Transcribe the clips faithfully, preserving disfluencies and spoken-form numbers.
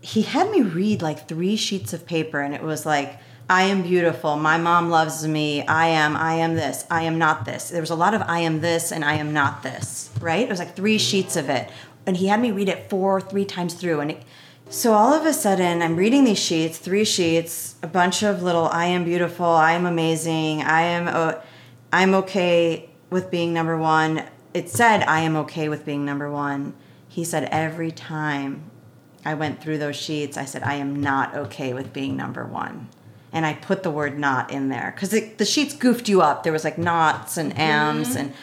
he had me read like three sheets of paper, and it was like, I am beautiful. My mom loves me. I am, I am this. I am not this. There was a lot of I am this and I am not this, right? It was like three sheets of it. And he had me read it four, three times through. And it, so all of a sudden, I'm reading these sheets, three sheets, a bunch of little I am beautiful, I am amazing, I am uh, I'm okay with being number one. It said I am okay with being number one. He said every time I went through those sheets, I said, I am not okay with being number one. And I put the word not in there because the sheets goofed you up. There was like nots and ams mm-hmm. and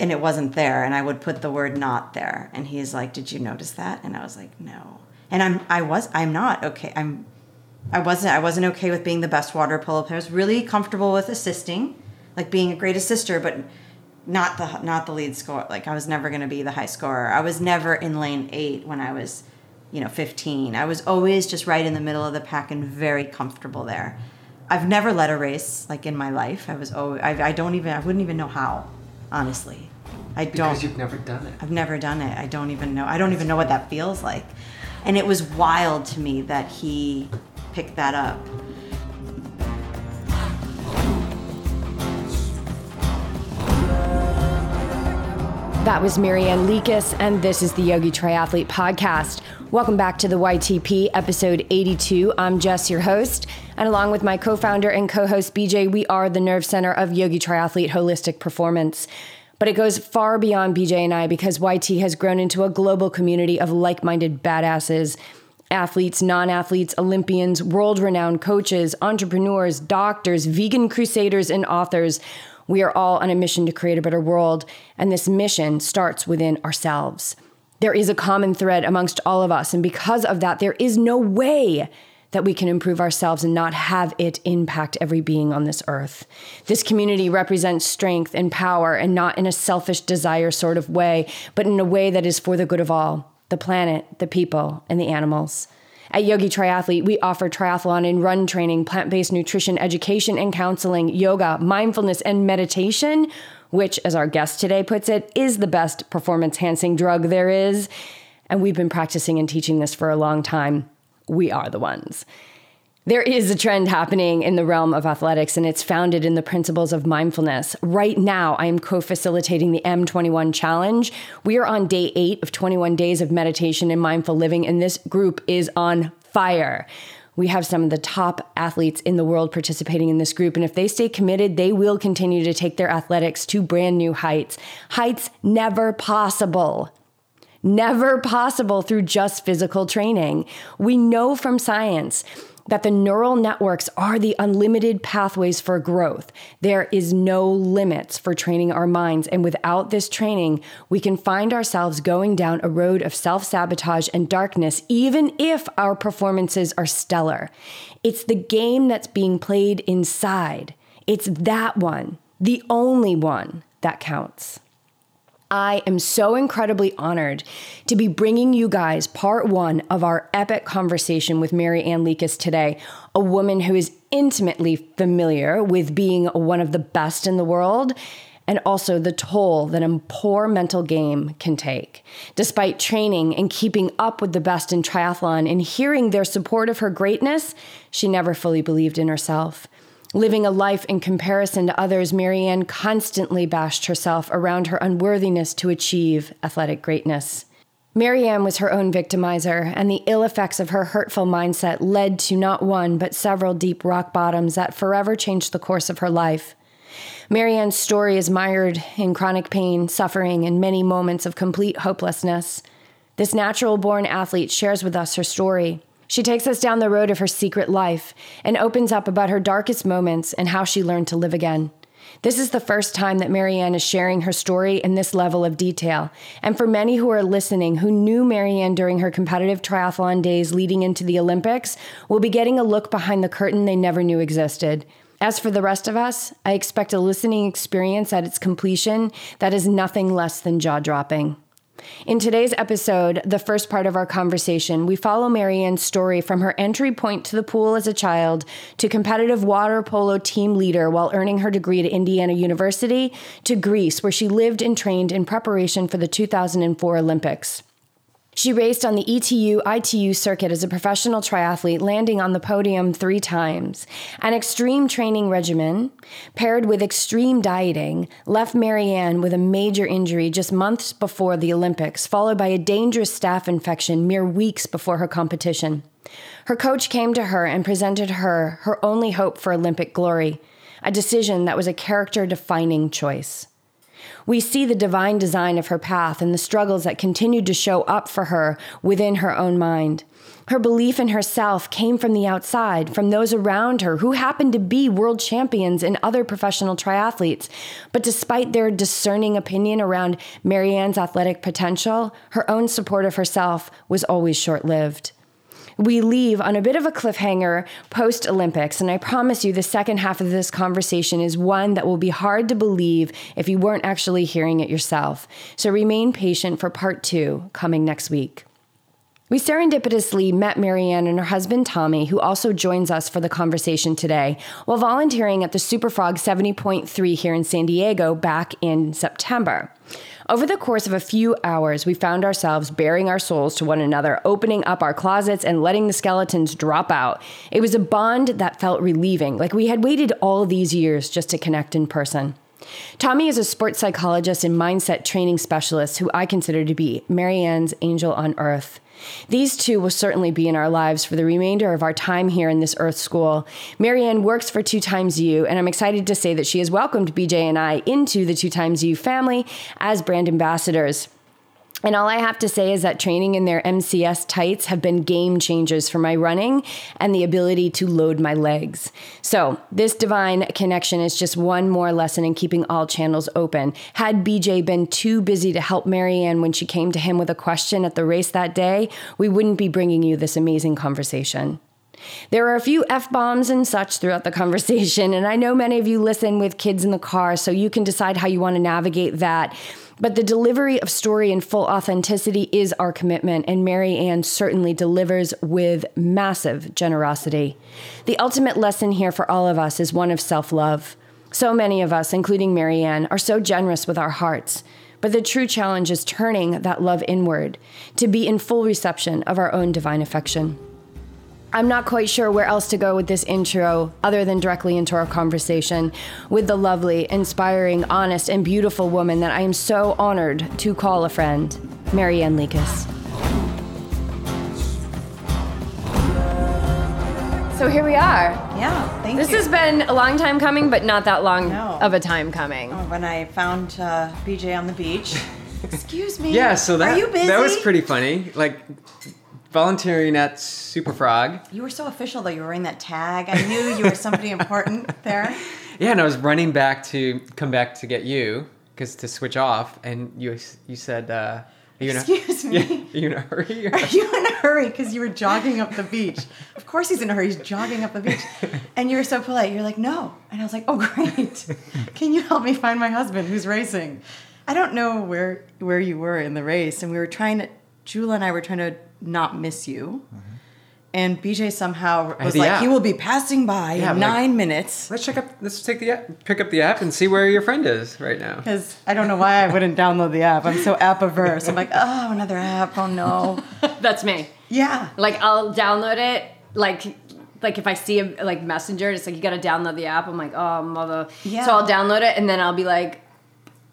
and it wasn't there. And I would put the word not there. And he's like, did you notice that? And I was like, no. And I'm I was I'm not okay. I'm I wasn't I wasn't okay with being the best water polo player. I was really comfortable with assisting, like being a great assister, but not the not the lead scorer. Like I was never going to be the high scorer. I was never in lane eight when I was, you know, fifteen. I was always just right in the middle of the pack and very comfortable there. I've never led a race like in my life. I was always, I, I don't even, I wouldn't even know how, honestly. I don't. Because you've never done it. I've never done it. I don't even know. I don't even know what that feels like. And it was wild to me that he picked that up. That was Marianne Lekas, and this is the Yogi Triathlete Podcast. Welcome back to the Y T P, episode eighty-two. I'm Jess, your host, and along with my co-founder and co-host B J, we are the nerve center of Yogi Triathlete Holistic Performance. But it goes far beyond B J and I because Y T has grown into a global community of like-minded badasses, athletes, non-athletes, Olympians, world-renowned coaches, entrepreneurs, doctors, vegan crusaders, and authors. We are all on a mission to create a better world, and this mission starts within ourselves. There is a common thread amongst all of us, and because of that, there is no way that we can improve ourselves and not have it impact every being on this earth. This community represents strength and power, and not in a selfish desire sort of way, but in a way that is for the good of all, the planet, the people, and the animals. At Yogi Triathlete, we offer triathlon and run training, plant-based nutrition, education and counseling, yoga, mindfulness, and meditation, which, as our guest today puts it, is the best performance-enhancing drug there is. And we've been practicing and teaching this for a long time. We are the ones. There is a trend happening in the realm of athletics, and it's founded in the principles of mindfulness. Right now, I am co-facilitating the M twenty-one Challenge. We are on day eight of twenty-one days of meditation and mindful living, and this group is on fire. We have some of the top athletes in the world participating in this group, and if they stay committed, they will continue to take their athletics to brand new heights. Heights never possible. Never possible through just physical training. We know from science that the neural networks are the unlimited pathways for growth. There is no limits for training our minds, and without this training, we can find ourselves going down a road of self-sabotage and darkness, even if our performances are stellar. It's the game that's being played inside. It's that one, the only one, that counts. I am so incredibly honored to be bringing you guys part one of our epic conversation with Marianne Lekas today, a woman who is intimately familiar with being one of the best in the world and also the toll that a poor mental game can take. Despite training and keeping up with the best in triathlon and hearing their support of her greatness, she never fully believed in herself. Living a life in comparison to others, Marianne constantly bashed herself around her unworthiness to achieve athletic greatness. Marianne was her own victimizer, and the ill effects of her hurtful mindset led to not one, but several deep rock bottoms that forever changed the course of her life. Marianne's story is mired in chronic pain, suffering, and many moments of complete hopelessness. This natural-born athlete shares with us her story. She takes us down the road of her secret life and opens up about her darkest moments and how she learned to live again. This is the first time that Marianne is sharing her story in this level of detail. And for many who are listening who knew Marianne during her competitive triathlon days leading into the Olympics, will be getting a look behind the curtain they never knew existed. As for the rest of us, I expect a listening experience at its completion that is nothing less than jaw-dropping. In today's episode, the first part of our conversation, we follow Marianne's story from her entry point to the pool as a child to competitive water polo team leader while earning her degree at Indiana University to Greece, where she lived and trained in preparation for the two thousand four Olympics. She raced on the E T U I T U circuit as a professional triathlete, landing on the podium three times. An extreme training regimen paired with extreme dieting left Marianne with a major injury just months before the Olympics, followed by a dangerous staph infection mere weeks before her competition. Her coach came to her and presented her her only hope for Olympic glory, a decision that was a character-defining choice. We see the divine design of her path and the struggles that continued to show up for her within her own mind. Her belief in herself came from the outside, from those around her who happened to be world champions and other professional triathletes. But despite their discerning opinion around Marianne's athletic potential, her own support of herself was always short-lived. We leave on a bit of a cliffhanger post-Olympics, and I promise you the second half of this conversation is one that will be hard to believe if you weren't actually hearing it yourself. So remain patient for part two, coming next week. We serendipitously met Marianne and her husband, Tommy, who also joins us for the conversation today, while volunteering at the Superfrog seventy point three here in San Diego back in September. Over the course of a few hours, we found ourselves bearing our souls to one another, opening up our closets and letting the skeletons drop out. It was a bond that felt relieving, like we had waited all these years just to connect in person. Tommy is a sports psychologist and mindset training specialist who I consider to be Marianne's angel on earth. These two will certainly be in our lives for the remainder of our time here in this Earth School. Marianne works for two X U, and I'm excited to say that she has welcomed B J and I into the two X U family as brand ambassadors. And all I have to say is that training in their M C S tights have been game changers for my running and the ability to load my legs. So this divine connection is just one more lesson in keeping all channels open. Had B J been too busy to help Marianne when she came to him with a question at the race that day, we wouldn't be bringing you this amazing conversation. There are a few F-bombs and such throughout the conversation, and I know many of you listen with kids in the car, so you can decide how you want to navigate that. But the delivery of story in full authenticity is our commitment, and Marianne certainly delivers with massive generosity. The ultimate lesson here for all of us is one of self-love. So many of us, including Marianne, are so generous with our hearts. But the true challenge is turning that love inward to be in full reception of our own divine affection. I'm not quite sure where else to go with this intro other than directly into our conversation with the lovely, inspiring, honest, and beautiful woman that I am so honored to call a friend, Marianne Lekas. So here we are. Yeah, thank this you. This has been a long time coming, but not that long no. of a time coming. Oh, when I found uh, B J on the beach. Excuse me. Yeah, so that, Are you busy? That was pretty funny. Like... volunteering at Superfrog. You were so official, though. You were wearing that tag. I knew you were somebody important there. Yeah, and I was running back to come back to get you, because to switch off, and you you said, uh, are you Excuse in a, me? Yeah, are you in a hurry? Or? Are you in a hurry? Because you were jogging up the beach. Of course he's in a hurry. He's jogging up the beach. And you were so polite. You're like, no. And I was like, oh, great. Can you help me find my husband who's racing? I don't know where, where you were in the race, and we were trying to, Jula and I were trying to not miss you, mm-hmm. and B J somehow was like, app. He will be passing by yeah, in I'm nine like, minutes. Let's check up. Let's take the app, pick up the app, and see where your friend is right now. Because I don't know why I wouldn't download the app. I'm so app averse. I'm like, oh, another app. Oh no, that's me. Yeah, like I'll download it. Like, like if I see a like Messenger, it's like you got to download the app. I'm like, oh mother. Yeah. So I'll download it, and then I'll be like.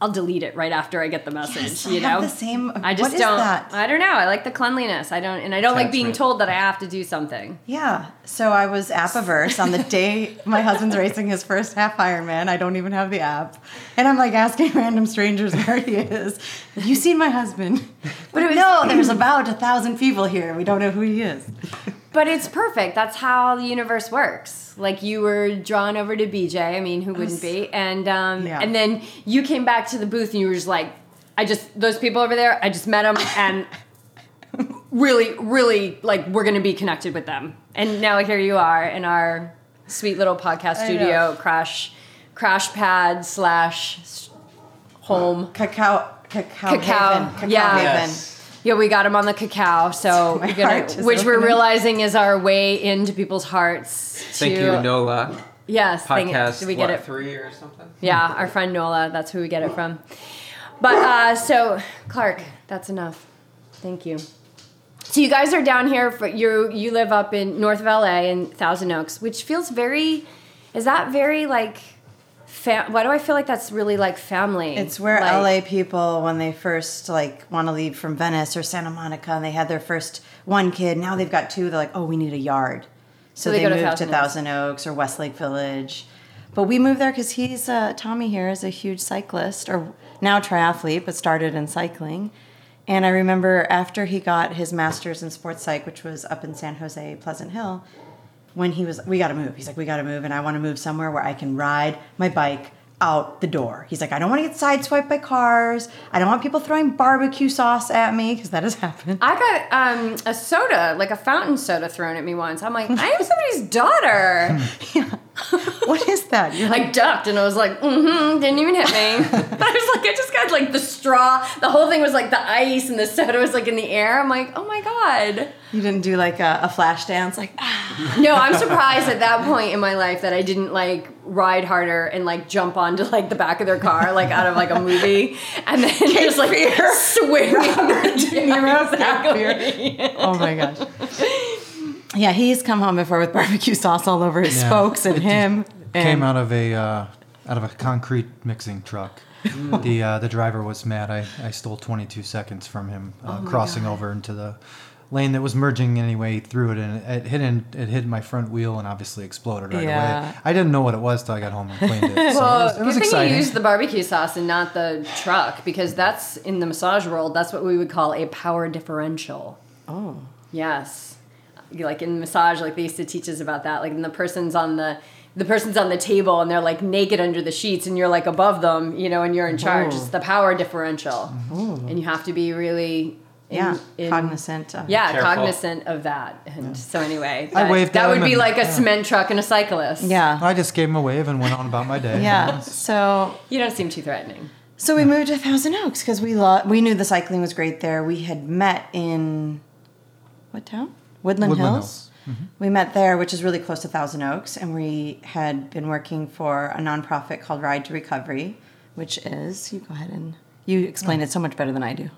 I'll delete it right after I get the message. Yes, you I know, have the same. I just what don't. Is that? I don't know. I like the cleanliness. I don't, and I don't Judgment. Like being told that I have to do something. Yeah. So I was app averse on the day my husband's racing his first half Ironman. I don't even have the app, and I'm like asking random strangers where he is. Have you seen my husband? But it was, no, there's about a thousand people here. We don't know who he is. But it's perfect. That's how the universe works. Like you were drawn over to B J. I mean, who wouldn't be? And um, yeah. and then you came back to the booth and you were just like, I just, those people over there, I just met them and really, really, like, we're going to be connected with them. And now here you are in our sweet little podcast studio, crash, crash pad slash home. Cacao. Cacao. Cacao. Haven. Cacao yeah. Haven. Yes. Yeah, we got him on the cacao, so we're gonna, which open. We're realizing is our way into people's hearts. To, thank you, Nola. Yes, podcast. Did we get what, it three or something? Yeah, our friend Nola. That's who we get it from. But uh, so Clark, that's enough. Thank you. So you guys are down here. For, you you live up in north of L A in Thousand Oaks, which feels very. Is that very like? Fam- Why do I feel like that's really like family? It's where like, L A people, when they first like want to leave from Venice or Santa Monica, and they had their first one kid. Now they've got two. They're like, oh, we need a yard, so, so they, they moved to Thousand, to Thousand Oaks. Oaks or Westlake Village. But we moved there because he's uh, Tommy here is a huge cyclist or now triathlete, but started in cycling. And I remember after he got his master's in sports psych, which was up in San Jose, Pleasant Hill, when he was, we got to move. He's like, we got to move. And I want to move somewhere where I can ride my bike out the door. He's like, I don't want to get sideswiped by cars. I don't want people throwing barbecue sauce at me, because that has happened. I got um, a soda, like a fountain soda thrown at me once. I'm like, I am somebody's daughter. Yeah. What is that? You're like, I ducked and I was like, mm-hmm, didn't even hit me. But I was like, I just got like the straw. The whole thing was like the ice and the soda was like in the air. I'm like, oh my God. You didn't do like a, a flash dance? Like, ah. No, I'm surprised at that point in my life that I didn't like ride harder and like jump onto like the back of their car, like out of like a movie. And then Kate just like Fear. Swinging. Robert De Niro, exactly. Fear. Oh my gosh. Yeah, he's come home before with barbecue sauce all over his yeah. spokes and him. And came out of a uh, out of a concrete mixing truck. Mm. The uh, the driver was mad. I, I stole twenty-two seconds from him uh, oh crossing God. over into the lane that was merging anyway through it, and it hit in, it hit my front wheel and obviously exploded right yeah. away. I didn't know what it was till I got home and cleaned it. So well, it was, it was good exciting. Thing you used the barbecue sauce and not the truck, because that's in the massage world. That's what we would call a power differential. Oh, yes. Like in massage, like they used to teach us about that. Like, and the person's on the, the person's on the table, and they're like naked under the sheets, and you're like above them, you know, and you're in charge. Ooh. It's the power differential, Ooh. and you have to be really, in, yeah, in, cognizant, of yeah, careful. cognizant of that. And yeah. so anyway, that, I waved that would be and, like a yeah. cement truck and a cyclist. Yeah, I just gave him a wave and went on about my day. yeah, so you don't seem too threatening. So we moved to Thousand Oaks because we lo- we knew the cycling was great there. We had met in what town? Woodland, Woodland Hills. Hills. Mm-hmm. We met there, which is really close to Thousand Oaks, and we had been working for a nonprofit called Ride to Recovery, which is, you go ahead and you explain mm. it so much better than I do.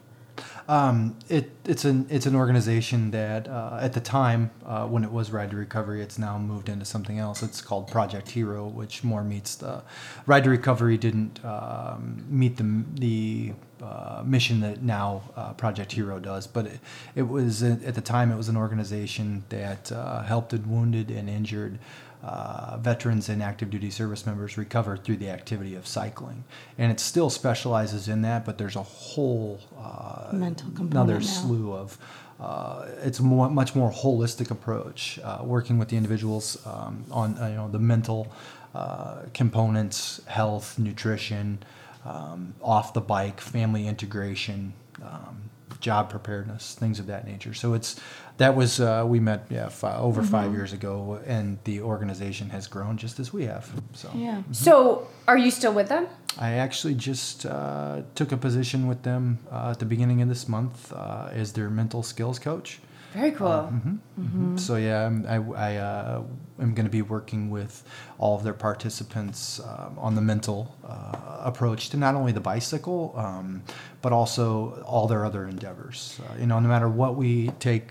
Um, it it's an it's an organization that uh, at the time uh, when it was Ride to Recovery, it's now moved into something else. It's called Project Hero, which more meets the Ride to Recovery didn't um, meet the the. Uh, mission that now uh, Project Hero does, but it, it was at the time it was an organization that uh, helped wounded and injured uh, veterans and active duty service members recover through the activity of cycling, and it still specializes in that. But there's a whole uh, mental component another now. slew of uh, it's more much more holistic approach, uh, working with the individuals um, on you know the mental uh, components, health, nutrition. Um, off the bike, family integration, um, job preparedness, things of that nature. So it's that was uh, we met yeah five, over mm-hmm. five years ago, and the organization has grown just as we have. So yeah. Mm-hmm. So are you still with them? I actually just uh, took a position with them uh, at the beginning of this month uh, as their mental skills coach. Very cool. Uh, mm-hmm, mm-hmm. Mm-hmm. So yeah, I'm, I, I uh, am going to be working with all of their participants um, on the mental uh, approach to not only the bicycle, um, but also all their other endeavors. Uh, you know, no matter what we take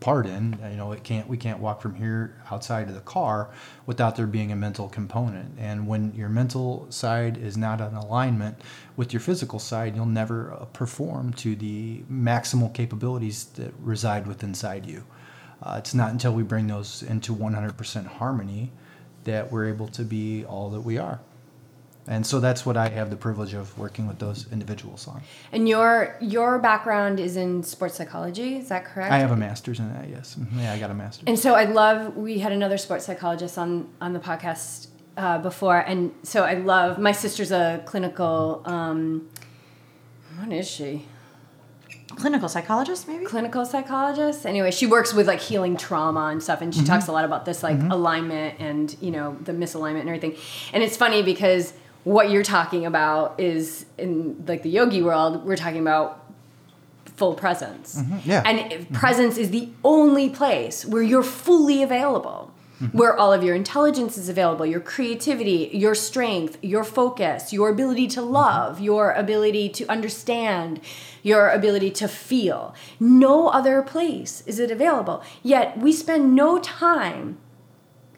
part in, you know, it can't we can't walk from here outside of the car without there being a mental component. And when your mental side is not in alignment with your physical side, you'll never uh, perform to the maximal capabilities that reside within inside you. Uh, it's not until we bring those into one hundred percent harmony that we're able to be all that we are. And so that's what I have the privilege of working with those individuals on. And your your background is in sports psychology, is that correct? I have a master's in that, yes. Yeah, I got a master's. And so I love, we had another sports psychologist on, on the podcast uh, before, and so I love, my sister's a clinical, um, what is she? Clinical psychologist, maybe? Clinical psychologist. Anyway, she works with, like, healing trauma and stuff, and she mm-hmm. talks a lot about this, like, mm-hmm. alignment and, you know, the misalignment and everything. And it's funny because what you're talking about is in like the yogi world, we're talking about full presence. Mm-hmm, yeah. And mm-hmm. presence is the only place where you're fully available. mm-hmm. where all of your intelligence is available, your creativity, your strength, your focus, your ability to love, mm-hmm. your ability to understand, your ability to feel. No other place is it available. Yet we spend no time,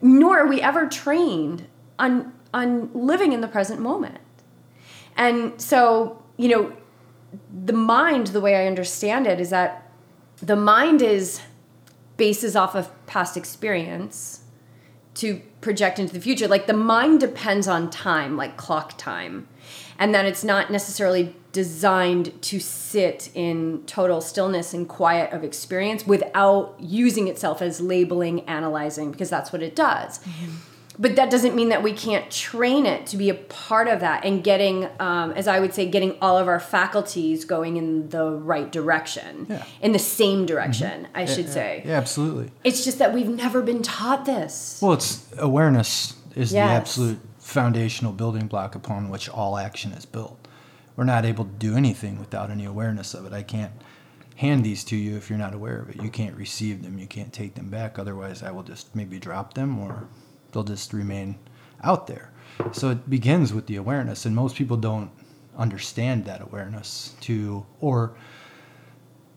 nor are we ever trained on on living in the present moment. And so, you know, the mind, the way I understand it, is that the mind is bases off of past experience to project into the future. Like the mind depends on time, like clock time, and that it's not necessarily designed to sit in total stillness and quiet of experience without using itself as labeling, analyzing, because that's what it does. Mm-hmm. But that doesn't mean that we can't train it to be a part of that and getting, um, as I would say, getting all of our faculties going in the right direction, yeah. in the same direction, mm-hmm. I should yeah, say. Yeah, absolutely. It's just that we've never been taught this. Well, it's awareness is yes. the absolute foundational building block upon which all action is built. We're not able to do anything without any awareness of it. I can't hand these to you if you're not aware of it. You can't receive them. You can't take them back. Otherwise, I will just maybe drop them or... they'll just remain out there. So it begins with the awareness, and most people don't understand that awareness to, or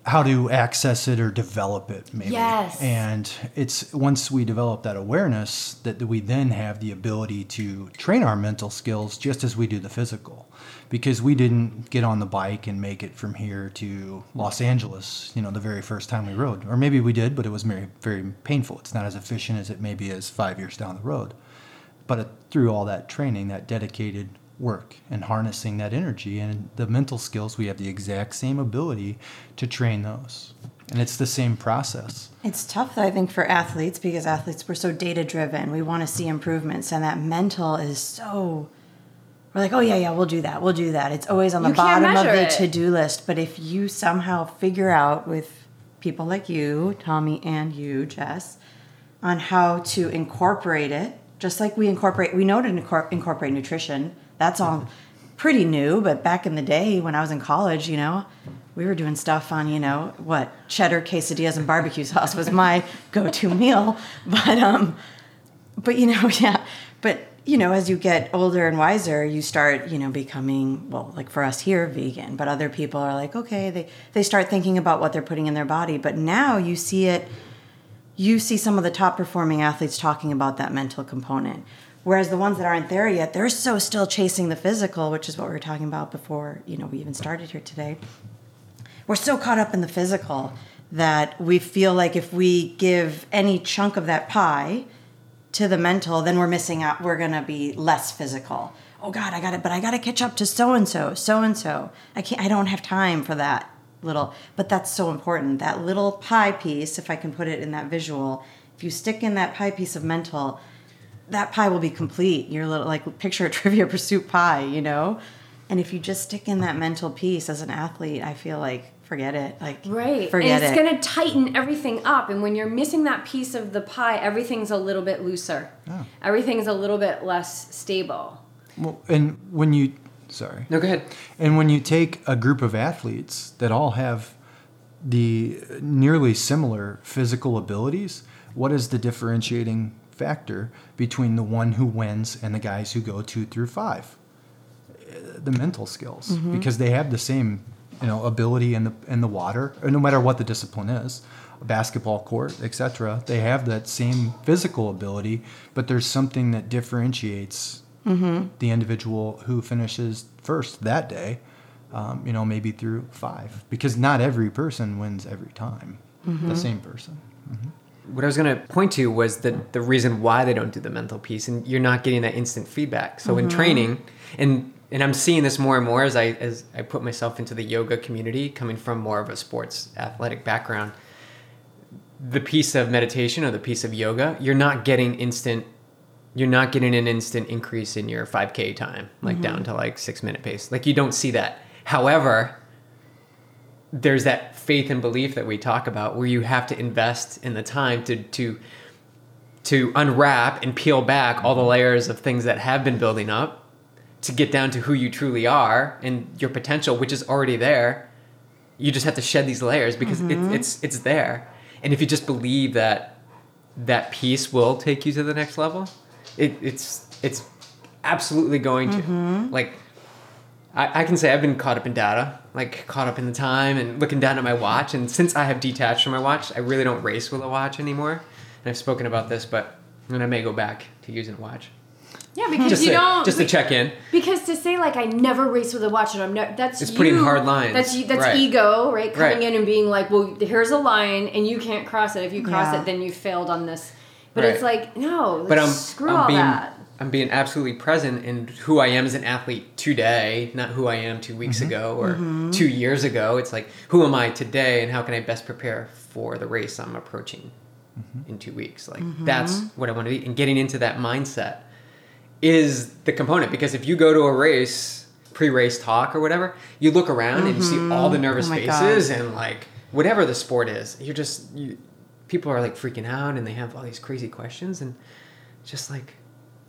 how to access it or develop it maybe. Yes. And it's once we develop that awareness that we then have the ability to train our mental skills just as we do the physical, because we didn't get on the bike and make it from here to Los Angeles, you know, the very first time we rode. Or maybe we did, but it was very, very painful. It's not as efficient as it maybe is five years down the road. But it, through all that training, that dedicated work and harnessing that energy and the mental skills, we have the exact same ability to train those, and it's the same process. It's tough, I think, for athletes, because athletes, we're so data driven, we want to see improvements, and that mental is so, we're like, oh yeah yeah we'll do that we'll do that it's always on the you bottom of the it. to-do list. But if you somehow figure out with people like you, Tommy, and you, Jess, on how to incorporate it, just like we incorporate we know to incorpor- incorporate nutrition. That's all pretty new, but back in the day when I was in college, you know, we were doing stuff on, you know, what, cheddar, quesadillas, and barbecue sauce was my go-to meal. But, um, but you know, yeah, but, you know, as you get older and wiser, you start, you know, becoming, well, like for us here, vegan, but other people are like, okay, they, they start thinking about what they're putting in their body. But now you see it, you see some of the top performing athletes talking about that mental component. Whereas the ones that aren't there yet, they're so still chasing the physical, which is what we were talking about before, you know, we even started here today. We're so caught up in the physical that we feel like if we give any chunk of that pie to the mental, then we're missing out. We're going to be less physical. Oh God, I got it, but I got to catch up to so-and-so, so-and-so. I can't, I don't have time for that little, but that's so important. That little pie piece, if I can put it in that visual, if you stick in that pie piece of mental, that pie will be complete. Your little, like, picture a Trivia Pursuit pie, you know? And if you just stick in that mental piece as an athlete, I feel like, forget it. Like, right. Forget it. And it's going to tighten everything up. And when you're missing that piece of the pie, everything's a little bit looser. Oh. Everything's a little bit less stable. Well, and when you, sorry. No, go ahead. And when you take a group of athletes that all have the nearly similar physical abilities, what is the differentiating factor between the one who wins and the guys who go two through five? The mental skills, mm-hmm. because they have the same, you know, ability in the in the water, no matter what the discipline is, a basketball court, et cetera. They have that same physical ability, but there's something that differentiates mm-hmm. the individual who finishes first that day, um, you know, maybe through five, because not every person wins every time. Mm-hmm. The same person. Mm-hmm. What I was going to point to was that the reason why they don't do the mental piece, and you're not getting that instant feedback. So mm-hmm. in training, and and I'm seeing this more and more as I as I put myself into the yoga community, coming from more of a sports athletic background, the piece of meditation or the piece of yoga, you're not getting instant, you're not getting an instant increase in your five K time, like mm-hmm. down to like six minute pace. Like you don't see that. However, there's that faith and belief that we talk about where you have to invest in the time to to to unwrap and peel back all the layers of things that have been building up to get down to who you truly are and your potential, which is already there. You just have to shed these layers because mm-hmm. it, it's it's there. And if you just believe that that piece will take you to the next level. It, it's it's absolutely going to. Mm-hmm. Like, I, I can say I've been caught up in data, like caught up in the time and looking down at my watch. And since I have detached from my watch, I really don't race with a watch anymore. And I've spoken about this, but and I may go back to using a watch. Yeah, because just you to, don't just to check in. Because to say like I never race with a watch and I'm no, that's it's you, putting hard lines. That's you, that's right. ego, right? Coming right. in and being like, well, here's a line and you can't cross it. If you cross yeah. it, then you failed on this. But right. it's like no, but I'm, screw I'm all being, that. I'm being absolutely present in who I am as an athlete today, not who I am two weeks mm-hmm. ago or mm-hmm. two years ago. It's like who am I today and how can I best prepare for the race I'm approaching mm-hmm. in two weeks? Like mm-hmm. that's what I want to be, and getting into that mindset is the component, because if you go to a race, pre-race talk or whatever, you look around mm-hmm. and you see all the nervous oh faces God. And like whatever the sport is, you're just, you, people are like freaking out and they have all these crazy questions and just like,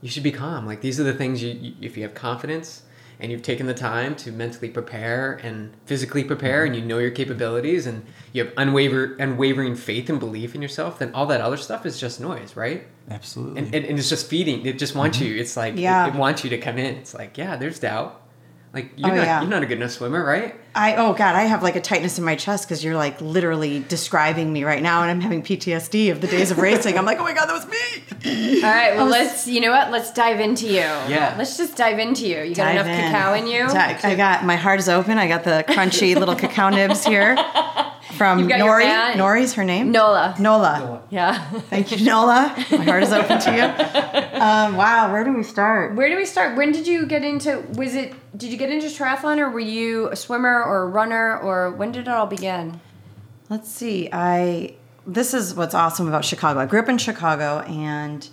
you should be calm. Like these are the things you, you if you have confidence and you've taken the time to mentally prepare and physically prepare mm-hmm. and you know your capabilities and you have unwaver, unwavering faith and belief in yourself, then all that other stuff is just noise, right? Absolutely. And, and, and it's just feeding. It just wants mm-hmm. you. It's like, yeah. it, it wants you to come in. It's like, yeah, there's doubt. Like, you're, oh, not, yeah. you're not a good enough swimmer, right? I Oh, God, I have like a tightness in my chest because you're like literally describing me right now and I'm having P T S D of the days of racing. I'm like, oh, my God, that was me. All right, well, was, let's, you know what? Let's dive into you. Yeah. Let's just dive into you. You got enough in. Cacao in you? I got, my heart is open. I got the crunchy little cacao nibs here from Nori. Nori's her name? Nola. Nola. Nola. Yeah. Thank you, Nola. My heart is open to you. Um, wow, where do we start? Where do we start? When did you get into, was it, did you get into triathlon, or were you a swimmer or a runner, or when did it all begin? Let's see. I this is what's awesome about Chicago. I grew up in Chicago, and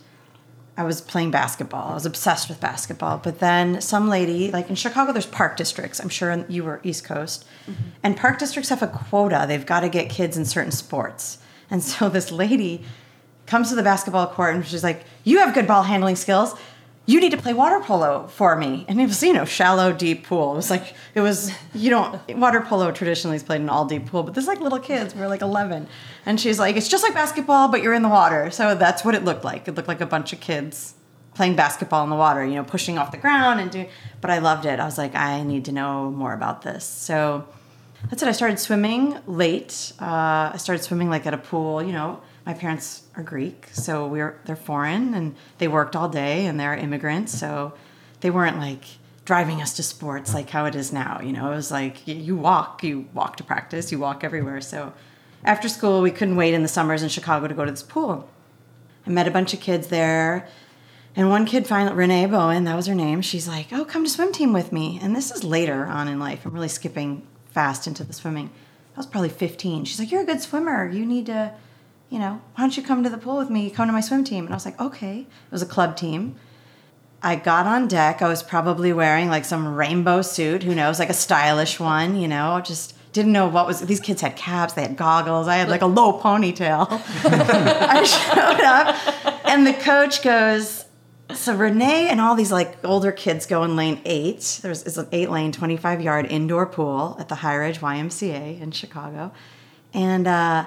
I was playing basketball. I was obsessed with basketball. But then some lady, like in Chicago, there's park districts. I'm sure you were East Coast. Mm-hmm. And park districts have a quota. They've got to get kids in certain sports. And so this lady comes to the basketball court, and she's like, you have good ball handling skills. You need to play water polo for me. And it was, you know, shallow, deep pool. It was like, it was, you don't, water polo traditionally is played in all deep pool, but there's like little kids. We were like eleven. And she's like, it's just like basketball, but you're in the water. So that's what it looked like. It looked like a bunch of kids playing basketball in the water, you know, pushing off the ground and doing, but I loved it. I was like, I need to know more about this. So that's it. I started swimming late. Uh, I started swimming like at a pool, you know. My parents are Greek, so we're they're foreign, and they worked all day, and they're immigrants, so they weren't, like, driving us to sports like how it is now, you know? It was like, you walk, you walk to practice, you walk everywhere. So after school, we couldn't wait in the summers in Chicago to go to this pool. I met a bunch of kids there, and one kid, finally, Renee Bowen, that was her name, she's like, oh, come to swim team with me. And this is later on in life. I'm really skipping fast into the swimming. I was probably fifteen. She's like, you're a good swimmer. You need to... you know, why don't you come to the pool with me? Come to my swim team. And I was like, okay. It was a club team. I got on deck. I was probably wearing like some rainbow suit, who knows, like a stylish one, you know, just didn't know what was, these kids had caps, they had goggles. I had like a low ponytail. I showed up and the coach goes, so Renee and all these like older kids go in lane eight. There's it's an eight lane, twenty-five yard indoor pool at the High Ridge Y M C A in Chicago. And, uh,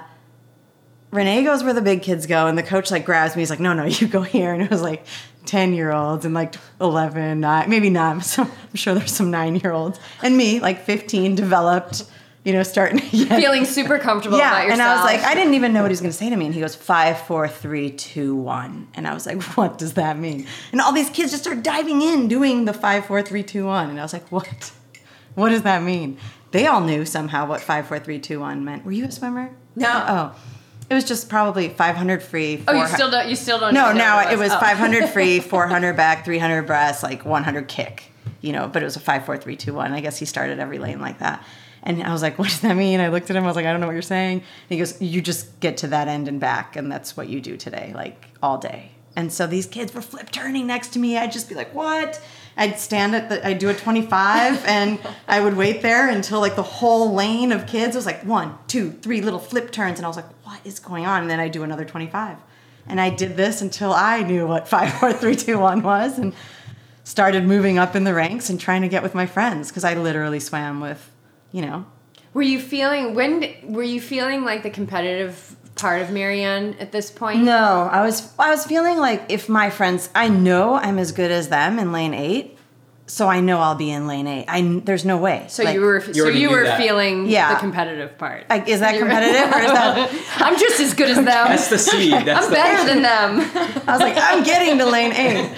Renee goes where the big kids go, and the coach, like, grabs me. He's like, no, no, you go here. And it was, like, ten-year-olds and, like, eleven, nine, maybe not. So I'm sure there's some nine-year-olds. And me, like, fifteen, developed, you know, starting again. Feeling super comfortable yeah, about yourself. And I was like, I didn't even know what he was going to say to me. And he goes, five, four, three, two, one. And I was like, what does that mean? And all these kids just start diving in, doing the five, four, three, two, one. And I was like, what? What does that mean? They all knew somehow what five, four, three, two, one meant. Were you a swimmer? No. Oh. It was just probably five hundred free. Oh, you still don't. You still don't. No, now it was, it was oh. five hundred free, four hundred back, three hundred breast, like one hundred kick. You know, but it was a five, four, three, two, one. I guess he started every lane like that. And I was like, what does that mean? I looked at him. I was like, I don't know what you're saying. And he goes, you just get to that end and back, and that's what you do today, like all day. And so these kids were flip turning next to me. I'd just be like, what? I'd stand at the, I'd do a twenty-five and I would wait there until like the whole lane of kids. It was like one, two, three little flip turns. And I was like, what is going on? And then I'd do another twenty-five. And I did this until I knew what five, four, three, two, one was and started moving up in the ranks and trying to get with my friends. Cause I literally swam with, you know. Were you feeling, when were you feeling like the competitive part of Marianne at this point? No, I was I was feeling like if my friends, I know I'm as good as them in lane eight, so I know I'll be in lane eight. I there's no way. So like, you were you so you were that. feeling yeah. the competitive part. Like, is that competitive or is that I'm just as good as them? That's the seed. That's I'm the better thing. than them. I was like, I'm getting to lane eight.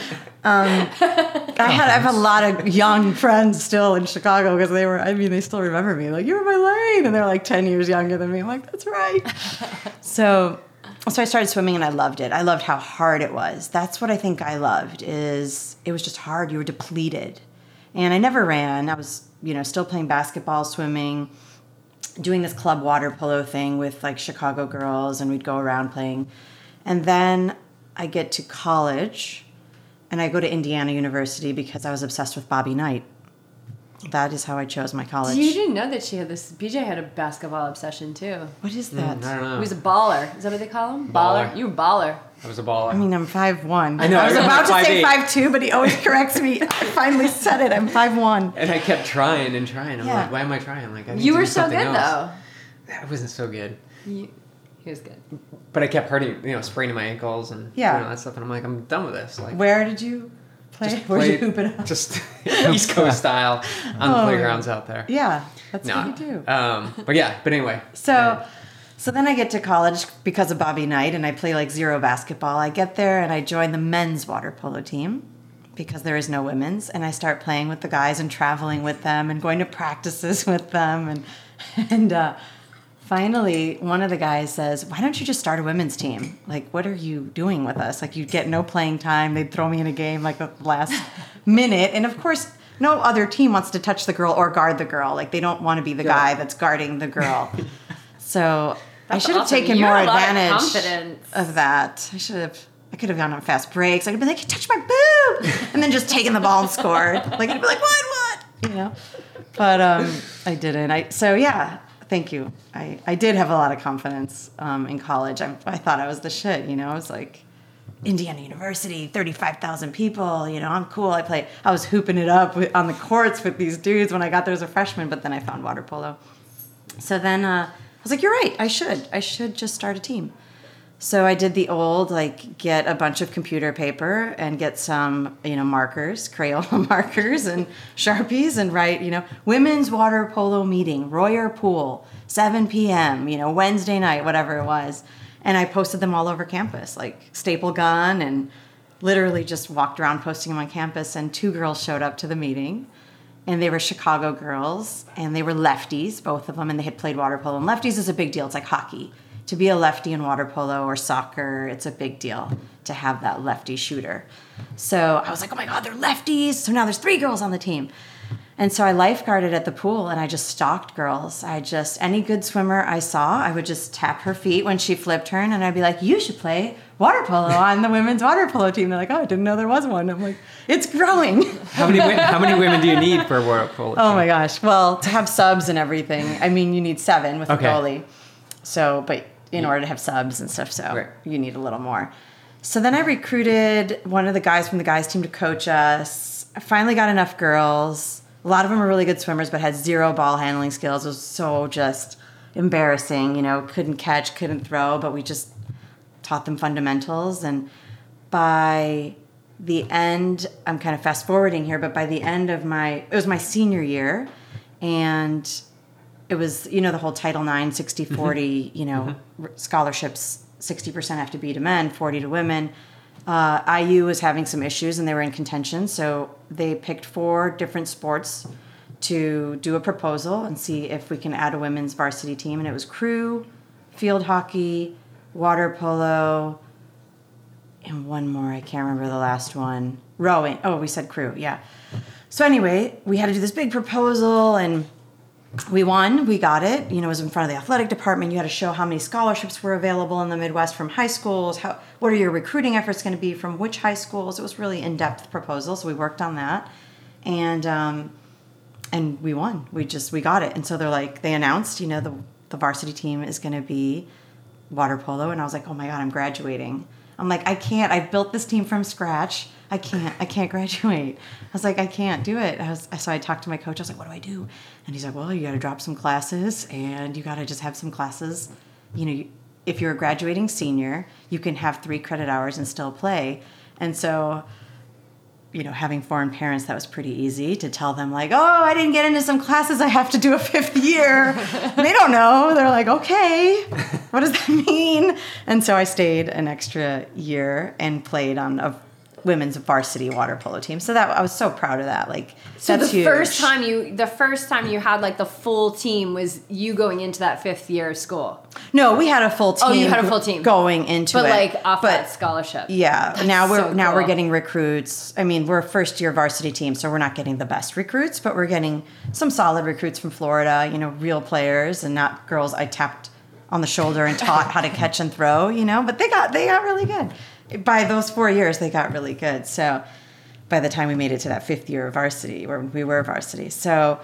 Um, I had I've had a lot of young friends still in Chicago because they were, I mean, they still remember me. Like, you were my lane. And they're like ten years younger than me. I'm like, that's right. so, so I started swimming and I loved it. I loved how hard it was. That's what I think I loved is it was just hard. You were depleted. And I never ran. I was, you know, still playing basketball, swimming, doing this club water polo thing with like Chicago girls. And we'd go around playing. And then I get to college. And I go to Indiana University because I was obsessed with Bobby Knight. That is how I chose my college. You didn't know that she had this. B J had a basketball obsession too. What is that? Mm, I don't know. He was a baller. Is that what they call him? Baller. baller. You a baller. I was a baller. I mean, I'm five one. I know. I was about to say five two, but he always corrects me. I finally said it. I'm five one. And I kept trying and trying. I'm yeah. like, why am I trying? Like, I need you were so good else. though. I wasn't so good. You- He was good. But I kept hurting, you know, spraining my ankles and yeah. you know, that stuff. And I'm like, I'm done with this. Like, where did you play? Just Where did you hoop it up? Just East Coast style on oh, the playgrounds out there. Yeah, that's no. what you do. Um, but yeah, but anyway. So yeah. so then I get to college because of Bobby Knight and I play like zero basketball. I get there and I join the men's water polo team because there is no women's. And I start playing with the guys and traveling with them and going to practices with them. And, and, uh, finally, one of the guys says, why don't you just start a women's team? Like, what are you doing with us? Like, you get no playing time. They'd throw me in a game like the last minute. And, of course, no other team wants to touch the girl or guard the girl. Like, they don't want to be the yeah. guy that's guarding the girl. So that's I should have awesome. taken You're more advantage of, of that. I should have. I could have gone on fast breaks. I could have been like, touch my boob, and then just taken the ball and scored. Like, I'd be like, what, what? You know? But um, I didn't. I So, yeah. Thank you. I, I did have a lot of confidence um, in college. I, I thought I was the shit, you know. I was like, Indiana University, thirty-five thousand people, you know, I'm cool. I play. I was hooping it up with, on the courts with these dudes when I got there as a freshman, but then I found water polo. So then uh, I was like, you're right. I should. I should just start a team. So I did the old, like, get a bunch of computer paper and get some, you know, markers, Crayola markers and Sharpies and write, you know, women's water polo meeting, Royer Pool, seven p.m., you know, Wednesday night, whatever it was. And I posted them all over campus, like staple gun, and literally just walked around posting them on campus. And two girls showed up to the meeting. And they were Chicago girls. And they were lefties, both of them. And they had played water polo. And lefties is a big deal. It's like hockey. To be a lefty in water polo or soccer, it's a big deal to have that lefty shooter. So I was like, oh my God, they're lefties. So now there's three girls on the team. And so I lifeguarded at the pool and I just stalked girls. I just, any good swimmer I saw, I would just tap her feet when she flipped her, and I'd be like, you should play water polo on the women's water polo team. They're like, oh, I didn't know there was one. I'm like, it's growing. How many how many women do you need for a water polo team? Oh my gosh. Well, to have subs and everything, I mean, you need seven with okay. a goalie. So, but in order to have subs and stuff, so right. you need a little more. So then I recruited one of the guys from the guys team to coach us. I finally got enough girls. A lot of them were really good swimmers, but had zero ball handling skills. It was so just embarrassing, you know, couldn't catch, couldn't throw, but we just taught them fundamentals. And by the end, I'm kind of fast forwarding here, but by the end of my, it was my senior year, and it was, you know, the whole Title nine, sixty forty, you know, scholarships, sixty percent have to be to men, forty to women. Uh, I U was having some issues and they were in contention. So they picked four different sports to do a proposal and see if we can add a women's varsity team. And it was crew, field hockey, water polo, and one more. I can't remember the last one. Rowing. Oh, we said crew. Yeah. So anyway, we had to do this big proposal and we won. We got it. You know, it was in front of the athletic department. You had to show how many scholarships were available in the Midwest from high schools. How, what are your recruiting efforts going to be from which high schools? It was really in-depth proposal. So we worked on that, and um, and we won. We just we got it. And so they're like, they announced, you know, the the varsity team is going to be water polo, and I was like, oh my God, I'm graduating. I'm like, I can't. I built this team from scratch. I can't, I can't graduate. I was like, I can't do it. I was, so I talked to my coach. I was like, what do I do? And he's like, well, you got to drop some classes and you got to just have some classes, you know, if you're a graduating senior, you can have three credit hours and still play. And so, you know, having foreign parents, that was pretty easy to tell them, like, oh, I didn't get into some classes. I have to do a fifth year. They don't know. They're like, okay, what does that mean? And so I stayed an extra year and played on a women's varsity water polo team. So that I was so proud of that. Like, so that's the huge. first time you, the first time you had like the full team was you going into that fifth year of school. No, we had a full team. Oh, you had a full team going into but it, but like off but, that scholarship. Yeah, that's now we're so cool. now we're getting recruits. I mean, we're a first year varsity team, so we're not getting the best recruits, but we're getting some solid recruits from Florida. You know, real players and not girls I tapped on the shoulder and taught how to catch and throw. You know, but they got they got really good. By those four years, they got really good. So by the time we made it to that fifth year of varsity, where we were varsity, so.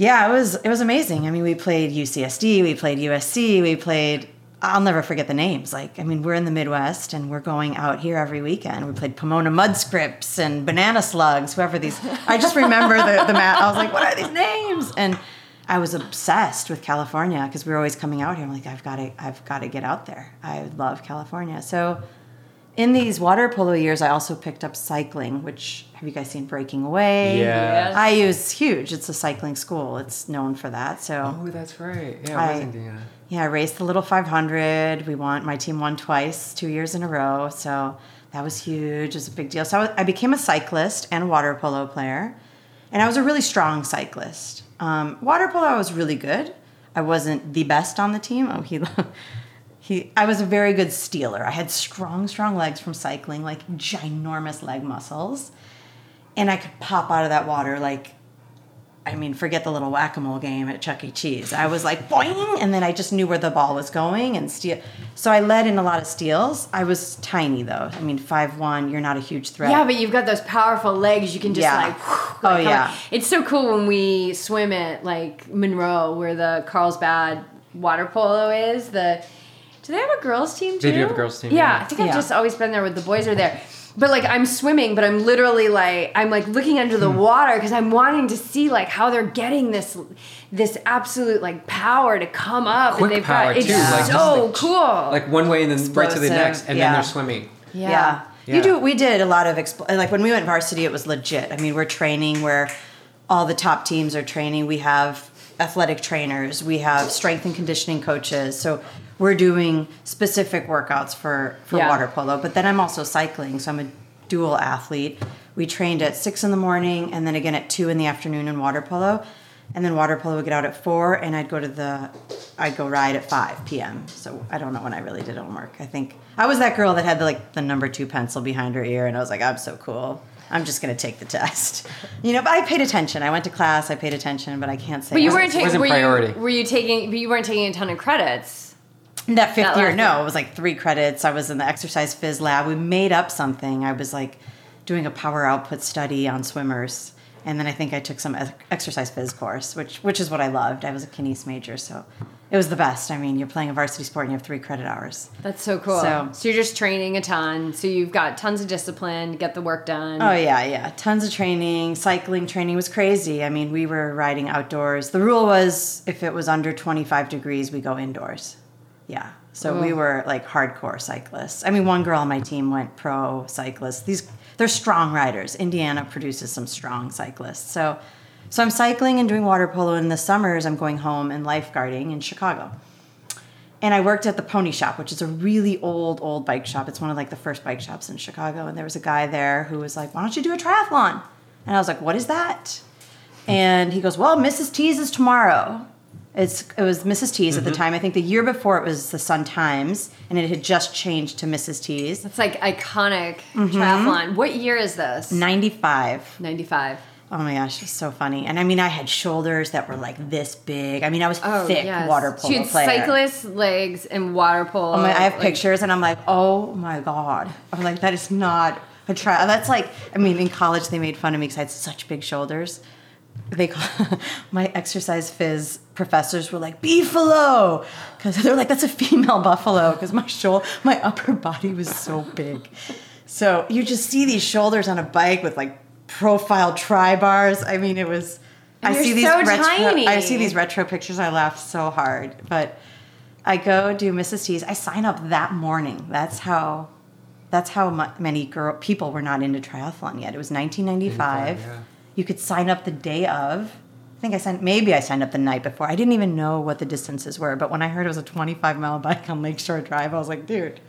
Yeah, it was it was amazing. I mean, we played U C S D, we played U S C, we played, I'll never forget the names. Like, I mean, we're in the Midwest and we're going out here every weekend. We played Pomona Mud Scripts and Banana Slugs, whoever these, I just remember the, the mat. I was like, what are these names? And I was obsessed with California because we were always coming out here. I'm like, I've got to, I've got to get out there. I love California. So in these water polo years, I also picked up cycling, which, have you guys seen Breaking Away? Yeah. Yes. I use huge. It's a cycling school. It's known for that. So. Oh, that's right. Yeah, I was Indiana. Yeah, I raced the Little five hundred. We won. My team won twice, two years in a row. So that was huge. It was a big deal. So I, was, I became a cyclist and a water polo player. And I was a really strong cyclist. Um, water polo, I was really good. I wasn't the best on the team. Oh, he He, I was a very good stealer. I had strong, strong legs from cycling, like ginormous leg muscles. And I could pop out of that water like, I mean, forget the little whack-a-mole game at Chuck E. Cheese. I was like, boing, and then I just knew where the ball was going and steal. So I led in a lot of steals. I was tiny, though. I mean, five one, you're not a huge threat. Yeah, but you've got those powerful legs. You can just, yeah. like, whew, like... Oh, yeah. Out. It's so cool when we swim at, like, Monroe, where the Carlsbad water polo is, the... Do they have a girls' team, too? They do have a girls' team. Yeah, yeah. I think I've yeah. just always been there with the boys are there. But, like, I'm swimming, but I'm literally, like, I'm, like, looking under the water because I'm wanting to see, like, how they're getting this this absolute, like, power to come up. Quick and they've power, got, it's too. Like, so cool. Like, one way and then right to the next, and yeah. then they're swimming. Yeah. yeah. yeah. You do. We did a lot of, expl- like, when we went varsity, it was legit. I mean, we're training where all the top teams are training. We have athletic trainers. We have strength and conditioning coaches. So... We're doing specific workouts for, for yeah. water polo, but then I'm also cycling, so I'm a dual athlete. We trained at six in the morning and then again at two in the afternoon in water polo. And then water polo would get out at four and I'd go to the, I'd go ride at five p.m. So I don't know when I really did homework. I think I was that girl that had the, like the number two pencil behind her ear and I was like, I'm so cool. I'm just going to take the test. You know, but I paid attention. I went to class, I paid attention, but I can't say. But you weren't taking, were priority. You, were you taking, but you weren't taking a ton of credits. That fifth year, no, it was like three credits. I was in the exercise phys lab. We made up something. I was like doing a power output study on swimmers. And then I think I took some exercise phys course, which which is what I loved. I was a kines major, so it was the best. I mean, you're playing a varsity sport and you have three credit hours. That's so cool. So, so you're just training a ton. So you've got tons of discipline, get the work done. Oh, yeah, yeah. Tons of training. Cycling training was crazy. I mean, we were riding outdoors. The rule was if it was under twenty-five degrees, we go indoors. Yeah. So Ooh. We were like hardcore cyclists. I mean, one girl on my team went pro cyclist. These they're strong riders. Indiana produces some strong cyclists. So so I'm cycling and doing water polo in the summers. I'm going home and lifeguarding in Chicago. And I worked at the Pony Shop, which is a really old, old bike shop. It's one of like the first bike shops in Chicago. And there was a guy there who was like, why don't you do a triathlon? And I was like, what is that? And he goes, well, Missus T's is tomorrow. It's, it was Missus T's mm-hmm. at the time. I think the year before it was the Sun Times, and it had just changed to Missus T's. It's like iconic mm-hmm. triathlon. What year is this? ninety-five. ninety-five. Oh, my gosh. It's so funny. And, I mean, I had shoulders that were, like, this big. I mean, I was oh, thick yes. water polo Dude, player. Cyclist legs and water polo. Oh my, I have like, pictures, and I'm like, oh, my God. I'm like, that is not a tri. That's like, I mean, in college they made fun of me because I had such big shoulders. They call my exercise phys professors were like beefalo because they're like that's a female buffalo because my shoulder, my upper body was so big. So you just see these shoulders on a bike with like profile tri bars. I mean, it was. And I you're see these so retro, tiny. I see these retro pictures. I laughed so hard, but I go do Missus T's. I sign up that morning. That's how that's how mu- many girl people were not into triathlon yet. It was nineteen ninety-five. Yeah. You could sign up the day of. I think I signed, maybe I signed up the night before. I didn't even know what the distances were, but when I heard it was a twenty-five mile bike on Lakeshore Drive, I was like, dude,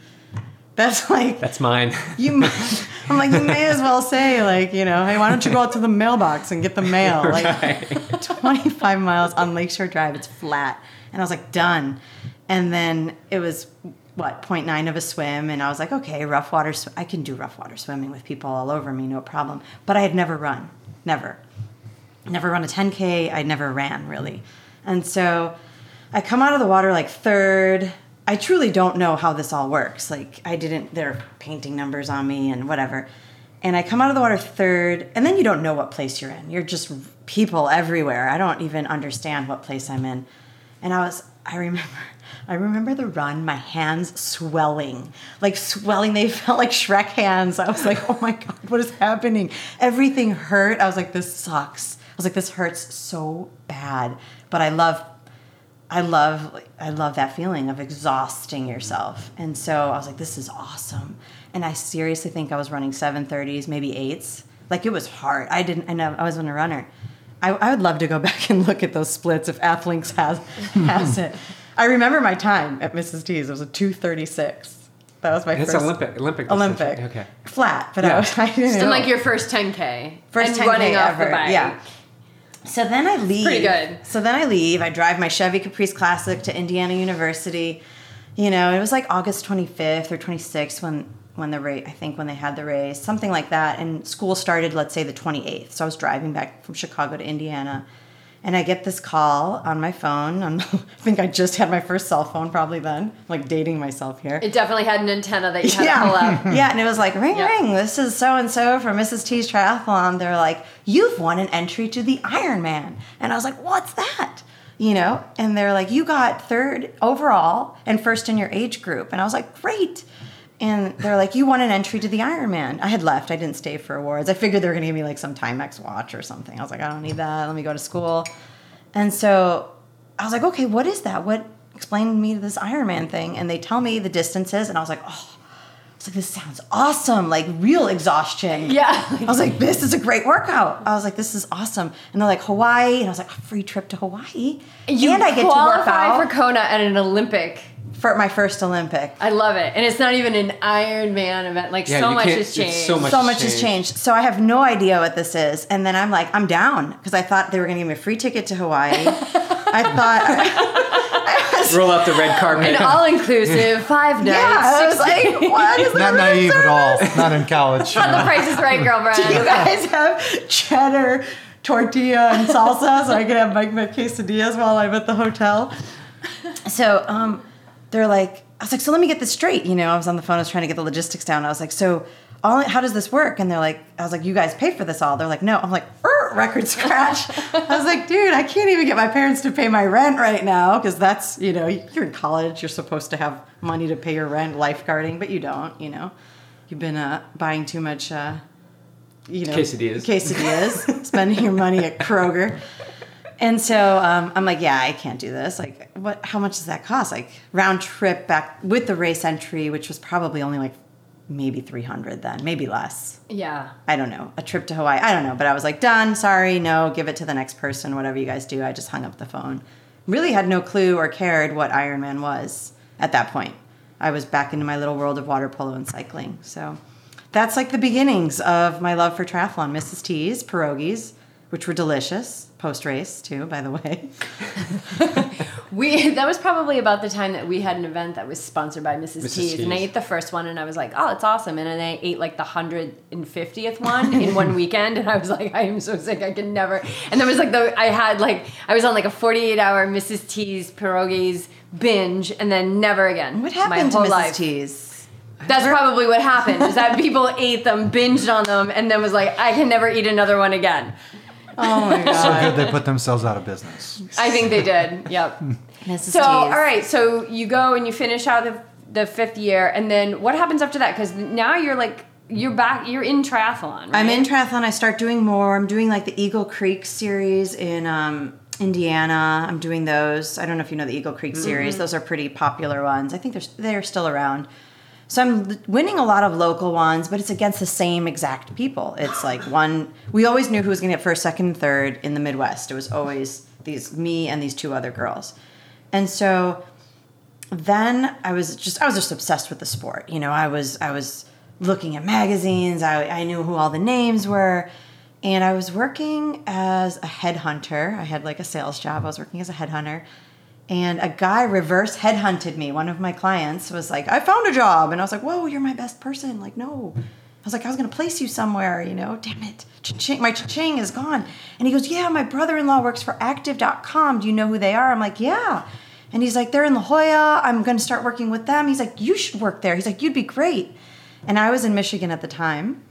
that's like... That's mine. You, might, I'm like, you may as well say, like, you know, hey, why don't you go out to the mailbox and get the mail? Like, right. twenty-five miles on Lakeshore Drive, it's flat. And I was like, done. And then it was, what, point nine of a swim, and I was like, okay, rough water, sw- I can do rough water swimming with people all over me, no problem. But I had never run, never. Never run a ten K, I never ran, really. And so I come out of the water, like, third. I truly don't know how this all works. Like, I didn't, they're painting numbers on me and whatever. And I come out of the water third, and then you don't know what place you're in. You're just people everywhere. I don't even understand what place I'm in. And I was, I remember... I remember the run, my hands swelling, like swelling. They felt like Shrek hands. I was like, oh my God, what is happening? Everything hurt. I was like, this sucks. I was like, this hurts so bad. But I love, I love, I love that feeling of exhausting yourself. And so I was like, this is awesome. And I seriously think I was running seven thirties, maybe eights. Like it was hard. I didn't, I know I wasn't a runner. I, I would love to go back and look at those splits if Athlinks has, has it. I remember my time at Missus T's. It was a two thirty-six. That was my and first. It's Olympic. Olympic. Olympic. Okay. Flat, but yeah. I was. I didn't Still know. Like your first ten K. First and ten K running off ever. The bike. Yeah. So then I leave. Pretty good. So then I leave. I drive my Chevy Caprice Classic to Indiana University. You know, it was like August twenty-fifth or twenty-sixth when when the race. I think when they had the race, something like that. And school started, let's say, the twenty-eighth. So I was driving back from Chicago to Indiana. And I get this call on my phone. I'm, I think I just had my first cell phone probably then. I'm like dating myself here. It definitely had an antenna that you had yeah. to pull up. Yeah, and it was like, ring, yep. ring, this is so-and-so from Missus T's Triathlon. They're like, you've won an entry to the Ironman. And I was like, what's that? You know, and they're like, you got third overall and first in your age group. And I was like, great. And they're like, you won an entry to the Ironman. I had left. I didn't stay for awards. I figured they were going to give me like some Timex watch or something. I was like, I don't need that. Let me go to school. And so I was like, okay, what is that? What explained me to this Ironman thing? And they tell me the distances. And I was like, oh, I was like, this sounds awesome. Like real exhaustion. Yeah. I was like, this is a great workout. I was like, this is awesome. And they're like, Hawaii. And I was like, a free trip to Hawaii. You and I get to work out. For Kona at an Olympic. For my first Olympic. I love it. And it's not even an Ironman event. Like, yeah, so much has changed. So much, so much has changed. So I have no idea what this is. And then I'm like, I'm down. Because I thought they were going to give me a free ticket to Hawaii. I thought... I, I was, roll out the red carpet. An all-inclusive five nights. Yeah, I was like, what is that? Not naive service? At all. Not in college. Not the Price is Right, girlfriend. Do you guys have cheddar, tortilla, and salsa? So I could have my, my quesadillas while I'm at the hotel. So, um... they're like, I was like, so let me get this straight. You know, I was on the phone. I was trying to get the logistics down. I was like, so all, how does this work? And they're like, I was like, you guys pay for this all. They're like, no. I'm like, er, record scratch. I was like, dude, I can't even get my parents to pay my rent right now because that's, you know, you're in college. You're supposed to have money to pay your rent, lifeguarding, but you don't, you know. You've been uh, buying too much, uh, you know. Quesadillas. Quesadillas. Spending your money at Kroger. And so um, I'm like, yeah, I can't do this. Like, what? How much does that cost? Like, round trip back with the race entry, which was probably only like maybe three hundred then, maybe less. Yeah. I don't know. A trip to Hawaii. I don't know. But I was like, done. Sorry. No. Give it to the next person. Whatever you guys do. I just hung up the phone. Really had no clue or cared what Ironman was at that point. I was back into my little world of water polo and cycling. So that's like the beginnings of my love for triathlon. Missus T's, pierogies, which were delicious. Post-race, too, by the way. we That was probably about the time that we had an event that was sponsored by Missus T's. And I ate the first one, and I was like, oh, it's awesome. And then I ate, like, the one hundred fiftieth one in one weekend. And I was like, I am so sick. I can never. And there was, like, the I had, like, I was on, like, a forty-eight hour Missus T's pierogies binge, and then never again. What happened to Missus Life. T's? That's probably what happened, is that people ate them, binged on them, and then was like, I can never eat another one again. Oh, my God. So good they put themselves out of business. I think they did. Yep. Missus So, T's. All right. So you go and you finish out the, the fifth year. And then what happens after that? Because now you're like, you're back, you're in triathlon, right? I'm in triathlon. I start doing more. I'm doing like the Eagle Creek series in um, Indiana. I'm doing those. I don't know if you know the Eagle Creek series. Mm-hmm. Those are pretty popular ones. I think they're they're still around. So I'm winning a lot of local ones, but it's against the same exact people. It's like one, we always knew who was going to get first, second, and third in the Midwest. It was always these, me and these two other girls. And so then I was just, I was just obsessed with the sport. You know, I was, I was looking at magazines. I, I knew who all the names were. And I was working as a headhunter. I had like a sales job. I was working as a headhunter. And a guy reverse headhunted me. One of my clients was like, I found a job. And I was like, whoa, you're my best person. Like, no. I was like, I was going to place you somewhere, you know. Damn it. Cha-ching. My cha-ching is gone. And he goes, yeah, my brother-in-law works for Active dot com. Do you know who they are? I'm like, yeah. And he's like, they're in La Jolla. I'm going to start working with them. He's like, you should work there. He's like, you'd be great. And I was in Michigan at the time.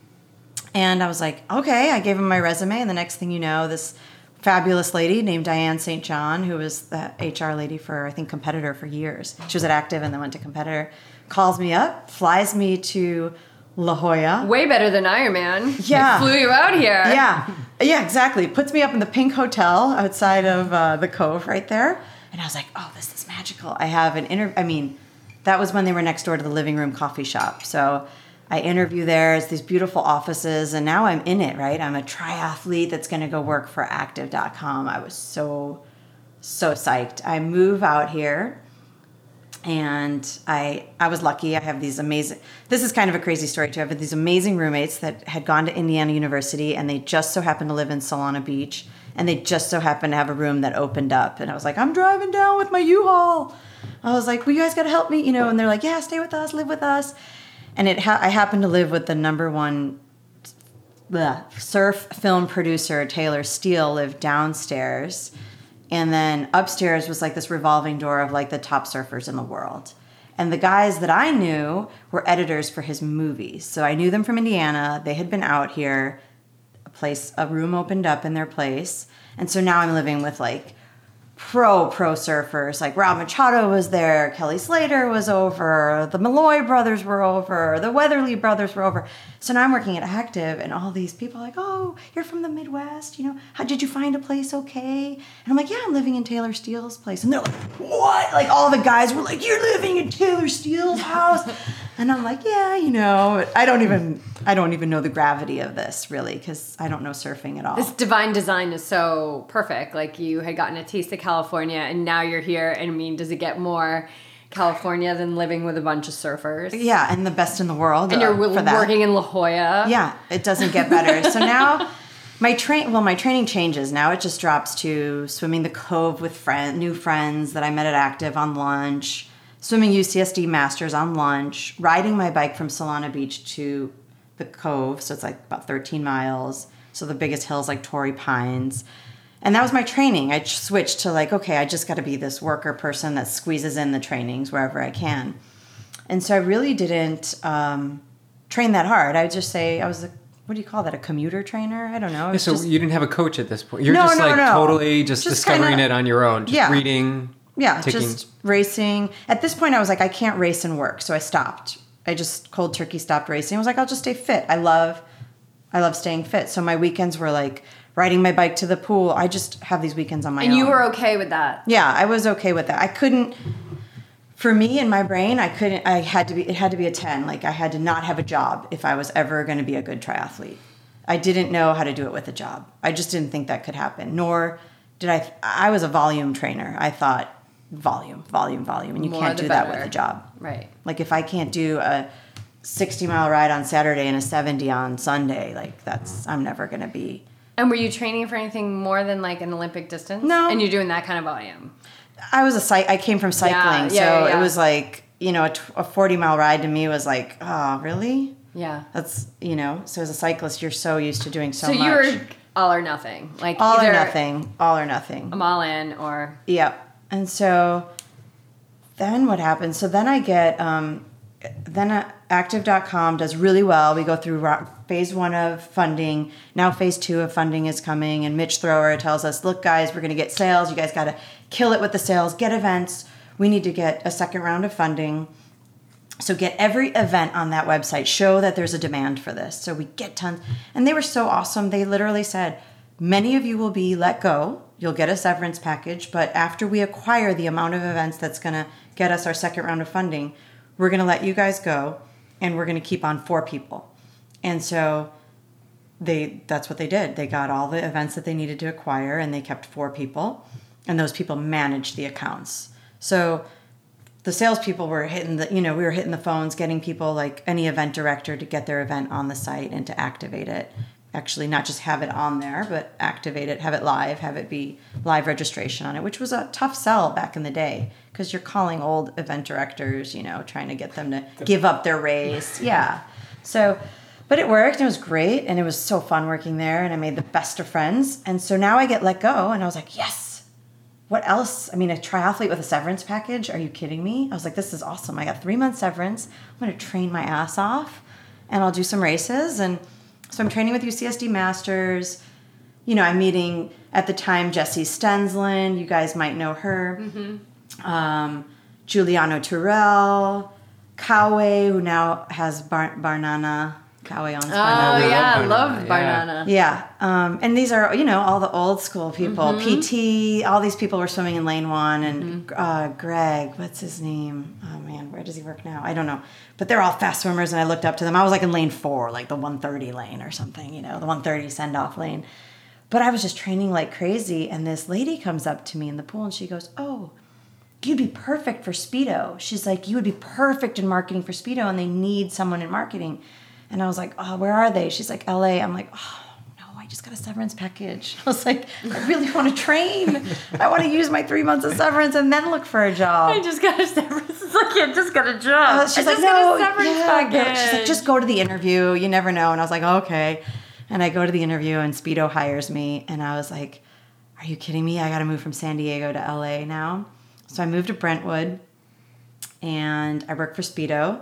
And I was like, okay, I gave him my resume. And the next thing you know, this fabulous lady named Diane Saint John, who was the H R lady for, I think, Competitor for years. She was at Active and then went to Competitor. Calls me up, flies me to La Jolla. Way better than Ironman. Yeah. They flew you out here. Yeah. Yeah, exactly. Puts me up in the Pink Hotel outside of uh, the Cove right there. And I was like, oh, this is magical. I have an interview. I mean, that was when they were next door to the Living Room Coffee Shop. So I interview there. It's these beautiful offices, and now I'm in it, right? I'm a triathlete that's going to go work for Active dot com. I was so, so psyched. I move out here, and I I was lucky. I have these amazing – this is kind of a crazy story, too. I have these amazing roommates that had gone to Indiana University, and they just so happened to live in Solana Beach, and they just so happened to have a room that opened up. And I was like, I'm driving down with my U-Haul. I was like, well, you guys got to help me, you know, and they're like, yeah, stay with us, live with us. And it ha- I happened to live with the number one bleh, surf film producer, Taylor Steele, lived downstairs. And then upstairs was like this revolving door of like the top surfers in the world. And the guys that I knew were editors for his movies. So I knew them from Indiana. They had been out here. A place, a room opened up in their place. And so now I'm living with like pro, pro surfers. Like Rob Machado was there. Kelly Slater was over. The Malloy brothers were over. The Weatherly brothers were over. So now I'm working at Active, and all these people are like, oh, you're from the Midwest. You know, how did you find a place okay? And I'm like, yeah, I'm living in Taylor Steele's place. And they're like, what? Like all the guys were like, you're living in Taylor Steele's house. And I'm like, yeah, you know, I don't even, I don't even know the gravity of this really, because I don't know surfing at all. This divine design is so perfect. Like you had gotten a taste of California, and now you're here. And I mean, does it get more California than living with a bunch of surfers? Yeah, and the best in the world. And uh, you're w- for that. working in La Jolla. Yeah, it doesn't get better. So now, my train, well, my training changes. Now it just drops to swimming the Cove with friend, new friends that I met at Active on lunch. Swimming U C S D Masters on lunch, riding my bike from Solana Beach to the Cove, so it's like about thirteen miles, so the biggest hill is like Torrey Pines. And that was my training. I switched to like, okay, I just got to be this worker person that squeezes in the trainings wherever I can. And so I really didn't um, train that hard. I would just say I was a What do you call that? A commuter trainer? I don't know. Yeah, so just, you didn't have a coach at this point. You're no, just no, like no. totally just, just discovering kinda, it on your own, just yeah. reading. Yeah, ticking. Just racing. At this point, I was like, I can't race and work, so I stopped. I just cold turkey stopped racing. I was like, I'll just stay fit. I love, I love staying fit. So my weekends were like riding my bike to the pool. I just have these weekends on my and own. And you were okay with that? Yeah, I was okay with that. I couldn't. For me in my brain, I couldn't. I had to be. It had to be a ten. Like I had to not have a job if I was ever going to be a good triathlete. I didn't know how to do it with a job. I just didn't think that could happen. Nor did I. I was a volume trainer. I thought. Volume, volume, volume. And you More can't do better. that with a job. Right. Like if I can't do a sixty mile ride on Saturday and a seventy on Sunday, like that's, I'm never going to be. And were you training for anything more than like an Olympic distance? No. And you're doing that kind of volume? I was a cyc- I came from cycling. Yeah, yeah, so yeah, yeah. It was like, you know, a, t- a forty mile ride to me was like, oh, really? Yeah. That's, you know, so as a cyclist, you're so used to doing so, so much. So you were all or nothing. Like all or nothing. All or nothing. I'm all in or. Yep. And so then what happens? So then I get, um, then Active dot com does really well. We go through phase one of funding. Now phase two of funding is coming. And Mitch Thrower tells us, look, guys, we're going to get sales. You guys got to kill it with the sales. Get events. We need to get a second round of funding. So get every event on that website. Show that there's a demand for this. So we get tons. And they were so awesome. They literally said, many of you will be let go. you'll get a severance package, but after we acquire the amount of events that's going to get us our second round of funding, we're going to let you guys go, and we're going to keep on four people. And so they that's what they did. They got all the events that they needed to acquire, and they kept four people, and those people managed the accounts. So the salespeople were hitting the, you know, we were hitting the phones, getting people like any event director to get their event on the site and to activate it. Actually, not just have it on there, but activate it, have it live, have it be live registration on it, which was a tough sell back in the day because you're calling old event directors, you know, trying to get them to give up their race. Yeah. So, but it worked. It was great. And it was so fun working there. And I made the best of friends. And so now I get let go. And I was like, yes, what else? I mean, a triathlete with a severance package. Are you kidding me? I was like, this is awesome. I got three months severance. I'm going to train my ass off and I'll do some races. And so I'm training with U C S D Masters. You know, I'm meeting, at the time, Jessie Stensland. You guys might know her. Mm-hmm. Um, Giuliano Terrell. Kawe, who now has Bar- Barnana. Kawe owns oh, Barnana. Oh, yeah. I love Barnana. Yeah. yeah. Um, and these are, you know, all the old school people. Mm-hmm. P T, all these people were swimming in Lane One. And mm-hmm. uh, Greg, what's his name? Oh, man, where does he work now? I don't know. But they're all fast swimmers, and I looked up to them. I was like in lane four, like the one thirty lane or something, you know, the one thirty send-off lane. But I was just training like crazy, and this lady comes up to me in the pool, and she goes, oh, you'd be perfect for Speedo. She's like, you would be perfect in marketing for Speedo, and they need someone in marketing. And I was like, oh, where are they? She's like, L A. I'm like, oh, no, I just got a severance package. I was like, I really want to train. I want to use my three months of severance and then look for a job. I just got a severance. Like, yeah, just got a job. Uh, she's I like, no, yeah, yeah. She's like, just go to the interview. You never know. And I was like, oh, okay. And I go to the interview, and Speedo hires me. And I was like, are you kidding me? I got to move from San Diego to L A now. So I moved to Brentwood, and I worked for Speedo.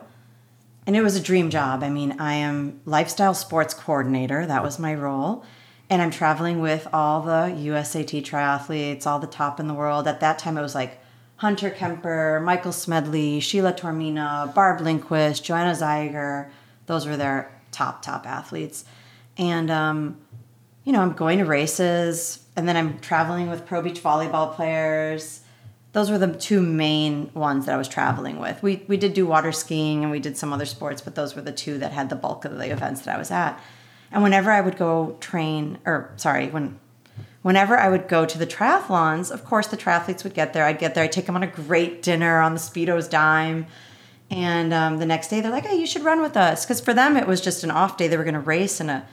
And it was a dream job. I mean, I am lifestyle sports coordinator. That was my role. And I'm traveling with all the U S A T triathletes, all the top in the world. At that time, it was like Hunter Kemper, Michael Smedley, Sheila Tormina, Barb Lindquist, Joanna Zeiger. Those were their top, top athletes. And, um, you know, I'm going to races, and then I'm traveling with pro beach volleyball players. Those were the two main ones that I was traveling with. We we did do water skiing and we did some other sports, but those were the two that had the bulk of the events that I was at. And whenever I would go train, or sorry, when... Whenever I would go to the triathlons, of course, the triathletes would get there. I'd get there. I'd take them on a great dinner on the Speedo's dime. And um, the next day, they're like, hey, you should run with us. Because for them, it was just an off day. They were going to race in a,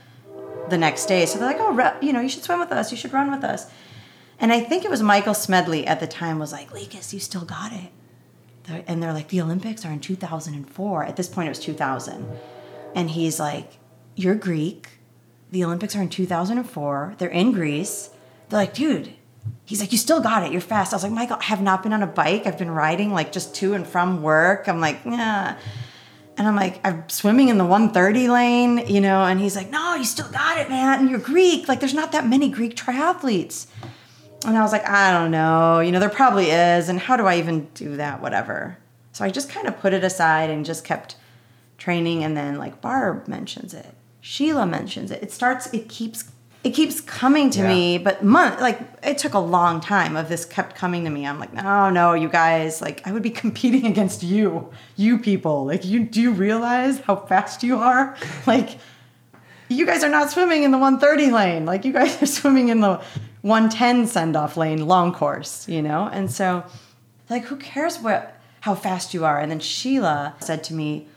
the next day. So they're like, oh, re- you know, you should swim with us. You should run with us. And I think it was Michael Smedley at the time was like, Lekas, you still got it. They're, and they're like, the Olympics are in two thousand four. At this point, it was two thousand. And he's like, you're Greek. The Olympics are in two thousand four. They're in Greece. They're like, dude, he's like, you still got it. You're fast. I was like, Michael, I have not been on a bike. I've been riding like just to and from work. I'm like, yeah. And I'm like, I'm swimming in the one thirty lane, you know, and he's like, no, you still got it, man. And you're Greek. Like, there's not that many Greek triathletes. And I was like, I don't know. You know, there probably is. And how do I even do that? Whatever. So I just kind of put it aside and just kept training. And then like Barb mentions it. Sheila mentions it. It starts, it keeps It keeps coming to yeah. me, but month like it took a long time of this kept coming to me. I'm like, no, no, you guys, like I would be competing against you, you people. Like, you do you realize how fast you are? Like, you guys are not swimming in the one thirty lane. Like, you guys are swimming in the one ten send-off lane, long course, you know? And so, like, who cares what how fast you are? And then Sheila said to me,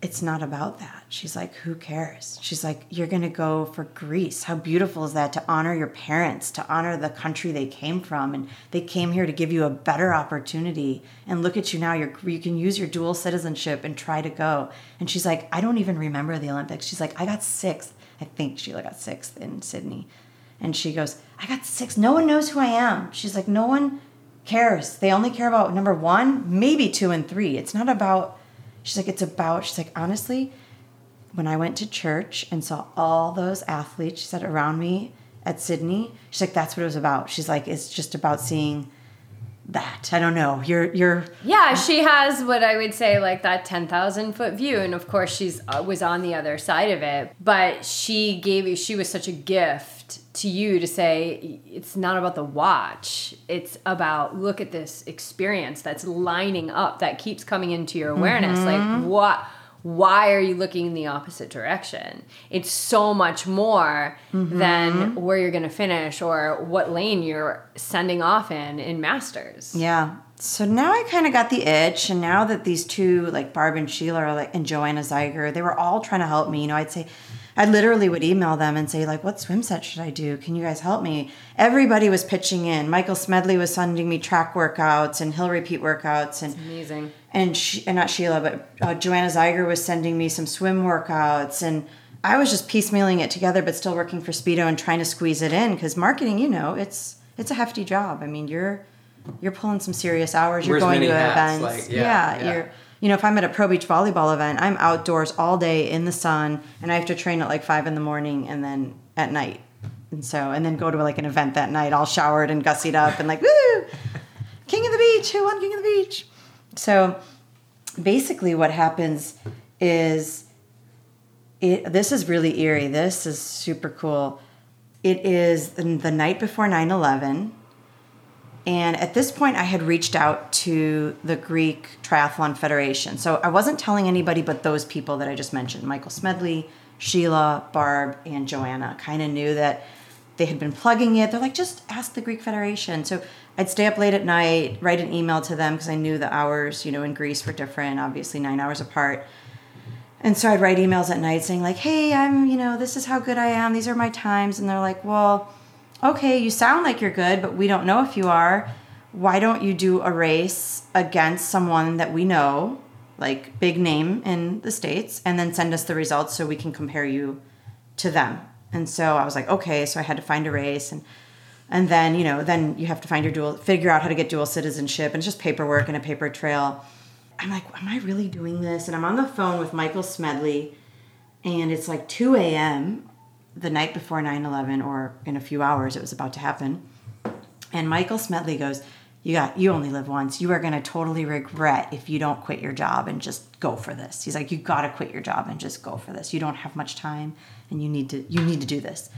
it's not about that. She's like, who cares? She's like, you're going to go for Greece. How beautiful is that, to honor your parents, to honor the country they came from. And they came here to give you a better opportunity. And look at you now. You're, you can use your dual citizenship and try to go. And she's like, I don't even remember the Olympics. She's like, I got sixth. I think Sheila got sixth in Sydney. And she goes, I got sixth. No one knows who I am. She's like, no one cares. They only care about number one, maybe two and three. It's not about... She's like, it's about, she's like, honestly, when I went to church and saw all those athletes, she said, around me at Sydney, she's like, that's what it was about. She's like, it's just about seeing that. I don't know. You're, you're. Yeah, she has what I would say like that ten thousand foot view. And of course she's uh, was on the other side of it, but she gave you, she was such a gift to you to say, it's not about the watch. It's about, look at this experience that's lining up, that keeps coming into your awareness. Mm-hmm. Like what, why are you looking in the opposite direction? It's so much more mm-hmm. than where you're going to finish or what lane you're sending off in in Masters. Yeah. So now I kind of got the itch. And now that these two, like Barb and Sheila are like, and Joanna Zeiger, they were all trying to help me. You know, I'd say, I literally would email them and say, like, what swim set should I do? Can you guys help me? Everybody was pitching in. Michael Smedley was sending me track workouts and hill repeat workouts. And, amazing. And, she, and not Sheila, but uh, Joanna Zeiger was sending me some swim workouts. And I was just piecemealing it together, but still working for Speedo and trying to squeeze it in. Because marketing, you know, it's it's a hefty job. I mean, you're you're pulling some serious hours. You're Where's going to hats, events. Like, yeah, yeah, yeah. You're, you know, if I'm at a pro beach volleyball event, I'm outdoors all day in the sun, and I have to train at like five in the morning and then at night. And so, and then go to like an event that night, all showered and gussied up and like, woo, King of the Beach, who won King of the Beach? So basically what happens is, it, this is really eerie. This is super cool. It is the night before nine eleven. And at this point, I had reached out to the Greek Triathlon Federation. So I wasn't telling anybody but those people that I just mentioned, Michael Smedley, Sheila, Barb, and Joanna. Kind of knew that they had been plugging it. They're like, just ask the Greek Federation. So I'd stay up late at night, write an email to them because I knew the hours, you know, in Greece were different, obviously nine hours apart. And so I'd write emails at night saying like, hey, I'm, you know, this is how good I am. These are my times. And they're like, well, okay, you sound like you're good, but we don't know if you are. Why don't you do a race against someone that we know, like big name in the States, and then send us the results so we can compare you to them. And so I was like, okay, so I had to find a race. And and then, you know, then you have to find your dual, figure out how to get dual citizenship. And it's just paperwork and a paper trail. I'm like, am I really doing this? And I'm on the phone with Michael Smedley, and it's like two a.m., the night before nine eleven, or in a few hours, it was about to happen. And Michael Smedley goes, you got, you only live once. You are going to totally regret if you don't quit your job and just go for this. He's like, you got to quit your job and just go for this. You don't have much time and you need to, you need to do this.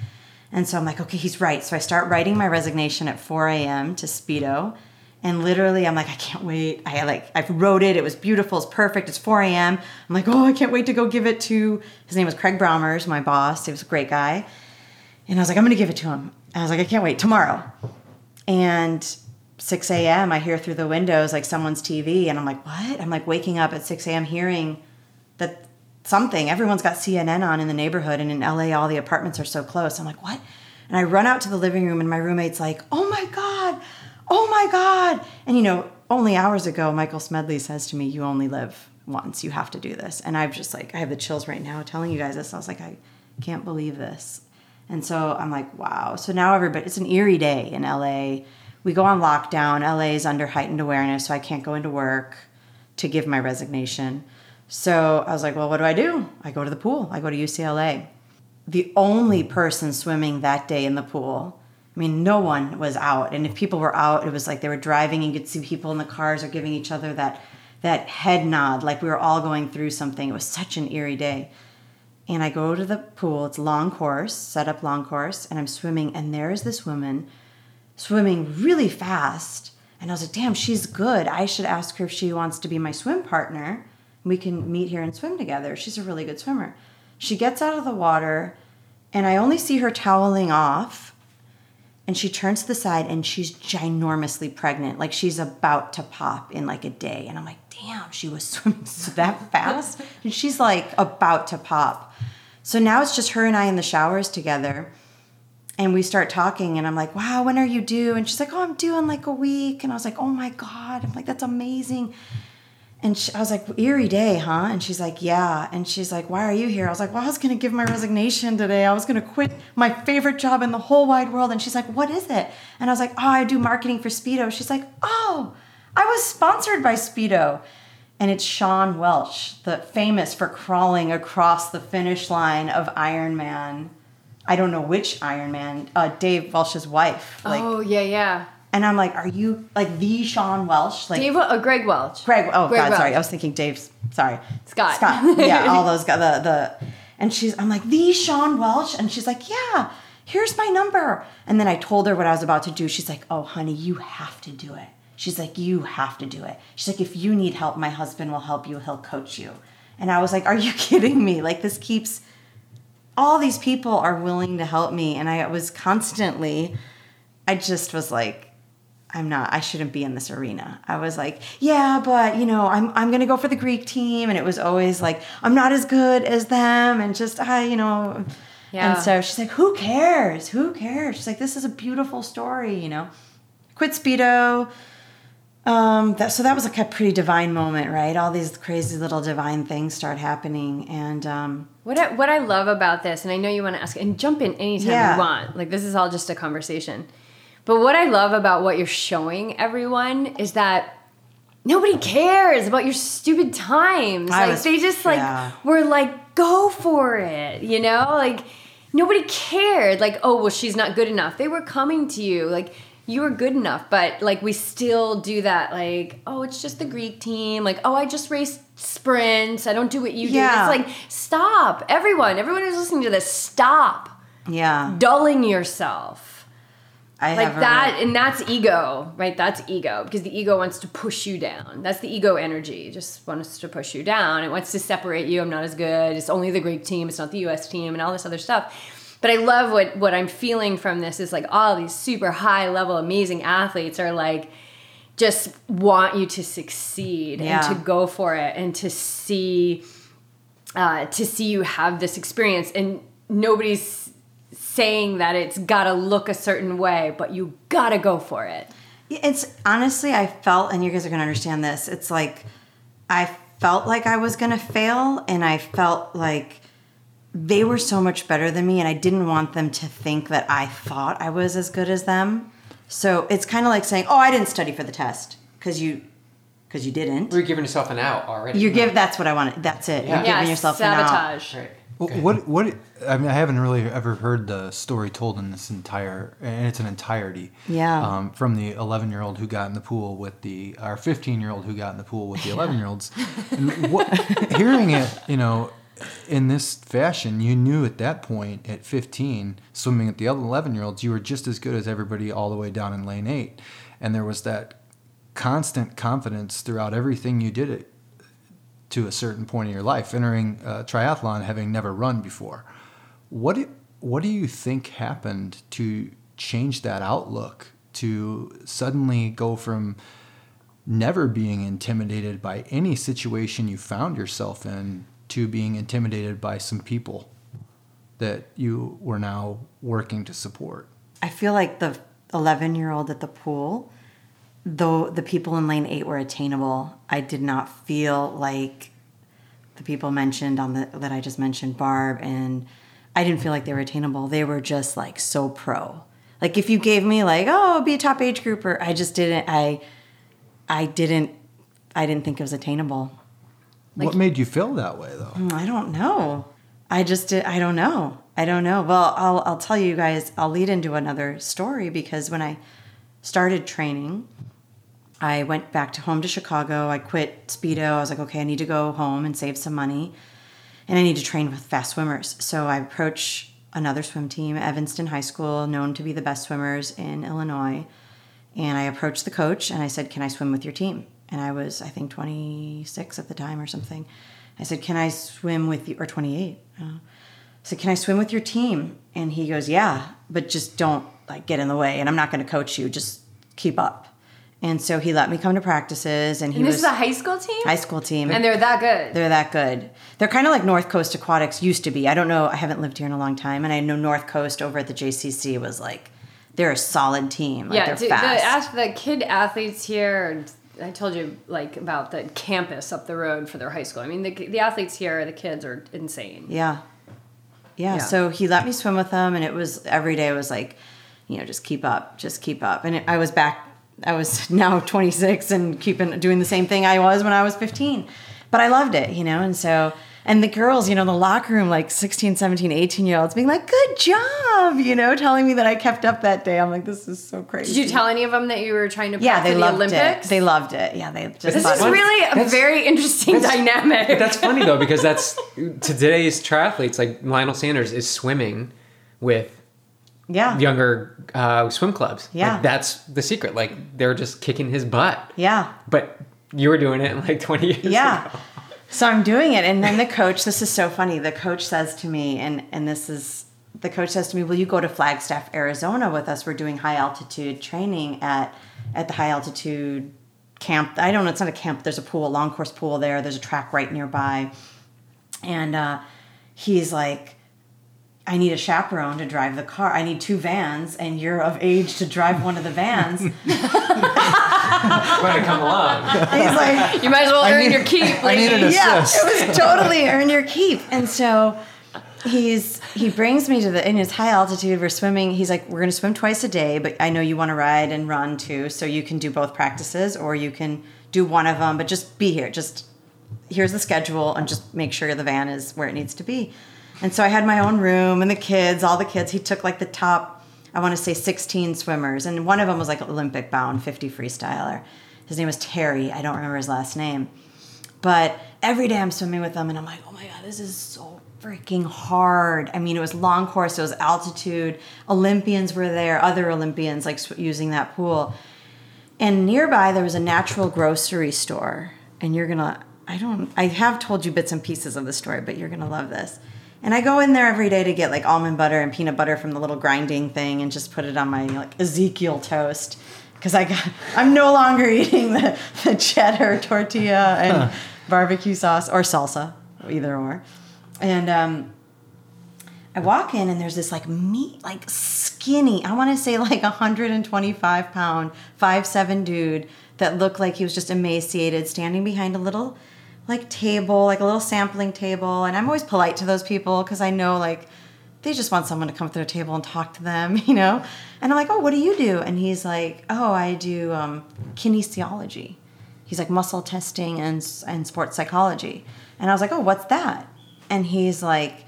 And so I'm like, okay, he's right. So I start writing my resignation at four a.m. to Speedo. And literally I'm like, I can't wait. I like, I wrote it. It was beautiful. It's perfect. It's four a.m. I'm like, oh, I can't wait to go give it to, his name was Craig Bromers, my boss. He was a great guy. And I was like, I'm going to give it to him. I was like, I can't wait tomorrow. And six a.m. I hear through the windows, like someone's T V. And I'm like, what? I'm like waking up at six a.m. hearing that something, everyone's got C N N on in the neighborhood. And in L A, all the apartments are so close. I'm like, what? And I run out to the living room and my roommate's like, oh my God. Oh my God. And you know, only hours ago, Michael Smedley says to me, you only live once. You have to do this. And I'm just like, I have the chills right now telling you guys this. And I was like, I can't believe this. And so I'm like, wow. So now everybody, it's an eerie day in L A. We go on lockdown. L A is under heightened awareness. So I can't go into work to give my resignation. So I was like, well, what do I do? I go to the pool. I go to U C L A. The only person swimming that day in the pool, I mean, no one was out. And if people were out, it was like they were driving and you could see people in the cars or giving each other that that head nod, like we were all going through something. It was such an eerie day. And I go to the pool. It's long course, set up long course. And I'm swimming. And there is this woman swimming really fast. And I was like, damn, she's good. I should ask her if she wants to be my swim partner. We can meet here and swim together. She's a really good swimmer. She gets out of the water. And I only see her toweling off. And she turns to the side and she's ginormously pregnant. Like she's about to pop in like a day. And I'm like, damn, she was swimming so that fast. And she's like about to pop. So now it's just her and I in the showers together. And we start talking and I'm like, wow, when are you due? And she's like, oh, I'm due in like a week. And I was like, oh my God. I'm like, that's amazing. And she, I was like, eerie day, huh? And she's like, yeah. And she's like, why are you here? I was like, well, I was going to give my resignation today. I was going to quit my favorite job in the whole wide world. And she's like, what is it? And I was like, oh, I do marketing for Speedo. She's like, oh, I was sponsored by Speedo. And it's Shawn Welch, the famous for crawling across the finish line of Ironman. I don't know which Ironman, uh, Dave Welsh's wife. Like, oh, yeah, yeah. And I'm like, are you like the Shawn Welch? Like Dave, uh, Greg Welch. Greg. Oh, Greg God, Welch. Sorry. I was thinking Dave's. Sorry. Scott. Scott. Yeah, all those guys. The, the, and she's, I'm like, the Shawn Welch? And she's like, yeah, here's my number. And then I told her what I was about to do. She's like, oh, honey, you have to do it. She's like, you have to do it. She's like, if you need help, my husband will help you. He'll coach you. And I was like, are you kidding me? Like, this keeps, all these people are willing to help me. And I was constantly, I just was like, I'm not, I shouldn't be in this arena. I was like, yeah, but you know, I'm, I'm going to go for the Greek team. And it was always like, I'm not as good as them. And just, I, you know, yeah. And so she's like, who cares? Who cares? She's like, this is a beautiful story. You know, quit Speedo. Um, that, so that was like a pretty divine moment, right? All these crazy little divine things start happening. And, um, what I, what I love about this, and I know you want to ask and jump in anytime yeah. you want, like, this is all just a conversation. But what I love about what you're showing everyone is that nobody cares about your stupid times. I like was, they just like yeah. were like, go for it, you know? Like nobody cared. Like, oh, well, she's not good enough. They were coming to you. Like you were good enough. But like we still do that. Like, oh, it's just the Greek team. Like, oh, I just raced sprints. I don't do what you yeah. do. It's like, stop. Everyone, everyone who's listening to this, stop. Yeah. Dulling yourself. I like that, right. And that's ego, right? That's ego because the ego wants to push you down. That's the ego energy. It just wants to push you down. It wants to separate you. I'm not as good. It's only the Greek team. It's not the U S team and all this other stuff. But I love what, what I'm feeling from this is like all these super high level, amazing athletes are like, just want you to succeed yeah. and to go for it and to see, uh, to see you have this experience. And nobody's saying that it's gotta look a certain way, but you gotta go for it. It's honestly, I felt, and you guys are gonna understand this, it's like I felt like I was gonna fail, and I felt like they were so much better than me, and I didn't want them to think that I thought I was as good as them. So it's kind of like saying, oh, I didn't study for the test, because you because you didn't. You're giving yourself an out already. You give, that's what I wanted. That's it. Yeah. You're giving yeah, yourself sabotage. An out. Right. Well, what what I mean, I haven't really ever heard the story told in this entire, and it's an entirety. Yeah. Um, from the eleven-year-old who got in the pool with the, or fifteen-year-old who got in the pool with the eleven-year-olds. And what, hearing it, you know, in this fashion, you knew at that point at fifteen, swimming at the eleven-year-olds, you were just as good as everybody all the way down in lane eight, and there was that constant confidence throughout everything you did it. To a certain point in your life, entering uh, triathlon, having never run before. What do, what do you think happened to change that outlook, to suddenly go from never being intimidated by any situation you found yourself in to being intimidated by some people that you were now working to support? I feel like the eleven-year-old at the pool, though the people in lane eight were attainable, I did not feel like the people mentioned on the that I just mentioned, Barb, and I didn't feel like they were attainable. They were just like so pro. Like if you gave me like, oh, be a top age grouper, I just didn't. I, I didn't. I didn't think it was attainable. Like, what made you feel that way though? I don't know. I just did. I don't know. I don't know. Well, I'll I'll tell you guys. I'll lead into another story because when I started training, I went back to home to Chicago. I quit Speedo. I was like, okay, I need to go home and save some money. And I need to train with fast swimmers. So I approach another swim team, Evanston High School, known to be the best swimmers in Illinois. And I approached the coach and I said, can I swim with your team? And I was, I think, twenty-six at the time or something. I said, can I swim with you? Or twenty-eight. I said, can I swim with your team? And he goes, yeah, but just don't like get in the way. And I'm not going to coach you. Just keep up. And so he let me come to practices, and he and this was this is a high school team? High school team. And they're that good. They're that good. They're kind of like North Coast Aquatics used to be. I don't know. I haven't lived here in a long time, and I know North Coast over at the J C C was like, they're a solid team. Like, yeah, they're d- fast. The, the kid athletes here, I told you like about the campus up the road for their high school. I mean, the, the athletes here, the kids are insane. Yeah. yeah. Yeah. So he let me swim with them, and it was every day. It was like, you know, just keep up, just keep up. And it, I was back. I was now twenty-six and keeping doing the same thing I was when I was fifteen, but I loved it, you know? And so And the girls, you know, in the locker room, like sixteen, seventeen, eighteen-year-olds being like, good job, you know, telling me that I kept up that day. I'm like, this is so crazy. Did you tell any of them that you were trying to yeah, play for the Olympics? It. They loved it. Yeah, they just This is really a that's, very interesting that's, dynamic. That's funny, though, because that's today's triathletes, like Lionel Sanders is swimming with yeah. younger uh, swim clubs. Yeah. Like, that's the secret. Like, they're just kicking his butt. Yeah. But you were doing it in like twenty years yeah. ago. So I'm doing it. And then the coach, this is so funny. The coach says to me, and, and this is, the coach says to me, will you go to Flagstaff, Arizona with us? We're doing high altitude training at, at the high altitude camp. I don't know. It's not a camp. There's a pool, a long course pool there. There's a track right nearby. And uh, he's like, I need a chaperone to drive the car. I need two vans, and you're of age to drive one of the vans. You better come along. He's like, you might as well I earn need, your keep. Like, I need an assist. Yeah, it was totally earn your keep. And so he's he brings me to the, in his high altitude, we're swimming. He's like, we're going to swim twice a day, but I know you want to ride and run too, so you can do both practices, or you can do one of them, but just be here. Just here's the schedule, and just make sure the van is where it needs to be. And so I had my own room and the kids, all the kids. He took like the top, I want to say sixteen swimmers. And one of them was like Olympic bound, fifty freestyler. His name was Terry. I don't remember his last name. But every day I'm swimming with them and I'm like, oh my God, this is so freaking hard. I mean, it was long course. It was altitude. Olympians were there. Other Olympians like sw- using that pool. And nearby there was a natural grocery store. And you're going to, I don't, I have told you bits and pieces of the story, but you're going to love this. And I go in there every day to get like almond butter and peanut butter from the little grinding thing and just put it on my like Ezekiel toast because I got, I'm no longer eating the, the cheddar tortilla and huh. barbecue sauce or salsa, either or. And um, I walk in and there's this like meat, like skinny, I want to say like one hundred twenty-five pound, five foot seven dude that looked like he was just emaciated standing behind a little like table, like a little sampling table. And I'm always polite to those people because I know like they just want someone to come to their table and talk to them, you know? And I'm like, oh, what do you do? And he's like, oh, I do um, kinesiology. He's like muscle testing and and sports psychology. And I was like, oh, what's that? And he's like,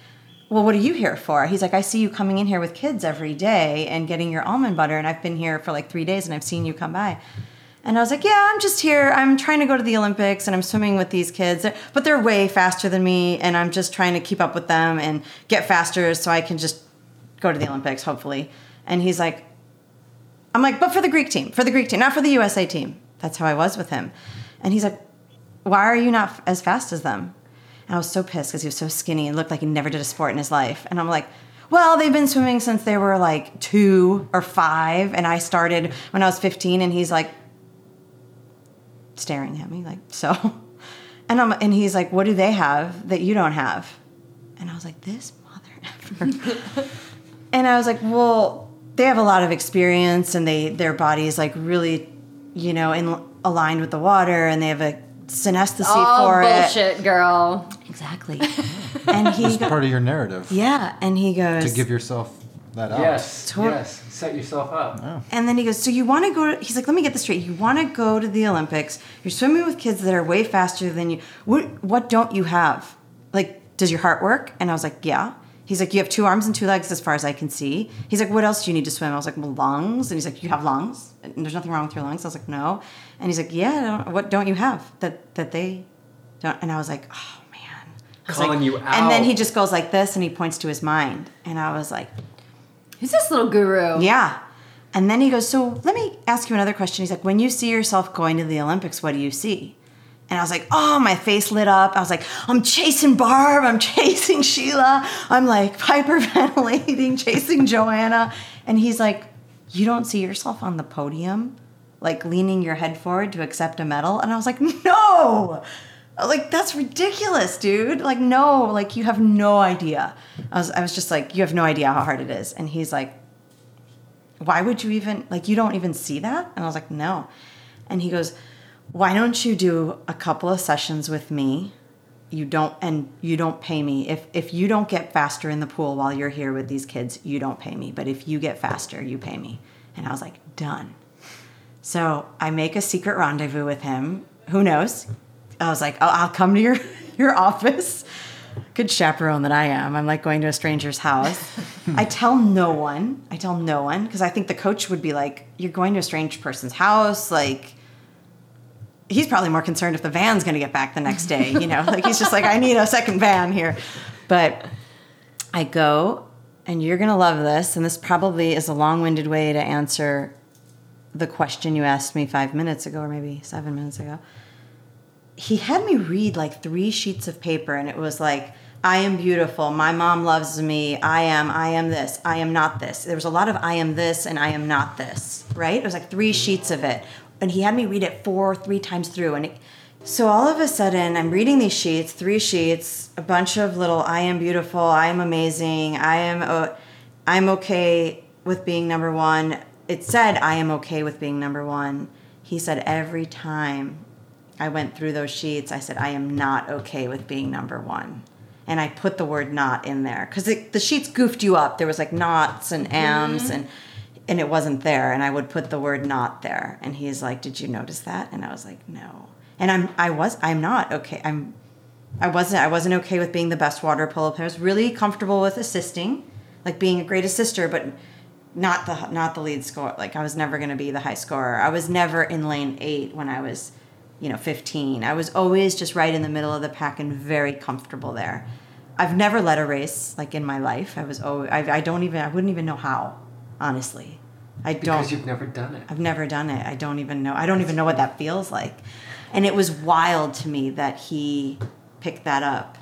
well, what are you here for? He's like, I see you coming in here with kids every day and getting your almond butter. And I've been here for like three days and I've seen you come by. And I was like, yeah, I'm just here. I'm trying to go to the Olympics and I'm swimming with these kids, but they're way faster than me. And I'm just trying to keep up with them and get faster so I can just go to the Olympics, hopefully. And he's like, I'm like, but for the Greek team, for the Greek team, not for the U S A team. That's how I was with him. And he's like, why are you not as fast as them? And I was so pissed because he was so skinny and looked like he never did a sport in his life. And I'm like, well, they've been swimming since they were like two or five. And I started when I was fifteen and he's like, staring at me like so, and I'm and he's like, what do they have that you don't have? And I was like, this mother effer. And I was like, well, they have a lot of experience and they their body's like really, you know, in aligned with the water and they have a synesthesia oh, for bullshit, it. Bullshit, girl. Exactly. And he that's go- part of your narrative. Yeah, and he goes to give yourself that out. Yes, to- yes. Set yourself up. Oh. And then he goes, so you want to go to, he's like, let me get this straight. You want to go to the Olympics. You're swimming with kids that are way faster than you. What, what don't you have? Like, does your heart work? And I was like, yeah. He's like, you have two arms and two legs as far as I can see. He's like, what else do you need to swim? I was like, well, lungs. And he's like, you have lungs? And there's nothing wrong with your lungs. I was like, no. And he's like, yeah, I don't, what don't you have that, that they don't? And I was like, oh, man. I was calling like, you out. And then he just goes like this and he points to his mind. And I was like, who's this little guru? Yeah. And then he goes, so let me ask you another question. He's like, when you see yourself going to the Olympics, what do you see? And I was like, oh, my face lit up. I was like, I'm chasing Barb. I'm chasing Sheila. I'm like hyperventilating, chasing Joanna. And he's like, you don't see yourself on the podium, like leaning your head forward to accept a medal? And I was like, no. Like, that's ridiculous, dude. Like, no, like, you have no idea. I was I was just like, you have no idea how hard it is. And he's like, why would you even, like, you don't even see that? And I was like, no. And he goes, why don't you do a couple of sessions with me? You don't, and you don't pay me. If if you don't get faster in the pool while you're here with these kids, you don't pay me. But if you get faster, you pay me. And I was like, done. So I make a secret rendezvous with him. Who knows? I was like, oh, I'll come to your, your office. good chaperone that I am. I'm like going to a stranger's house. I tell no one. I tell no one because I think the coach would be like, you're going to a strange person's house. Like, he's probably more concerned if the van's going to get back the next day. You know, like he's just like, I need a second van here. But I go, and you're going to love this. And this probably is a long-winded way to answer the question you asked me five minutes ago or maybe seven minutes ago. He had me read like three sheets of paper, and it was like, I am beautiful. My mom loves me. I am, I am this. I am not this. There was a lot of I am this and I am not this, right? It was like three sheets of it. And he had me read it four, three times through. And it, so all of a sudden, I'm reading these sheets, three sheets, a bunch of little I am beautiful, I am amazing, I am uh, I'm okay with being number one. It said, I am okay with being number one. He said, every time I went through those sheets, I said, I am not okay with being number one. And I put the word not in there because the sheets goofed you up. There was like nots and ams mm-hmm. and and it wasn't there. And I would put the word not there. And he's like, did you notice that? And I was like, no. And I'm I was I'm not okay. I'm I wasn't I wasn't okay with being the best water polo player. I was really comfortable with assisting, like being a great assister, but not the not the lead scorer. Like I was never going to be the high scorer. I was never in lane eight when I was, you know, fifteen. I was always just right in the middle of the pack and very comfortable there. I've never led a race like in my life. I was always, I, I don't even, I wouldn't even know how, honestly. I don't. Because you've never done it. I've never done it. I don't even know. I don't even know what that feels like. And it was wild to me that he picked that up.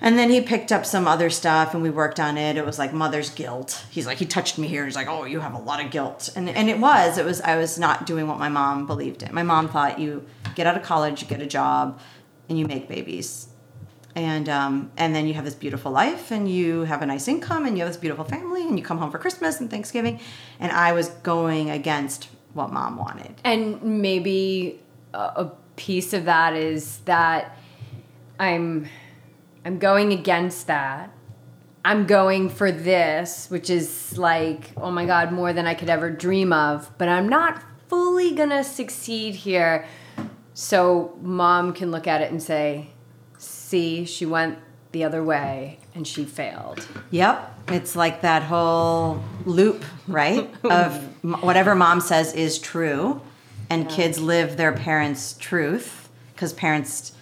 And then he picked up some other stuff and we worked on it. It was like mother's guilt. He's like, he touched me here. He's like, oh, you have a lot of guilt. And and it was, it was, I was not doing what my mom believed in. My mom thought you get out of college, you get a job, and you make babies. And um, and then you have this beautiful life and you have a nice income and you have this beautiful family and you come home for Christmas and Thanksgiving. And I was going against what mom wanted. And maybe a piece of that is that I'm... I'm going against that. I'm going for this, which is like, oh my God, more than I could ever dream of. But I'm not fully going to succeed here. So mom can look at it and say, see, she went the other way and she failed. Yep. It's like that whole loop, right? Of whatever mom says is true. And yeah. Kids live their parents' truth because parents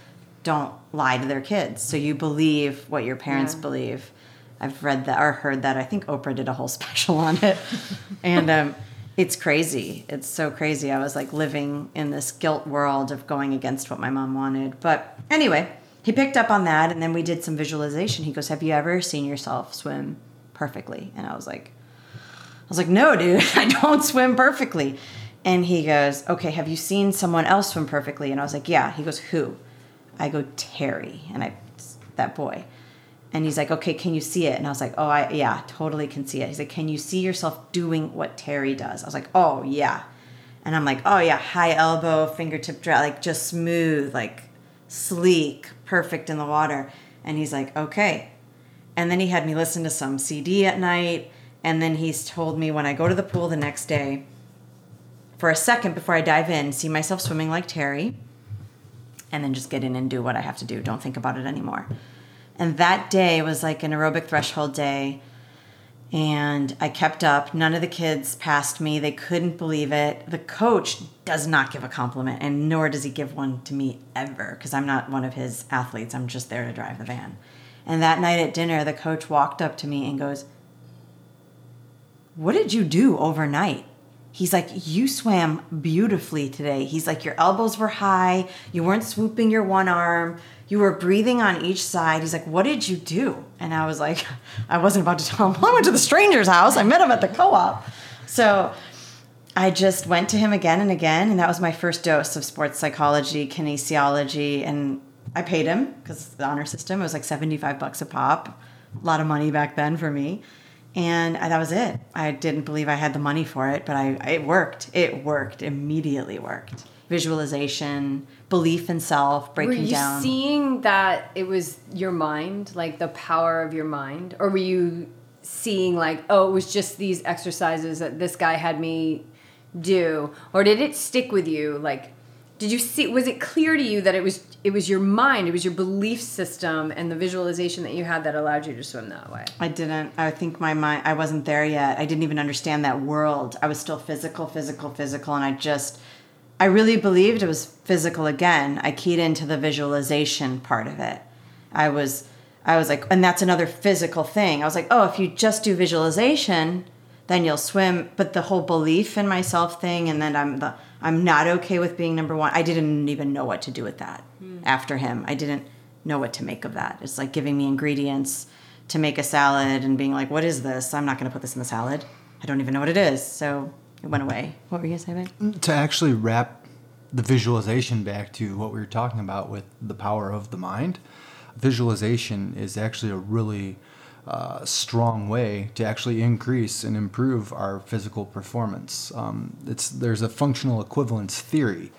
don't lie to their kids. So you believe what your parents yeah. believe. I've read that or heard that. I think Oprah did a whole special on it. And um, it's crazy. It's so crazy. I was like living in this guilt world of going against what my mom wanted. But anyway, he picked up on that. And then we did some visualization. He goes, have you ever seen yourself swim perfectly? And I was like, I was like, no, dude, I don't swim perfectly. And he goes, okay, have you seen someone else swim perfectly? And I was like, yeah. He goes, who? I go, Terry, and I, that boy. And he's like, okay, can you see it? And I was like, oh, I yeah, totally can see it. He's like, can you see yourself doing what Terry does? I was like, oh, yeah. And I'm like, oh, yeah, high elbow, fingertip drop, like just smooth, like sleek, perfect in the water. And he's like, okay. And then he had me listen to some C D at night. And then he's told me when I go to the pool the next day, for a second before I dive in, see myself swimming like Terry. And then just get in and do what I have to do. Don't think about it anymore. And that day was like an aerobic threshold day. And I kept up. None of the kids passed me. They couldn't believe it. The coach does not give a compliment, and nor does he give one to me ever, because I'm not one of his athletes. I'm just there to drive the van. And that night at dinner, the coach walked up to me and goes, what did you do overnight? He's like, you swam beautifully today. He's like, your elbows were high. You weren't swooping your one arm. You were breathing on each side. He's like, what did you do? And I was like, I wasn't about to tell him. I went to the stranger's house. I met him at the co-op. So I just went to him again and again. And that was my first dose of sports psychology, kinesiology. And I paid him because the honor system, it was like seventy-five bucks a pop. A lot of money back then for me. And that was it. I didn't believe I had the money for it, but I it worked. It worked. Immediately worked. Visualization, belief in self, breaking down. Were you down. Seeing that it was your mind, like the power of your mind? Or were you seeing like, oh, it was just these exercises that this guy had me do? Or did it stick with you? Like, Did you see, was it clear to you that it was it was your mind, it was your belief system and the visualization that you had that allowed you to swim that way? I didn't. I think my mind, I wasn't there yet. I didn't even understand that world. I was still physical, physical, physical. And I just, I really believed it was physical again. I keyed into the visualization part of it. I was, I was like, and that's another physical thing. I was like, oh, if you just do visualization, then you'll swim. But the whole belief in myself thing, and then I'm the I'm not okay with being number one. I didn't even know what to do with that mm. after him. I didn't know what to make of that. It's like giving me ingredients to make a salad and being like, what is this? I'm not going to put this in the salad. I don't even know what it is. So it went away. What were you going to say, babe? To actually wrap the visualization back to what we were talking about with the power of the mind, visualization is actually a really Uh, strong way to actually increase and improve our physical performance. Um, it's there's a functional equivalence theory,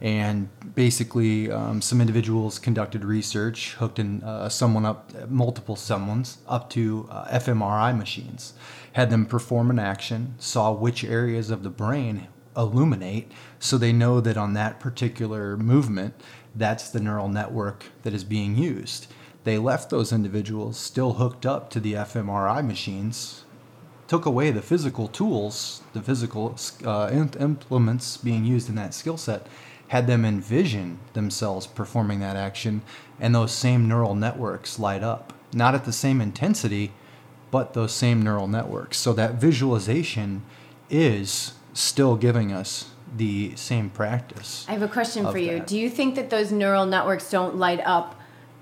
and basically um, some individuals conducted research, hooked in uh, someone up, multiple someone's up to uh, fMRI machines, had them perform an action, saw which areas of the brain illuminate, so they know that on that particular movement, that's the neural network that is being used. They left those individuals still hooked up to the fMRI machines, took away the physical tools, the physical uh, implements being used in that skill set, had them envision themselves performing that action, and those same neural networks light up. Not at the same intensity, but those same neural networks. So that visualization is still giving us the same practice. I have a question for you. That. Do you think that those neural networks don't light up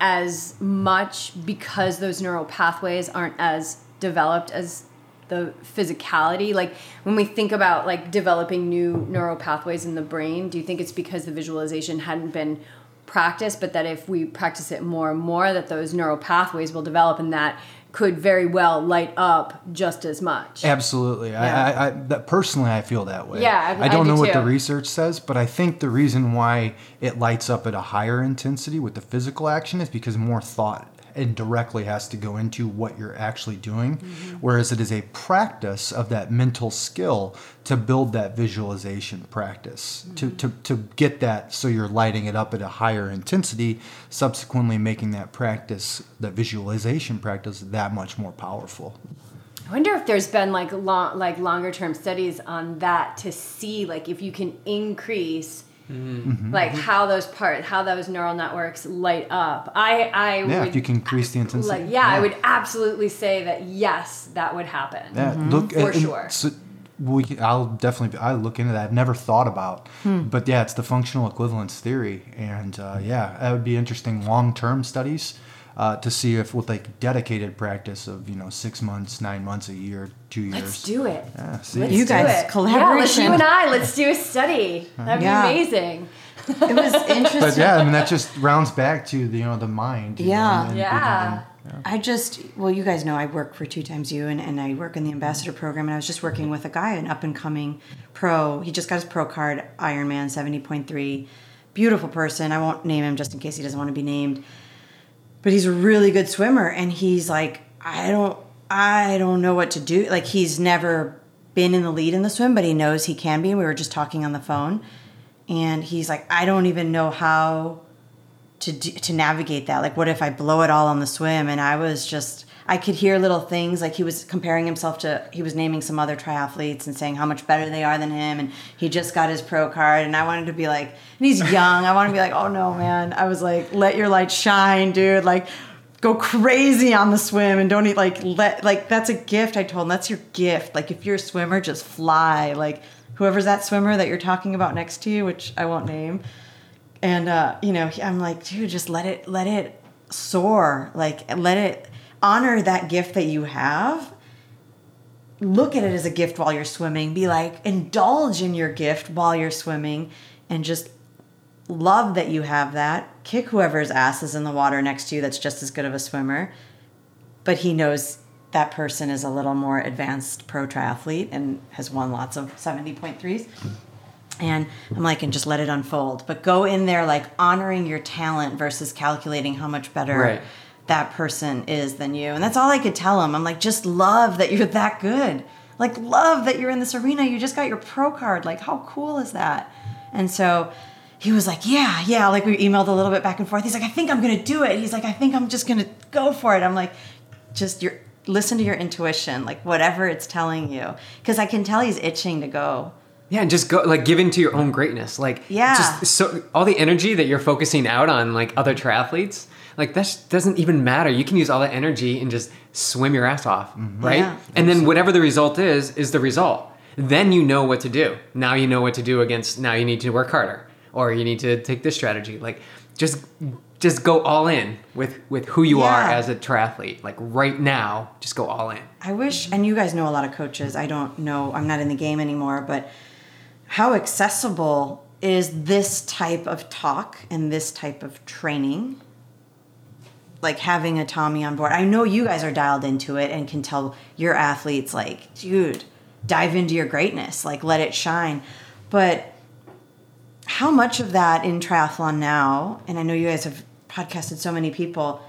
as much because those neural pathways aren't as developed as the physicality? Like when we think about like developing new neural pathways in the brain, do you think it's because the visualization hadn't been practiced, but that if we practice it more and more, that those neural pathways will develop and that could very well light up just as much? Absolutely. Yeah. I, I, I that personally, I feel that way. Yeah, I, I don't I do know too. What the research says, but I think the reason why it lights up at a higher intensity with the physical action is because more thought and directly has to go into what you're actually doing, mm-hmm. whereas it is a practice of that mental skill to build that visualization practice, mm-hmm. to, to, to get that so you're lighting it up at a higher intensity, subsequently making that practice, the visualization practice, that much more powerful. I wonder if there's been like long, like longer term studies on that to see like if you can increase Mm-hmm. like how those parts, how those neural networks light up. I, I yeah, would, if you can increase the intensity. Like, yeah, yeah, I would absolutely say that yes, that would happen. Yeah, mm-hmm. look for and, sure. And so we, I'll definitely I look into that. I've never thought about, hmm. but yeah, it's the functional equivalence theory, and uh, yeah, that would be interesting long-term studies uh, to see if with like dedicated practice of you know six months, nine months, a year, two years. Let's do it. Yeah, see, let's you do guys it. Collaboration. Yeah, let's you and I. Let's do a study. That'd be yeah. amazing. It was interesting. But yeah, I mean that just rounds back to the you know the mind. Yeah, know, and, yeah. And, yeah. I just well, you guys know I work for Two Times You, and, and I work in the ambassador program, and I was just working with a guy, an up and coming pro. He just got his pro card, Ironman seventy point three. Beautiful person. I won't name him just in case he doesn't want to be named. But he's a really good swimmer, and he's like, I don't, I don't know what to do. Like he's never been in the lead in the swim, but he knows he can be. We were just talking on the phone, and he's like, I don't even know how to do, to navigate that. Like, what if I blow it all on the swim? And I was just, I could hear little things. Like he was comparing himself to, he was naming some other triathletes and saying how much better they are than him, and he just got his pro card. And I wanted to be like, and he's young. I want to be like, oh no, man. I was like, let your light shine, dude. Like, go crazy on the swim and don't eat like let like that's a gift. I told him that's your gift. Like if you're a swimmer, just fly. Like whoever's that swimmer that you're talking about next to you, which I won't name. And uh, you know, I'm like, dude, just let it let it soar. Like let it. Honor that gift that you have. Look at it as a gift while you're swimming. Be like, indulge in your gift while you're swimming and just love that you have that. Kick whoever's ass is in the water next to you that's just as good of a swimmer. But he knows that person is a little more advanced pro triathlete and has won lots of seventy point threes. And I'm like, and just let it unfold. But go in there like honoring your talent versus calculating how much better. Right. That person is than you. And that's all I could tell him. I'm like, just love that you're that good. Like, love that you're in this arena. You just got your pro card. Like, how cool is that? And so he was like, yeah, yeah. Like, we emailed a little bit back and forth. He's like, I think I'm going to do it. He's like, I think I'm just going to go for it. I'm like, just your listen to your intuition, like whatever it's telling you. Because I can tell he's itching to go. Yeah, and just go, like, give into your own greatness. Like, yeah. Just so all the energy that you're focusing out on, like, other triathletes, like, that doesn't even matter. You can use all that energy and just swim your ass off, mm-hmm. right? Yeah. And then whatever the result is, is the result. Then you know what to do. Now you know what to do against, now you need to work harder. Or you need to take this strategy. Like, just just go all in with, with who you yeah. are as a triathlete. Like, right now, just go all in. I wish, and you guys know a lot of coaches. I don't know. I'm not in the game anymore, but how accessible is this type of talk and this type of training? Like, having a Tommy on board. I know you guys are dialed into it and can tell your athletes, like, dude, dive into your greatness. Like, let it shine. But how much of that in triathlon now, and I know you guys have podcasted so many people,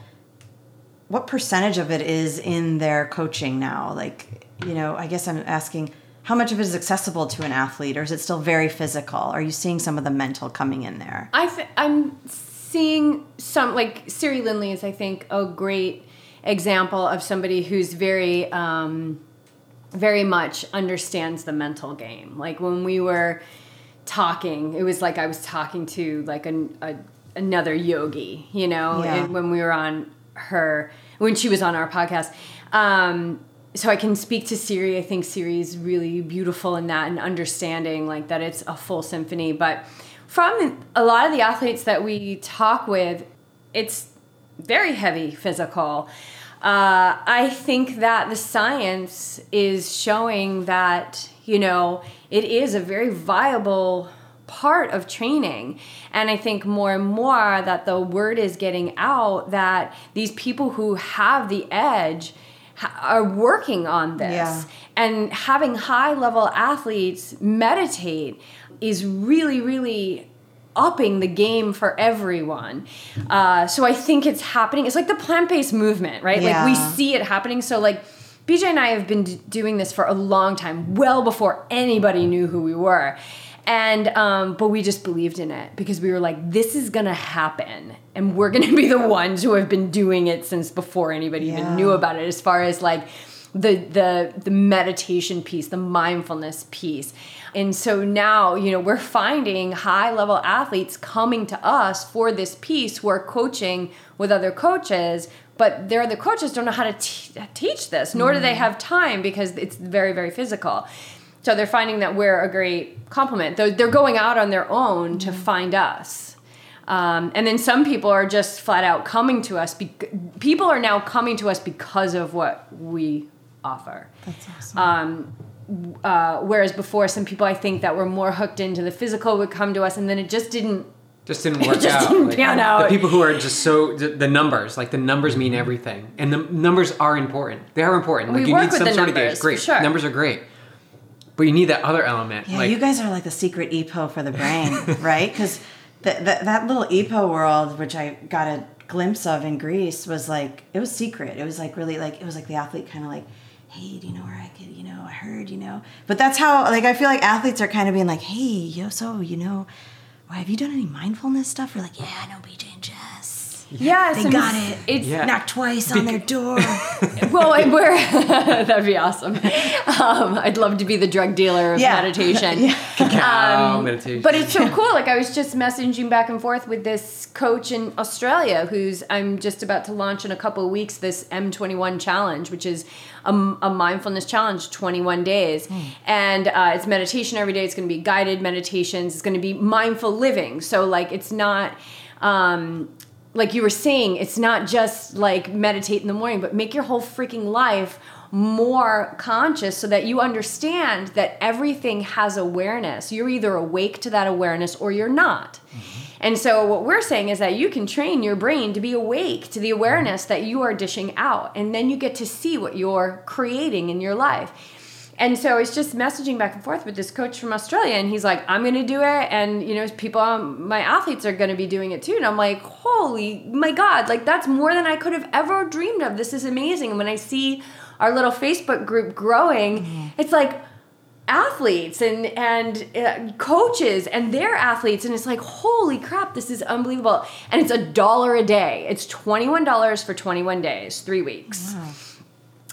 what percentage of it is in their coaching now? Like, you know, I guess I'm asking, how much of it is accessible to an athlete, or is it still very physical? Are you seeing some of the mental coming in there? I th- I'm seeing some, like, Siri Lindley is, I think, a great example of somebody who's very, um, very much understands the mental game. Like, when we were talking, it was like I was talking to, like, an, a, another yogi, you know, yeah. and when we were on her, when she was on our podcast. Um, so I can speak to Siri. I think Siri is really beautiful in that, and understanding, like, that it's a full symphony. But from a lot of the athletes that we talk with, it's very heavy physical. Uh, I think that the science is showing that, you know, it is a very viable part of training. And I think more and more that the word is getting out that these people who have the edge ha- are working on this. Yeah. And having high-level athletes meditate is really, really upping the game for everyone. Uh, so I think it's happening. It's like the plant-based movement, right? Yeah. Like, we see it happening. So, like, B J and I have been d- doing this for a long time, well before anybody knew who we were. And, um, but we just believed in it because we were like, this is going to happen. And we're going to be the ones who have been doing it since before anybody yeah. even knew about it, as far as, like, the, the, the meditation piece, the mindfulness piece. And so now, you know, we're finding high level athletes coming to us for this piece. We're coaching with other coaches, but they're the coaches don't know how to t- teach this, nor do they have time, because it's very, very physical. So they're finding that we're a great complement. They're, they're going out on their own to find us. Um, and then some people are just flat out coming to us. Be- people are now coming to us because of what we offer. That's awesome. Um, Uh, whereas before, some people, I think, that were more hooked into the physical would come to us, and then it just didn't just didn't work it just out. Didn't like, pan out. The people who are just so the, the numbers, like the numbers mean everything, and the numbers are important. They are important. Like, we you work need with some the sort numbers, of gauge. Great, sure. Numbers are great, but you need that other element. Yeah, like, you guys are like the secret E P O for the brain, right? Because that little E P O world, which I got a glimpse of in Greece, was like it was secret. It was like really like it was like the athlete kind of like, hey, do you know where I could, you know, I heard, you know. But that's how, like, I feel like athletes are kind of being like, hey, yo, so, you know, well, have you done any mindfulness stuff? We're like, yeah, I know B J and Jess. Yeah. They got it. It's yeah. knocked twice on Be- their door. Well, and we're, that'd be awesome. Um, I'd love to be the drug dealer of yeah. meditation. yeah. Cacao um, meditation. But it's so cool. Like, I was just messaging back and forth with this coach in Australia who's, I'm just about to launch in a couple of weeks, this M twenty-one Challenge, which is A, a mindfulness challenge, twenty-one days. Mm. And uh, it's meditation every day. It's going to be guided meditations. It's going to be mindful living. So, like, it's not, um, like you were saying, it's not just like meditate in the morning, but make your whole freaking life more conscious so that you understand that everything has awareness. You're either awake to that awareness or you're not. Mm-hmm. And so what we're saying is that you can train your brain to be awake to the awareness that you are dishing out. And then you get to see what you're creating in your life. And so it's just messaging back and forth with this coach from Australia. And he's like, I'm going to do it. And, you know, people, um, my athletes are going to be doing it too. And I'm like, holy my God, like, that's more than I could have ever dreamed of. This is amazing. And when I see our little Facebook group growing, mm-hmm. it's like, athletes and and uh, coaches and their athletes, and it's like, holy crap, this is unbelievable. And it's a dollar a day. It's twenty-one dollars for twenty-one days, three weeks. Wow.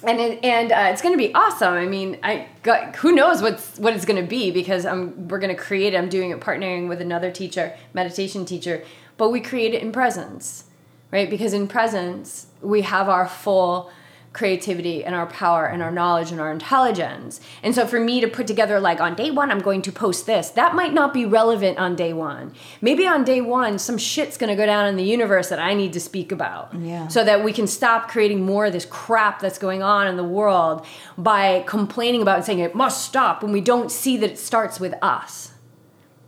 And it, and uh, it's going to be awesome. I mean, I got, who knows what's what it's going to be, because I'm we're going to create it. I'm doing it partnering with another teacher, meditation teacher, but we create it in presence, right? Because in presence we have our full creativity and our power and our knowledge and our intelligence. And so for me to put together, like, on day one, I'm going to post this, that might not be relevant on day one. Maybe on day one, some shit's going to go down in the universe that I need to speak about. Yeah. So that we can stop creating more of this crap that's going on in the world by complaining about and saying it must stop, when we don't see that it starts with us,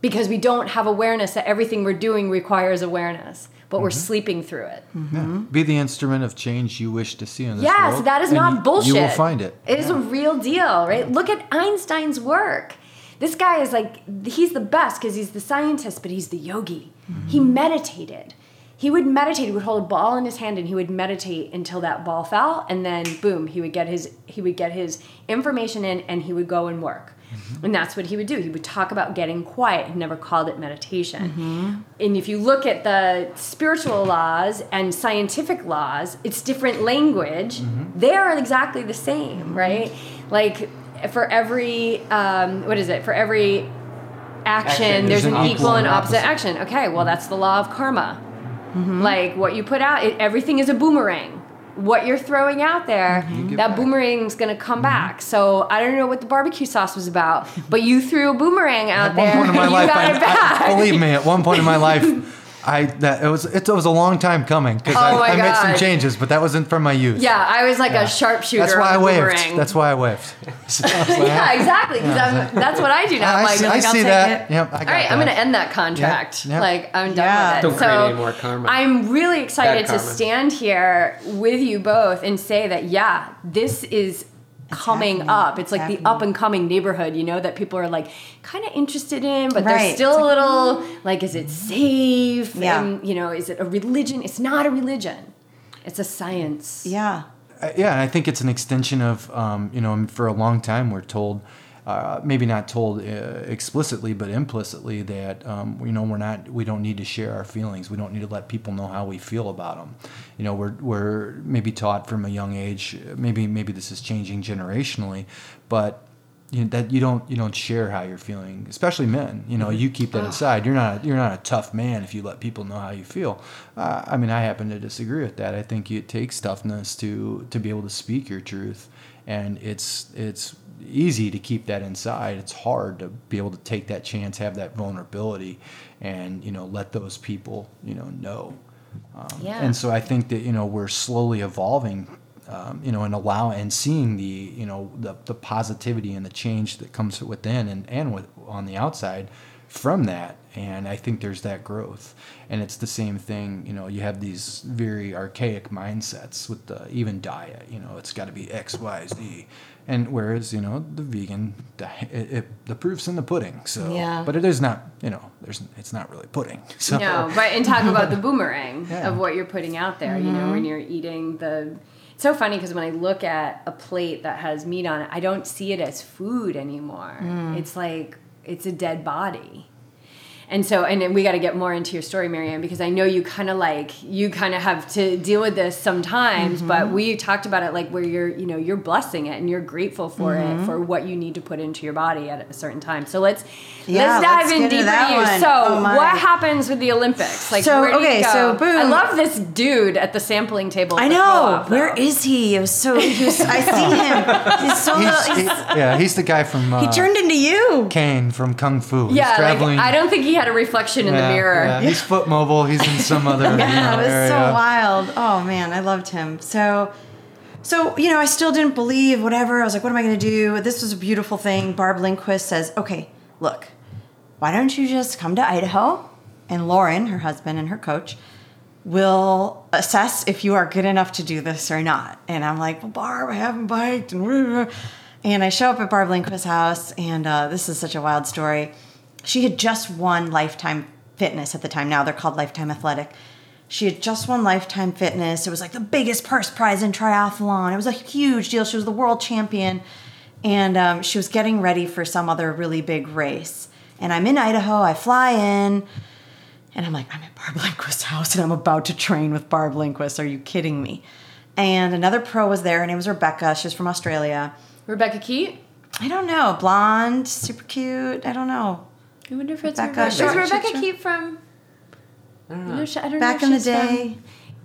because we don't have awareness that everything we're doing requires awareness. But mm-hmm. we're sleeping through it. Mm-hmm. Yeah. Be the instrument of change you wish to see in this yes, world. Yes, that is not you, bullshit. You will find it. It yeah. is a real deal, right? Yeah. Look at Einstein's work. This guy is like, he's the best because he's the scientist, but he's the yogi. Mm-hmm. He meditated. He would meditate. He would hold a ball in his hand and he would meditate until that ball fell, and then boom, he would get his he would get his information in, and he would go and work. Mm-hmm. And that's what he would do. He would talk about getting quiet. He never called it meditation. Mm-hmm. And if you look at the spiritual laws and scientific laws, it's different language. Mm-hmm. They are exactly the same, right? Like, for every, um, what is it? For every action, action. There's, there's an, an equal, equal and opposite, opposite action. Okay, well, that's the law of karma. Mm-hmm. Like, what you put out, it, everything is a boomerang. What you're throwing out there, mm-hmm. that boomerang's going to come mm-hmm. back. So I don't know what the barbecue sauce was about, but you threw a boomerang out there. At one point in my life, I, I, I, believe me, at one point in my life, I that it was it, it was a long time coming, because oh I, I made some changes, but that wasn't from my youth. Yeah, I was like yeah. a sharpshooter. That's why I waved. Boomerang. That's why I waved. So I like, yeah, exactly. Because yeah, that's what I do now. I, like, see, like, I I'll see that. It. Yep. I got All right, that. I'm going to end that contract. Yep, yep. Like, I'm done yeah. with it. Don't create so any more karma. I'm really excited to stand here with you both and say that yeah, this is coming it's up. It's like it's the up and coming neighborhood, you know, that people are like kind of interested in, but right. they're still like, a little like, is it safe? Yeah. And, you know, is it a religion? It's not a religion. It's a science. Yeah. Uh, yeah. And I think it's an extension of, um, you know, for a long time we're told, uh, maybe not told uh, explicitly, but implicitly that, um, you know, we're not, we don't need to share our feelings. We don't need to let people know how we feel about them. You know, we're, we're maybe taught from a young age, maybe, maybe this is changing generationally, but you know, that you don't, you don't share how you're feeling, especially men, you know, you keep that aside. You're not, you're not a tough man if you let people know how you feel. Uh, I mean, I happen to disagree with that. I think it takes toughness to, to be able to speak your truth, and it's, it's, easy to keep that inside. It's hard to be able to take that chance, have that vulnerability, and you know, let those people you know know. Um, yeah. And so I think that you know we're slowly evolving, um, you know, and allow and seeing the you know the the positivity and the change that comes within and and with on the outside from that. And I think there's that growth. And it's the same thing, you know, you have these very archaic mindsets with the even diet, you know, it's got to be X, Y, Z. And whereas, you know, the vegan, diet, it, it, the proof's in the pudding. So, yeah. But it is not, you know, there's it's not really pudding. So. No, but and talk about the boomerang yeah. of what you're putting out there, mm-hmm. you know, when you're eating the... It's so funny because when I look at a plate that has meat on it, I don't see it as food anymore. Mm. It's like, it's a dead body. And so, and we got to get more into your story, Marianne, because I know you kind of like, you kind of have to deal with this sometimes, mm-hmm. but we talked about it like where you're, you know, you're blessing it and you're grateful for mm-hmm. it, for what you need to put into your body at a certain time. So let's, yeah, let's dive let's in deeper. You. So oh what happens with the Olympics? Like, so, where do okay, you go? So boom. I love this dude at the sampling table. I know. Off, where is he? It was so, he was, I see him. He's so he's, little, he's, yeah, he's the guy from, uh, he turned into you. Kane from Kung Fu. Yeah. He's traveling. Like, I don't think he had a reflection yeah, in the mirror. Yeah. He's foot mobile. He's in some other yeah, you know, it was area. So wild. Oh man, I loved him. So, so you know, I still didn't believe whatever. I was like, what am I going to do? This was a beautiful thing. Barb Lindquist says, okay, look, why don't you just come to Idaho, and Lauren, her husband, and her coach will assess if you are good enough to do this or not. And I'm like, well, Barb, I haven't biked, and and I show up at Barb Lindquist's house, and uh, this is such a wild story. She had just won Lifetime Fitness at the time. Now they're called Lifetime Athletic. She had just won Lifetime Fitness. It was like the biggest purse prize in triathlon. It was a huge deal. She was the world champion. And um, she was getting ready for some other really big race. And I'm in Idaho. I fly in. And I'm like, I'm at Barb Lindquist's house, and I'm about to train with Barb Lindquist. Are you kidding me? And another pro was there. Her name was Rebecca. She's from Australia. Rebecca Keat? I don't know. Blonde, super cute. I don't know. I wonder if it's Rebecca. Rebecca. Sure. Is Rebecca Keat from... I don't know. I don't know Back in the day.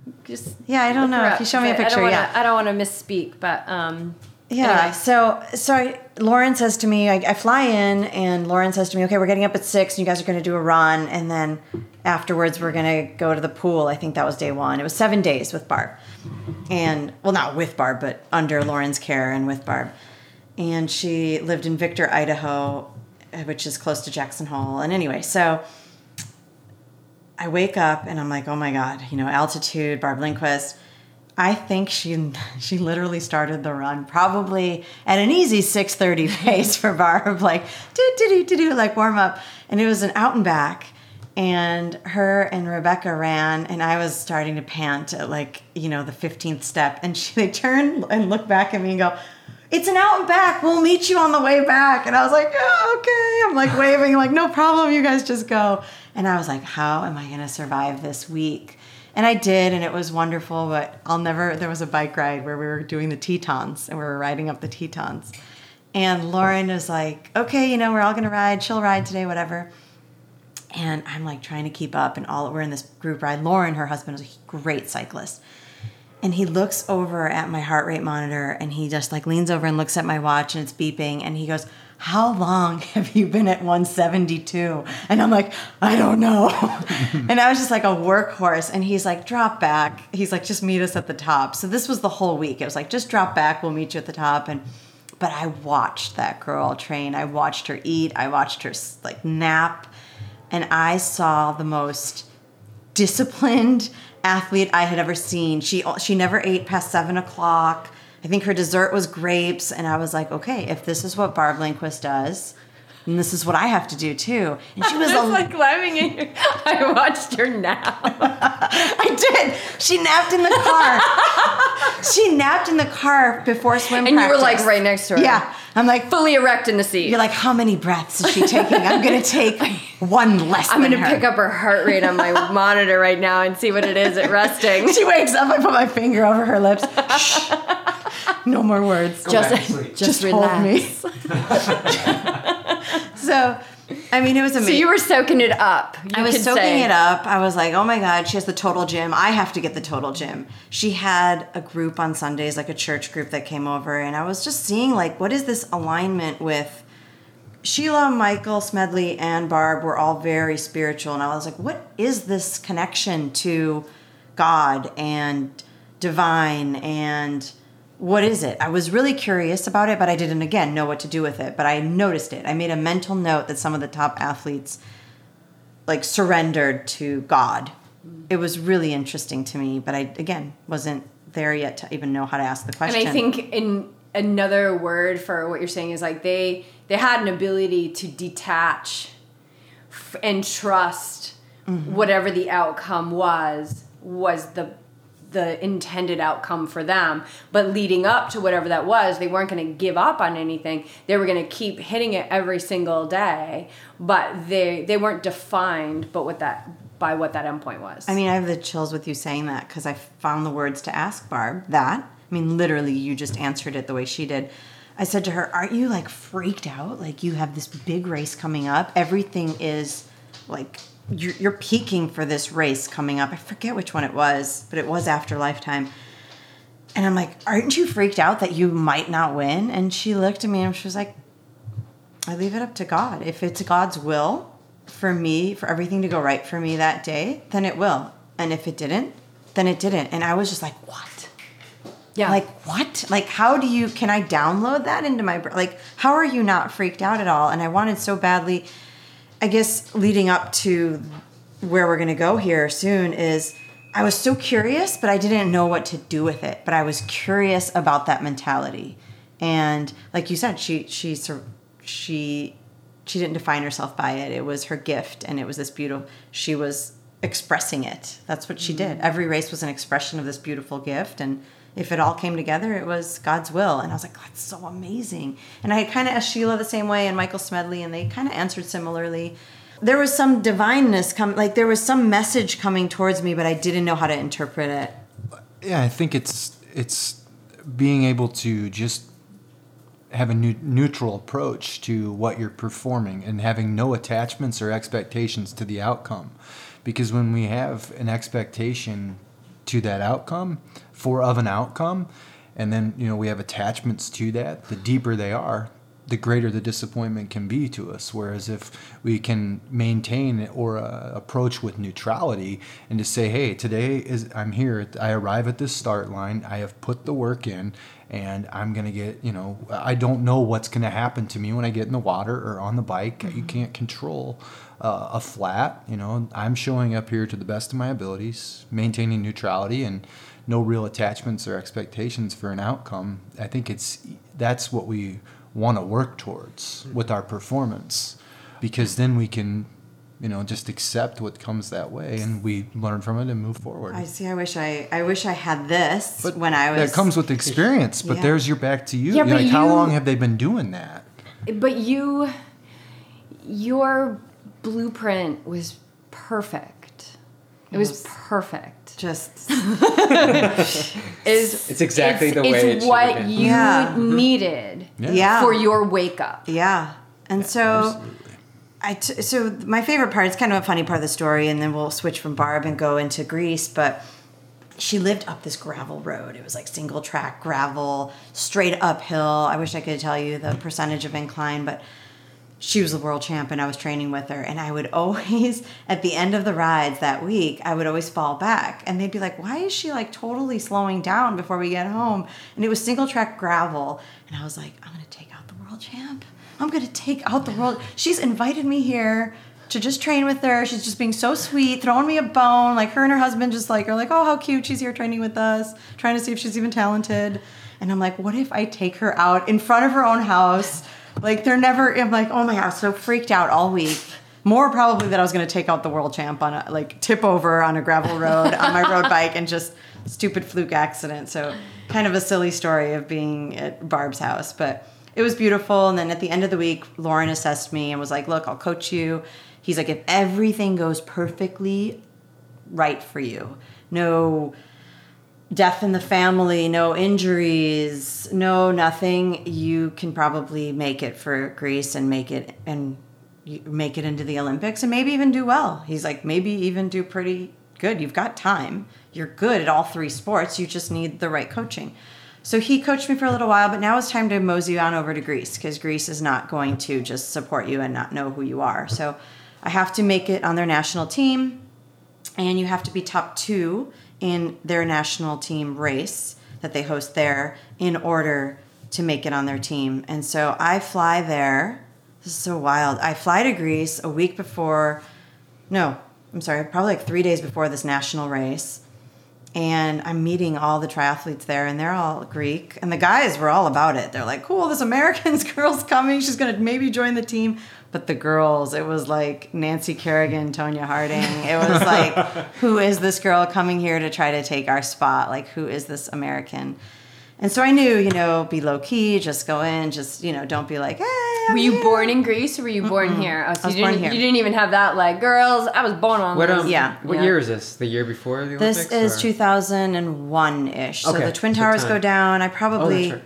From, just yeah, I don't know. If you show me a picture, I wanna, yeah. I don't want to misspeak, but... Um, yeah, anyway. so so I, Lauren says to me, I, I fly in, and Lauren says to me, okay, we're getting up at six, and you guys are going to do a run, and then... afterwards, we're going to go to the pool. I think that was day one. It was seven days with Barb. And, well, not with Barb, but under Lauren's care and with Barb. And she lived in Victor, Idaho, which is close to Jackson Hole. And anyway, so I wake up and I'm like, oh my God, you know, altitude, Barb Lindquist. I think she she literally started the run probably at an easy six thirty pace for Barb, like, do-do-do-do-do, like warm up. And it was an out and back. And her and Rebecca ran, and I was starting to pant at, like, you know, the fifteenth step. And she, they turn and look back at me and go, it's an out and back. We'll meet you on the way back. And I was like, oh, okay. I'm, like, waving, like, no problem. You guys just go. And I was like, how am I going to survive this week? And I did, and it was wonderful. But I'll never – there was a bike ride where we were doing the Tetons, and we were riding up the Tetons. And Lauren was like, okay, you know, we're all going to ride. She'll ride today, whatever. And I'm, like, trying to keep up, and all we're in this group ride. Lauren, her husband, is a great cyclist. And he looks over at my heart rate monitor, and he just, like, leans over and looks at my watch, and it's beeping. And he goes, how long have you been at one seventy-two? And I'm like, I don't know. And I was just, like, a workhorse. And he's like, drop back. He's like, just meet us at the top. So this was the whole week. It was like, just drop back. We'll meet you at the top. And but I watched that girl train. I watched her eat. I watched her, like, nap. And I saw the most disciplined athlete I had ever seen. She she never ate past seven o'clock. I think her dessert was grapes. And I was like, okay, if this is what Barb Lindquist does, then this is what I have to do too. And she was al- like laughing at you. I watched her nap. I did. She napped in the car. She napped in the car before swim and practice. And you were like right next to her. Yeah. I'm like fully erect in the seat. You're like, how many breaths is she taking? I'm going to take one less I'm than gonna her. I'm going to pick up her heart rate on my monitor right now and see what it is at resting. She wakes up. I put my finger over her lips. Shh. No more words. Just, okay. just, just relax. Hold me. So, I mean, it was amazing. So you were soaking it up. You I was soaking say. it up. I was like, oh my God, she has the total gym. I have to get the total gym. She had a group on Sundays, like a church group that came over. And I was just seeing, like, what is this alignment with Sheila, Michael, Smedley, and Barb were all very spiritual. And I was like, what is this connection to God and divine and... what is it? I was really curious about it, but I didn't, again, know what to do with it. But I noticed it. I made a mental note that some of the top athletes, like, surrendered to God. It was really interesting to me, but I, again, wasn't there yet to even know how to ask the question. And I think in another word for what you're saying is, like, they, they had an ability to detach f- and trust mm-hmm. whatever the outcome was, was the the intended outcome for them. But leading up to whatever that was, they weren't going to give up on anything. They were going to keep hitting it every single day, but they they weren't defined but what that by what that endpoint was. I mean, I have the chills with you saying that because I found the words to ask Barb that. I mean, literally, you just answered it the way she did. I said to her, aren't you, like, freaked out? Like, you have this big race coming up. Everything is, like... You're, you're peaking for this race coming up. I forget which one it was, but it was after Lifetime. And I'm like, aren't you freaked out that you might not win? And she looked at me and she was like, I leave it up to God. If it's God's will for me, for everything to go right for me that day, then it will. And if it didn't, then it didn't. And I was just like, what? Yeah. Like, what? Like, how do you, can I download that into my, like, how are you not freaked out at all? And I wanted so badly... I guess leading up to where we're going to go here soon is I was so curious, but I didn't know what to do with it. But I was curious about that mentality. And like you said, she she she she didn't define herself by it. It was her gift, and it was this beautiful... She was expressing it. That's what she did. Every race was an expression of this beautiful gift, and if it all came together, it was God's will. And I was like, that's so amazing. And I kind of asked Sheila the same way and Michael Smedley, and they kind of answered similarly. There was some divineness coming, like there was some message coming towards me, but I didn't know how to interpret it. Yeah, I think it's it's being able to just have a new, neutral approach to what you're performing and having no attachments or expectations to the outcome. Because when we have an expectation to that outcome, for of an outcome, and then, you know, we have attachments to that, the deeper they are, the greater the disappointment can be to us. Whereas if we can maintain or uh, approach with neutrality and just say, hey, today is I'm here. I arrive at this start line. I have put the work in, and I'm going to get, you know, I don't know what's going to happen to me when I get in the water or on the bike. Mm-hmm. You can't control uh, a flat. You know, I'm showing up here to the best of my abilities, maintaining neutrality and no real attachments or expectations for an outcome. I think it's that's what we want to work towards with our performance, because then we can, you know, just accept what comes that way, and we learn from it and move forward. I see. I wish I, I wish I had this but when I was. That comes with experience, but yeah. There's your back to you. Yeah, like, you, how long have they been doing that? But you, your blueprint was perfect. It was perfect. Just is it's exactly it's, the way it's it should what have been. You yeah. needed yeah. for your wake up. Yeah, and yeah, so absolutely. I t- so my favorite part is kind of a funny part of the story, and then we'll switch from Barb and go into Greece. But she lived up this gravel road. It was like single track gravel, straight uphill. I wish I could tell you the percentage of incline, but she was the world champ, and I was training with her. And I would always, at the end of the rides that week, I would always fall back. And they'd be like, why is she like totally slowing down before we get home? And it was single track gravel. And I was like, I'm going to take out the world champ. I'm going to take out the world. She's invited me here to just train with her. She's just being so sweet, throwing me a bone. Like her and her husband just like are like, oh, how cute. She's here training with us, trying to see if she's even talented. And I'm like, what if I take her out in front of her own house? Like, they're never, I'm like, oh my gosh, so freaked out all week. More probably that I was going to take out the world champ on a, like, tip over on a gravel road on my road bike and just stupid fluke accident. So kind of a silly story of being at Barb's house. But it was beautiful. And then at the end of the week, Lauren assessed me and was like, look, I'll coach you. He's like, if everything goes perfectly right for you, no death in the family, no injuries, no nothing, you can probably make it for Greece and make it and make it into the Olympics and maybe even do well. He's like, maybe even do pretty good. You've got time. You're good at all three sports. You just need the right coaching. So he coached me for a little while, but now it's time to mosey on over to Greece, because Greece is not going to just support you and not know who you are. So I have to make it on their national team, and you have to be top two in their national team race that they host there in order to make it on their team. And so I fly there. This is so wild. I fly to Greece a week before, no, I'm sorry, probably like three days before this national race. And I'm meeting all the triathletes there, and they're all Greek. And the guys were all about it. They're like, cool, this American girl's coming. She's going to maybe join the team. But the girls, it was like Nancy Kerrigan, Tonya Harding. It was like, who is this girl coming here to try to take our spot? Like, who is this American? And so I knew, you know, be low key, just go in, just, you know, don't be like, hey, I'm Were you here. born in Greece or were you born mm-hmm. here? Oh, so I was you born didn't, here. You didn't even have that, like, girls, I was born on what, um, yeah. What yeah. year is this? The year before the Olympics? This is or? two thousand one-ish. Okay. So the Twin Towers go down. I probably, oh,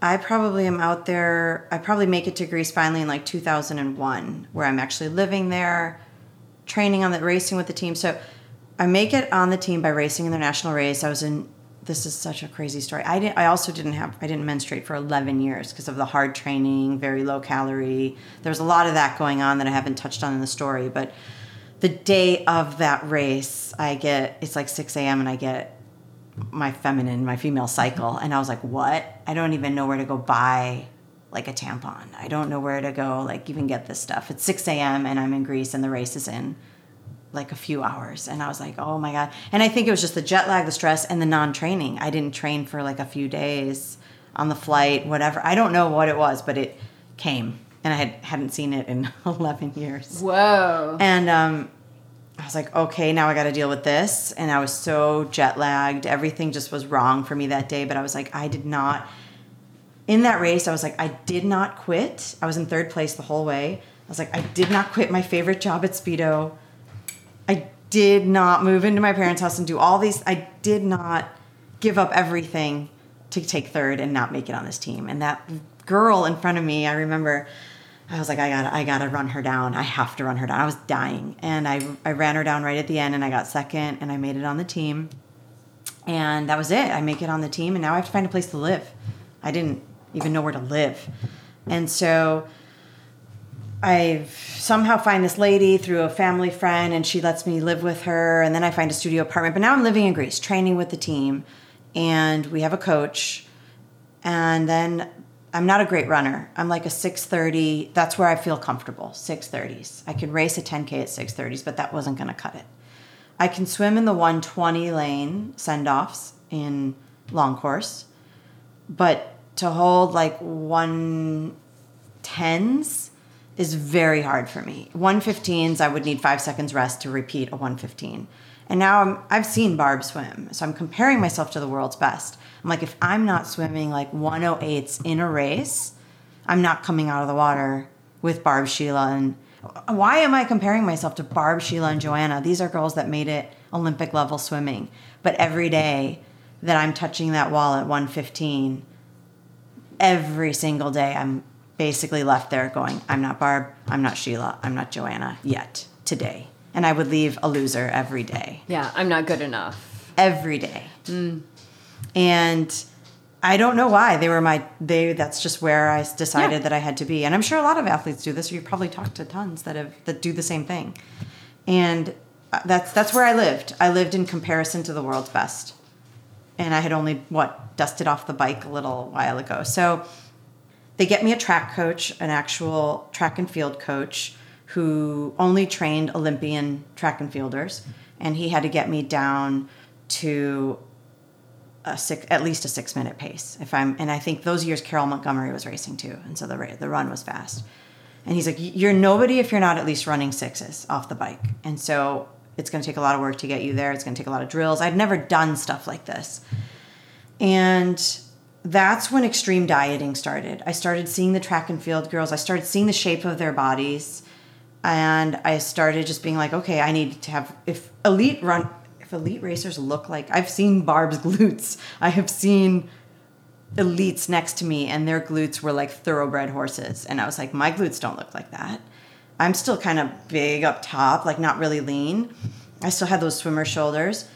I probably am out there. I probably make it to Greece finally in like two thousand one, where I'm actually living there, training on the, racing with the team. So I make it on the team by racing in the national race. I was in... This is such a crazy story. I didn't. I also didn't have. I didn't menstruate for eleven years because of the hard training, very low calorie. There's a lot of that going on that I haven't touched on in the story. But the day of that race, I get. It's like six a.m. and I get my feminine, my female cycle, and I was like, "What? I don't even know where to go buy like a tampon. I don't know where to go like even get this stuff." It's six a.m. and I'm in Greece and the race is in like a few hours. And I was like, oh my God. And I think it was just the jet lag, the stress, and the non-training. I didn't train for like a few days on the flight, whatever. I don't know what it was, but it came. And I had, hadn't seen it in eleven years. Whoa. And um, I was like, okay, now I got to deal with this. And I was so jet lagged. Everything just was wrong for me that day. But I was like, I did not, in that race, I was like, I did not quit. I was in third place the whole way. I was like, I did not quit my favorite job at Speedo. I did not move into my parents' house and do all these. I did not give up everything to take third and not make it on this team. And that girl in front of me, I remember, I was like, I gotta, I gotta run her down. I have to run her down. I was dying. And I, I ran her down right at the end, and I got second, and I made it on the team. And that was it. I make it on the team, and now I have to find a place to live. I didn't even know where to live. And so I somehow find this lady through a family friend, and she lets me live with her. And then I find a studio apartment. But now I'm living in Greece, training with the team, and we have a coach. And then I'm not a great runner. I'm like a six thirty. That's where I feel comfortable, six thirties. I could race a ten K at six thirties, but that wasn't going to cut it. I can swim in the one twenty lane send-offs in long course, but to hold like one tens is very hard for me. one fifteens, I would need five seconds rest to repeat a one fifteen. And now I'm, I've seen Barb swim, so I'm comparing myself to the world's best. I'm like, if I'm not swimming like one oh eights in a race, I'm not coming out of the water with Barb, Sheila. And why am I comparing myself to Barb, Sheila, and Joanna? These are girls that made it Olympic level swimming. But every day that I'm touching that wall at one fifteen, every single day I'm basically left there going, I'm not Barb, I'm not Sheila, I'm not Joanna yet today. And I would leave a loser every day. Yeah, I'm not good enough. Every day. Mm. And I don't know why they were my, they, that's just where I decided yeah. that I had to be. And I'm sure a lot of athletes do this. You probably talked to tons that have, that do the same thing. And that's, that's where I lived. I lived in comparison to the world's best. And I had only, what, dusted off the bike a little while ago. So they get me a track coach, an actual track and field coach who only trained Olympian track and fielders. And he had to get me down to A six, at least a six-minute pace. If I'm, and I think those years Carol Montgomery was racing too, and so the the run was fast. And he's like, "You're nobody if you're not at least running sixes off the bike." And so it's going to take a lot of work to get you there. It's going to take a lot of drills. I'd never done stuff like this, and that's when extreme dieting started. I started seeing the track and field girls. I started seeing the shape of their bodies, and I started just being like, "Okay, I need to have if elite run." Elite racers look like, I've seen Barb's glutes. I have seen elites next to me, and their glutes were like thoroughbred horses. And I was like, my glutes don't look like that. I'm still kind of big up top, like not really lean. I still had those swimmer shoulders.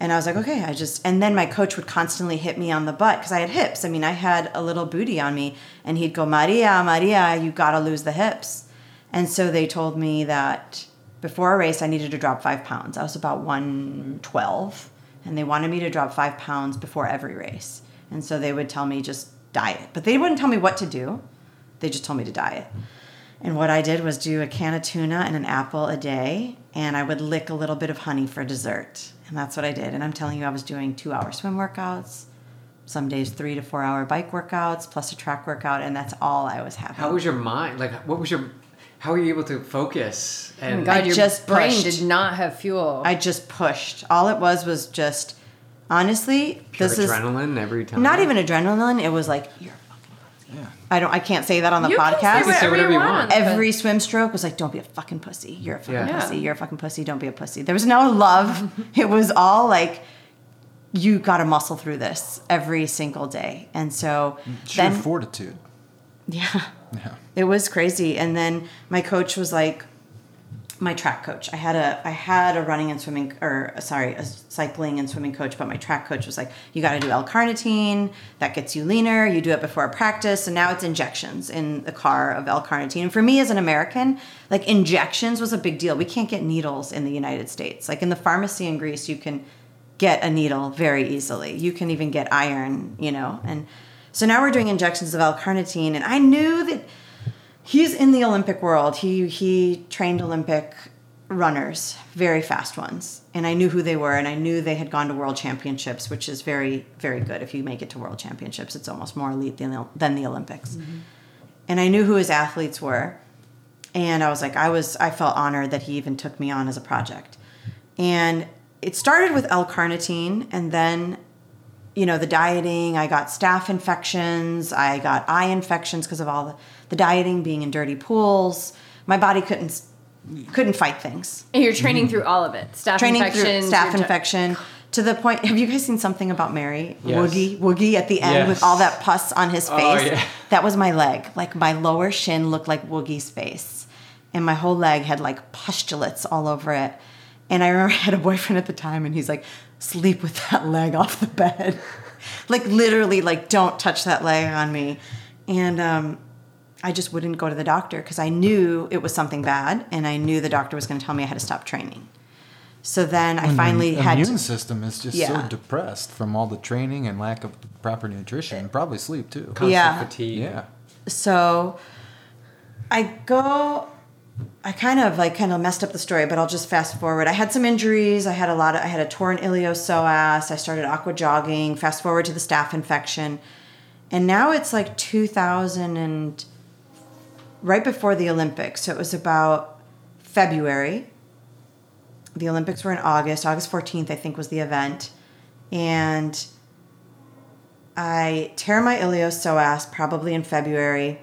And I was like, okay, I just, and then my coach would constantly hit me on the butt because I had hips. I mean, I had a little booty on me, and he'd go, Maria, Maria, you got to lose the hips. And so they told me that before a race, I needed to drop five pounds. I was about one twelve, and they wanted me to drop five pounds before every race. And so they would tell me just diet. But they wouldn't tell me what to do. They just told me to diet. And what I did was do a can of tuna and an apple a day, and I would lick a little bit of honey for dessert. And that's what I did. And I'm telling you, I was doing two-hour swim workouts, some days three to four-hour bike workouts, plus a track workout, and that's all I was having. How was your mind? Like, what was your... How were you able to focus? And oh God, I your just brain pushed. Did not have fuel. I just pushed. All it was was just, honestly, Pure this adrenaline is every time. Not even adrenaline. It was like you're fucking. Yeah. I don't. I can't say that on the you podcast. Can say whatever, say whatever you want. Every but... swim stroke was like, don't be a fucking pussy. You're a fucking yeah. pussy. You're a fucking pussy. Don't be a pussy. There was no love. It was all like, you got to muscle through this every single day, and so sheer then, fortitude. Yeah. Yeah. It was crazy. And then my coach was like, my track coach. I had a I had a running and swimming, or sorry, a cycling and swimming coach, but my track coach was like, you got to do L-carnitine. That gets you leaner. You do it before a practice. And now it's injections in the car of L-carnitine. And for me as an American, like injections was a big deal. We can't get needles in the United States. Like in the pharmacy in Greece, you can get a needle very easily. You can even get iron, you know, and... So now we're doing injections of L-carnitine, and I knew that he's in the Olympic world. He he trained Olympic runners, very fast ones, and I knew who they were, and I knew they had gone to world championships, which is very, very good. If you make it to world championships, it's almost more elite than, than the Olympics. Mm-hmm. And I knew who his athletes were, and I was like, I was I felt honored that he even took me on as a project. And it started with L-carnitine, and then, you know, the dieting, I got staph infections, I got eye infections because of all the, the dieting, being in dirty pools. My body couldn't couldn't fight things. And you're training mm-hmm. through all of it. Staph training infections. Training through staph infection. T- to the point, have you guys seen Something About Mary? Yes. Woogie, Woogie at the end yes. with all that pus on his face. Oh, yeah. That was my leg. Like my lower shin looked like Woogie's face. And my whole leg had like pustulates all over it. And I remember I had a boyfriend at the time, and he's like, sleep with that leg off the bed. Like literally, like, don't touch that leg on me. And um, I just wouldn't go to the doctor because I knew it was something bad, and I knew the doctor was going to tell me I had to stop training. So then I when finally the had... The immune to, system is just yeah. so depressed from all the training and lack of proper nutrition, and probably sleep too. Constant yeah. fatigue. Yeah. So I go... I kind of like kind of messed up the story, but I'll just fast forward. I had some injuries. I had a lot of, I had a torn iliopsoas. I started aqua jogging, fast forward to the staph infection. And now it's like two thousand and right before the Olympics. So it was about February. The Olympics were in August, August fourteenth, I think was the event. And I tear my iliopsoas probably in February.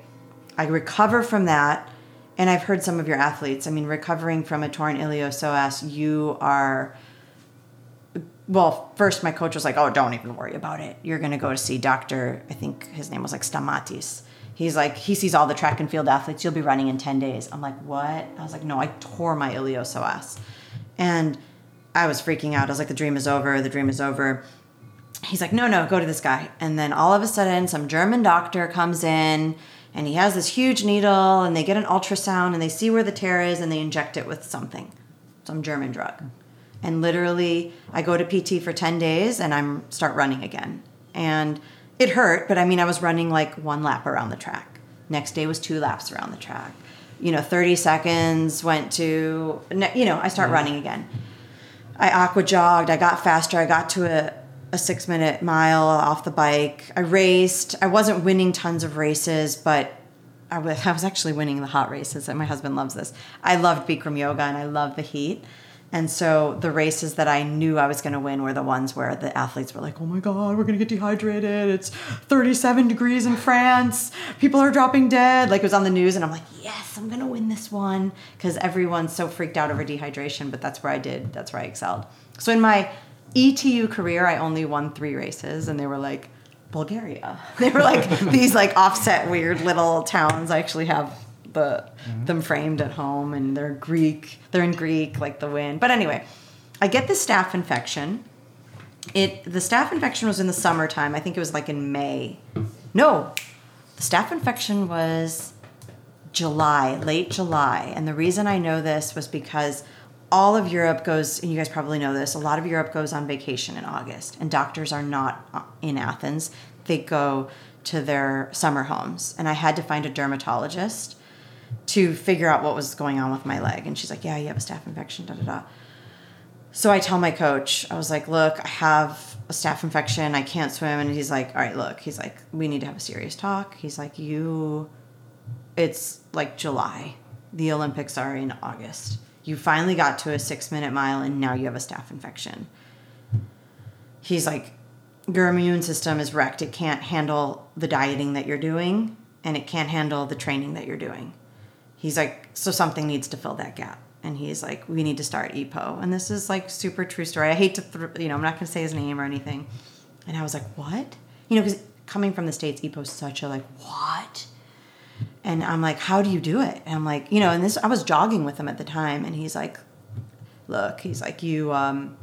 I recover from that. And I've heard some of your athletes, I mean, recovering from a torn iliopsoas, you are, well, first my coach was like, oh, don't even worry about it. You're going to go to see Doctor, I think his name was like Stamatis. He's like, he sees all the track and field athletes. You'll be running in ten days. I'm like, what? I was like, no, I tore my iliopsoas. And I was freaking out. I was like, the dream is over. The dream is over. He's like, no, no, go to this guy. And then all of a sudden, some German doctor comes in. And he has this huge needle, and they get an ultrasound, and they see where the tear is, and they inject it with something, some German drug. And literally, I go to P T for ten days, and I'm start running again. And it hurt, but I mean, I was running like one lap around the track. Next day was two laps around the track. You know, thirty seconds went to, you know, I start yeah. running again. I aqua jogged. I got faster. I got to a... a six-minute mile off the bike. I raced. I wasn't winning tons of races, but I was, I was actually winning the hot races, and my husband loves this. I loved Bikram yoga, and I loved the heat. And so the races that I knew I was going to win were the ones where the athletes were like, oh, my God, we're going to get dehydrated. It's thirty-seven degrees in France. People are dropping dead. Like, it was on the news, and I'm like, yes, I'm going to win this one because everyone's so freaked out over dehydration, but that's where I did. That's where I excelled. So in my E T U career, I only won three races, and they were like Bulgaria. They were like these like offset weird little towns. I actually have the mm-hmm. them framed at home, and they're Greek. They're in Greek, like the wind. But anyway, I get the staph infection. It the staph infection was in the summertime. I think it was like in May. No, the staph infection was July, late July, and the reason I know this was because all of Europe goes, and you guys probably know this, a lot of Europe goes on vacation in August, and doctors are not in Athens. They go to their summer homes. And I had to find a dermatologist to figure out what was going on with my leg. And she's like, yeah, you have a staph infection, da, da, da. So I tell my coach, I was like, look, I have a staph infection. I can't swim. And he's like, all right, look. He's like, we need to have a serious talk. He's like, you, it's like July. The Olympics are in August. You finally got to a six-minute mile, and now you have a staph infection. He's like, your immune system is wrecked. It can't handle the dieting that you're doing, and it can't handle the training that you're doing. He's like, so something needs to fill that gap. And he's like, we need to start E P O. And this is like super true story. I hate to, th- you know, I'm not going to say his name or anything. And I was like, what? You know, because coming from the States, E P O is such a like, what? And I'm like, how do you do it? And I'm like, you know, and this, I was jogging with him at the time. And he's like, look, he's like, you um,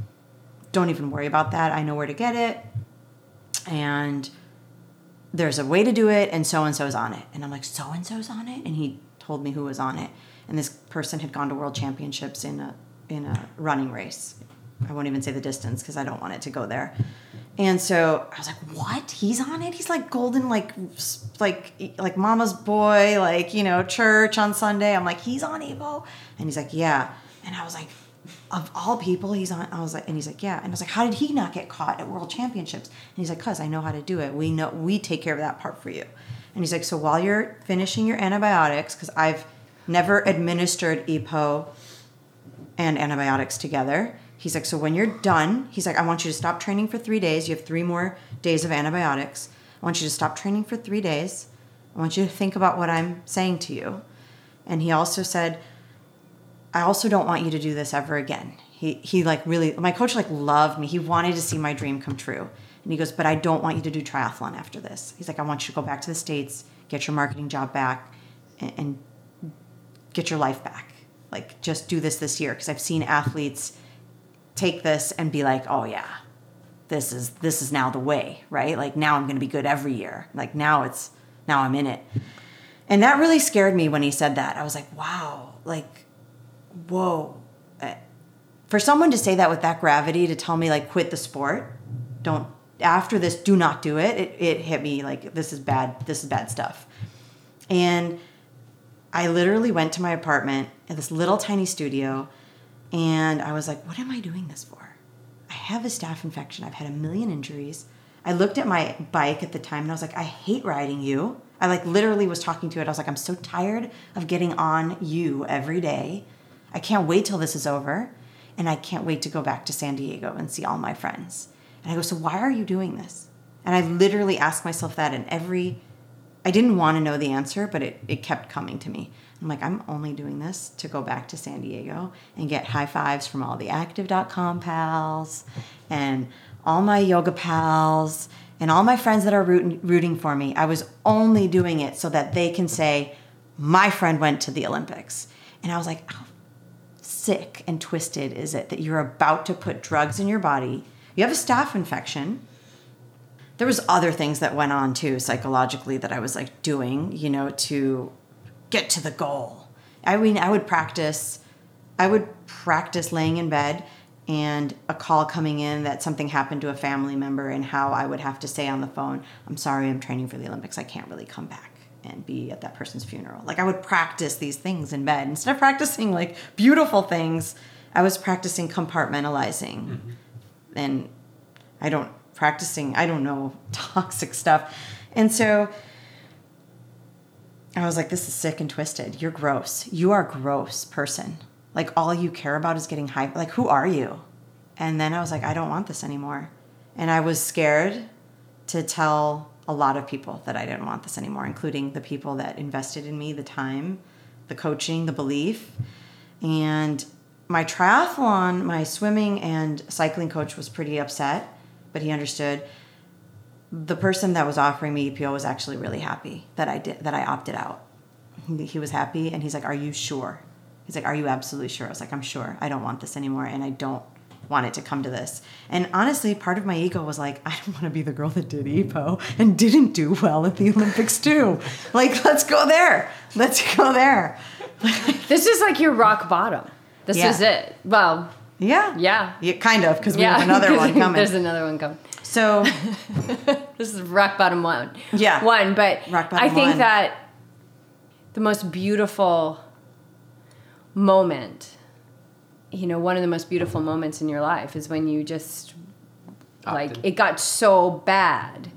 don't even worry about that. I know where to get it. And there's a way to do it. And so-and-so's on it. And I'm like, so-and-so's on it? And he told me who was on it. And this person had gone to world championships in a, in a running race. I won't even say the distance because I don't want it to go there. And so I was like, what? He's on it? He's like golden, like, like, like mama's boy, like, you know, church on Sunday. I'm like, he's on E P O? And he's like, yeah. And I was like, of all people, he's on. I was like, and he's like, yeah. And I was like, how did he not get caught at world championships? And he's like, cause I know how to do it. We know, we take care of that part for you. And he's like, so while you're finishing your antibiotics, cause I've never administered E P O and antibiotics together. He's like, so when you're done, he's like, I want you to stop training for three days. You have three more days of antibiotics. I want you to stop training for three days. I want you to think about what I'm saying to you. And he also said, I also don't want you to do this ever again. He, he like really, my coach like loved me. He wanted to see my dream come true. And he goes, but I don't want you to do triathlon after this. He's like, I want you to go back to the States, get your marketing job back, and, and get your life back. Like, just do this this year. Because I've seen athletes take this and be like, oh yeah, this is, this is now the way, right? Like, now I'm going to be good every year. Like, now it's, now I'm in it. And that really scared me when he said that. I was like, wow, like, whoa. For someone to say that with that gravity, to tell me like, quit the sport, don't, after this, do not do it. It, it hit me like, this is bad. This is bad stuff. And I literally went to my apartment at this little tiny studio, and I was like, what am I doing this for? I have a staph infection. I've had a million injuries. I looked at my bike at the time, and I was like, I hate riding you. I like literally was talking to it. I was like, I'm so tired of getting on you every day. I can't wait till this is over. And I can't wait to go back to San Diego and see all my friends. And I go, so why are you doing this? And I literally asked myself that in every, I didn't want to know the answer, but it, it kept coming to me. I'm like, I'm only doing this to go back to San Diego and get high fives from all the active dot com pals and all my yoga pals and all my friends that are rooting, rooting for me. I was only doing it so that they can say, my friend went to the Olympics. And I was like, how sick and twisted is it that you're about to put drugs in your body? You have a staph infection. There was other things that went on too, psychologically, that I was like doing, you know, to get to the goal. I mean, I would practice, I would practice laying in bed and a call coming in that something happened to a family member, and how I would have to say on the phone, I'm sorry, I'm training for the Olympics. I can't really come back and be at that person's funeral. Like, I would practice these things in bed. Instead of practicing like beautiful things, I was practicing compartmentalizing. Mm-hmm. And I don't, practicing, I don't know, toxic stuff. And so I was like, this is sick and twisted. You're gross. You are a gross person. Like, all you care about is getting high. Like, who are you? And then I was like, I don't want this anymore. And I was scared to tell a lot of people that I didn't want this anymore, including the people that invested in me, the time, the coaching, the belief. And my triathlon, my swimming and cycling coach was pretty upset, but he understood. The person that was offering me E P O was actually really happy that I did, that I opted out. He, he was happy, and he's like, are you sure? He's like, are you absolutely sure? I was like, I'm sure. I don't want this anymore, and I don't want it to come to this. And honestly, part of my ego was like, I don't want to be the girl that did E P O and didn't do well at the Olympics too. Like, let's go there. Let's go there. This is like your rock bottom. This yeah. is it. Well, yeah. Yeah. yeah kind of, because we yeah. have another one coming. There's another one coming. So this is rock bottom one. Yeah. One, but rock bottom I think one. That the most beautiful moment, you know, one of the most beautiful moments in your life is when you just Often. like, it got so bad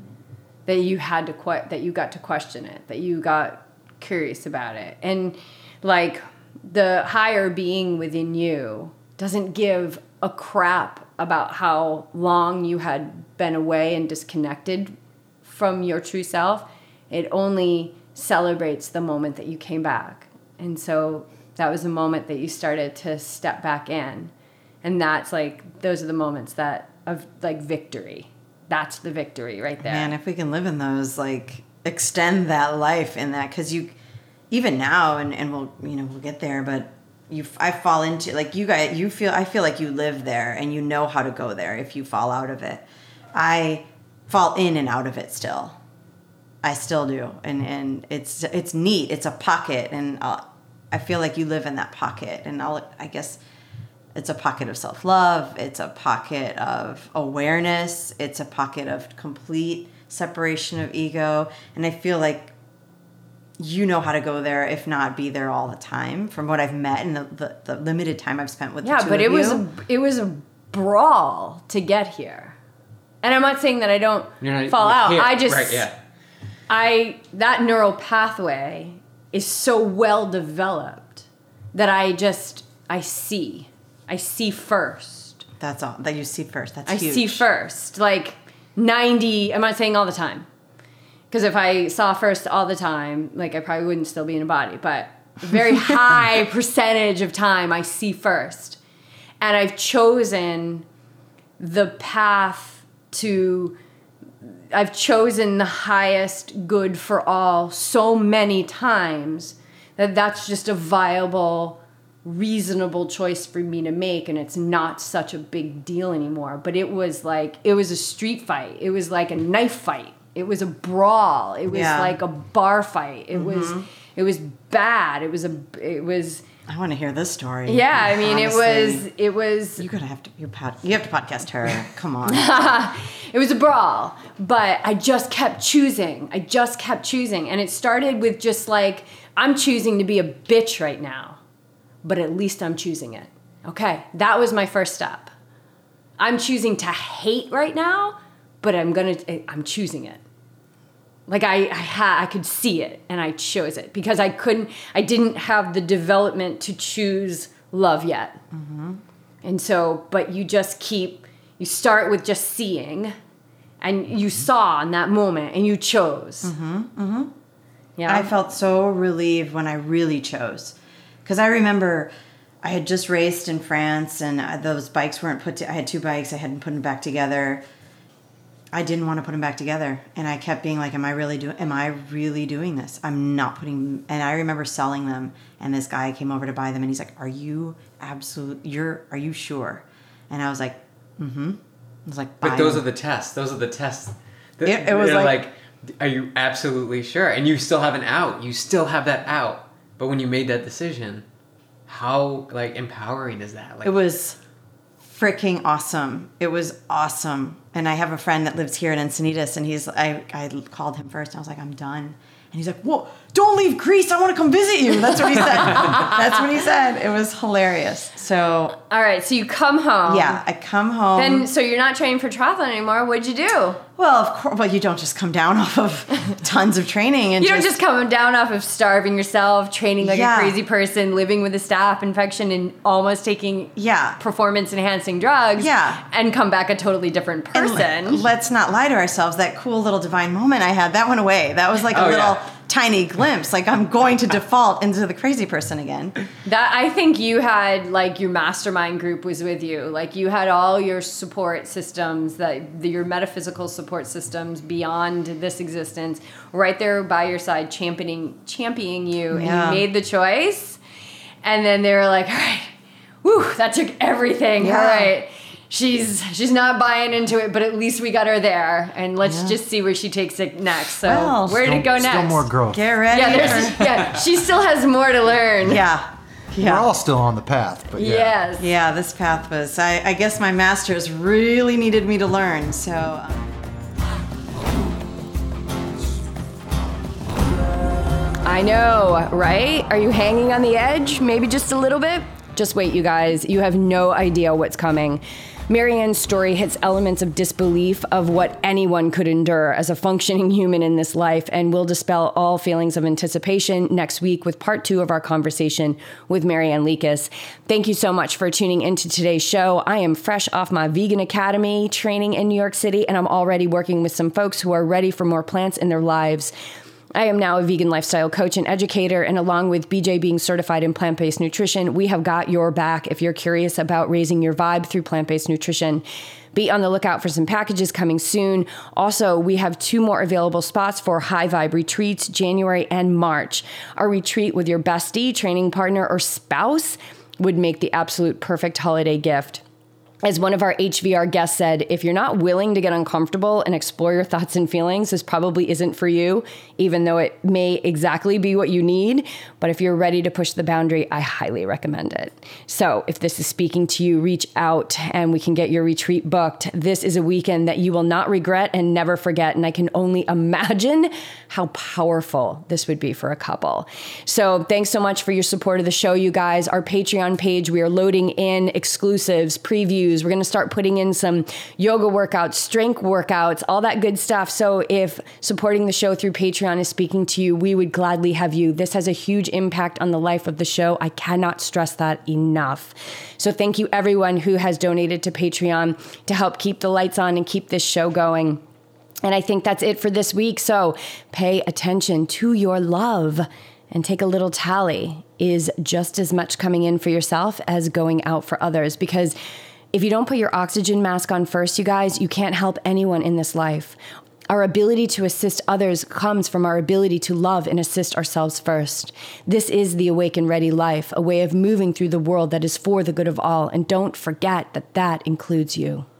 that you had to que- that you got to question it, that you got curious about it. And like, the higher being within you doesn't give a crap about how long you had been away and disconnected from your true self. It only celebrates the moment that you came back. And so that was the moment that you started to step back in. And that's like, those are the moments that of like victory. That's the victory right there. Man, if we can live in those, like, extend that life in that. 'Cause you, even now, and, and we'll, you know, we'll get there, but you, I fall into, like, you guys, you feel, I feel like you live there and you know how to go there if you fall out of it. I fall in and out of it still. I still do. And, and it's, it's neat. It's a pocket, and I'll, I feel like you live in that pocket, and I'll, I guess it's a pocket of self-love. It's a pocket of awareness. It's a pocket of complete separation of ego. And I feel like you know how to go there, if not be there all the time, from what I've met and the, the, the limited time I've spent with yeah, the two of you. Yeah, but it was a, it was a brawl to get here. And I'm not saying that I don't not, fall out. Here, I just, right, yeah. I, that neural pathway is so well developed that I just, I see. I see first. That's all that you see first. That's I huge. I see first, like ninety. I'm not saying all the time, because if I saw first all the time, like I probably wouldn't still be in a body, but a very high percentage of time I see first. And I've chosen the path to, I've chosen the highest good for all so many times that that's just a viable, reasonable choice for me to make, and it's not such a big deal anymore. But it was like, it was a street fight. It was like a knife fight. It was a brawl. It was yeah. like a bar fight. It mm-hmm. was, it was bad. It was a, it was. I want to hear this story. Yeah, I mean, honestly. it was, it was. You're gonna have to, you pod, you have to podcast her. Come on. It was a brawl, but I just kept choosing. I just kept choosing, and it started with just like, I'm choosing to be a bitch right now. But at least I'm choosing it. Okay, that was my first step. I'm choosing to hate right now, but I'm gonna. I'm choosing it. Like I, I ha, I could see it, and I chose it because I couldn't. I didn't have the development to choose love yet. Mm-hmm. And so, but you just keep. You start with just seeing, and you mm-hmm. saw in that moment, and you chose. Mm-hmm. Mm-hmm. Yeah, I felt so relieved when I really chose. Because I remember I had just raced in France, and those bikes weren't put to, I had two bikes. I hadn't put them back together. I didn't want to put them back together. And I kept being like, am I really doing, am I really doing this? I'm not putting, and I remember selling them. And this guy came over to buy them, and he's like, are you absolute, you're, are you sure? And I was like, mm-hmm. I was like, buy But those them. are the tests. Those are the tests. This, it, it was like, like, are you absolutely sure? And you still have an out. You still have that out. But when you made that decision, how like empowering is that? Like, it was freaking awesome. It was awesome. And I have a friend that lives here in Encinitas, and he's I, I called him first. And I was like, I'm done. And he's like, whoa, don't leave Greece. I want to come visit you. That's what he said. That's what he said. It was hilarious. So all right. So you come home. Yeah, I come home. Then so you're not training for triathlon anymore. What'd you do? Well, of course, but you don't just come down off of tons of training. And you don't just, just come down off of starving yourself, training like yeah. a crazy person, living with a staph infection, and almost taking yeah. performance-enhancing drugs yeah. and come back a totally different person. And let's not lie to ourselves. That cool little divine moment I had, that went away. That was like a oh, little yeah. tiny glimpse. Like, I'm going to default into the crazy person again. That I think you had, like, your mastermind group was with you. Like, you had all your support systems, that the, your metaphysical support systems beyond this existence right there by your side, championing championing you, yeah. and you made the choice, and then they were like, all right, whew, that took everything, yeah. all right, she's she's not buying into it, but at least we got her there, and let's yeah. just see where she takes it next. So well, where did it go next? Still more growth. Get ready. Yeah, yeah, she still has more to learn. Yeah. Yeah. We're all still on the path, but yeah. Yes. Yeah, this path was, I, I guess my masters really needed me to learn, so... Um, I know, right? Are you hanging on the edge? Maybe just a little bit? Just wait, you guys. You have no idea what's coming. Marianne's story hits elements of disbelief of what anyone could endure as a functioning human in this life, and will dispel all feelings of anticipation next week with part two of our conversation with Marianne Lekas. Thank you so much for tuning into today's show. I am fresh off my Vegan Academy training in New York City, and I'm already working with some folks who are ready for more plants in their lives. I am now a vegan lifestyle coach and educator, and along with B J being certified in plant-based nutrition, we have got your back if you're curious about raising your vibe through plant-based nutrition. Be on the lookout for some packages coming soon. Also, we have two more available spots for high vibe retreats, January and March. Our retreat with your bestie, training partner, or spouse would make the absolute perfect holiday gift. As one of our H V R guests said, if you're not willing to get uncomfortable and explore your thoughts and feelings, this probably isn't for you, even though it may exactly be what you need. But if you're ready to push the boundary, I highly recommend it. So if this is speaking to you, reach out and we can get your retreat booked. This is a weekend that you will not regret and never forget. And I can only imagine how powerful this would be for a couple. So thanks so much for your support of the show, you guys. Our Patreon page, we are loading in exclusives, previews, shoes. We're going to start putting in some yoga workouts, strength workouts, all that good stuff. So if supporting the show through Patreon is speaking to you, we would gladly have you. This has a huge impact on the life of the show. I cannot stress that enough. So thank you everyone who has donated to Patreon to help keep the lights on and keep this show going. And I think that's it for this week. So pay attention to your love and take a little tally. Is just as much coming in for yourself as going out for others? Because if you don't put your oxygen mask on first, you guys, you can't help anyone in this life. Our ability to assist others comes from our ability to love and assist ourselves first. This is the Awake and Ready life, a way of moving through the world that is for the good of all. And don't forget that that includes you.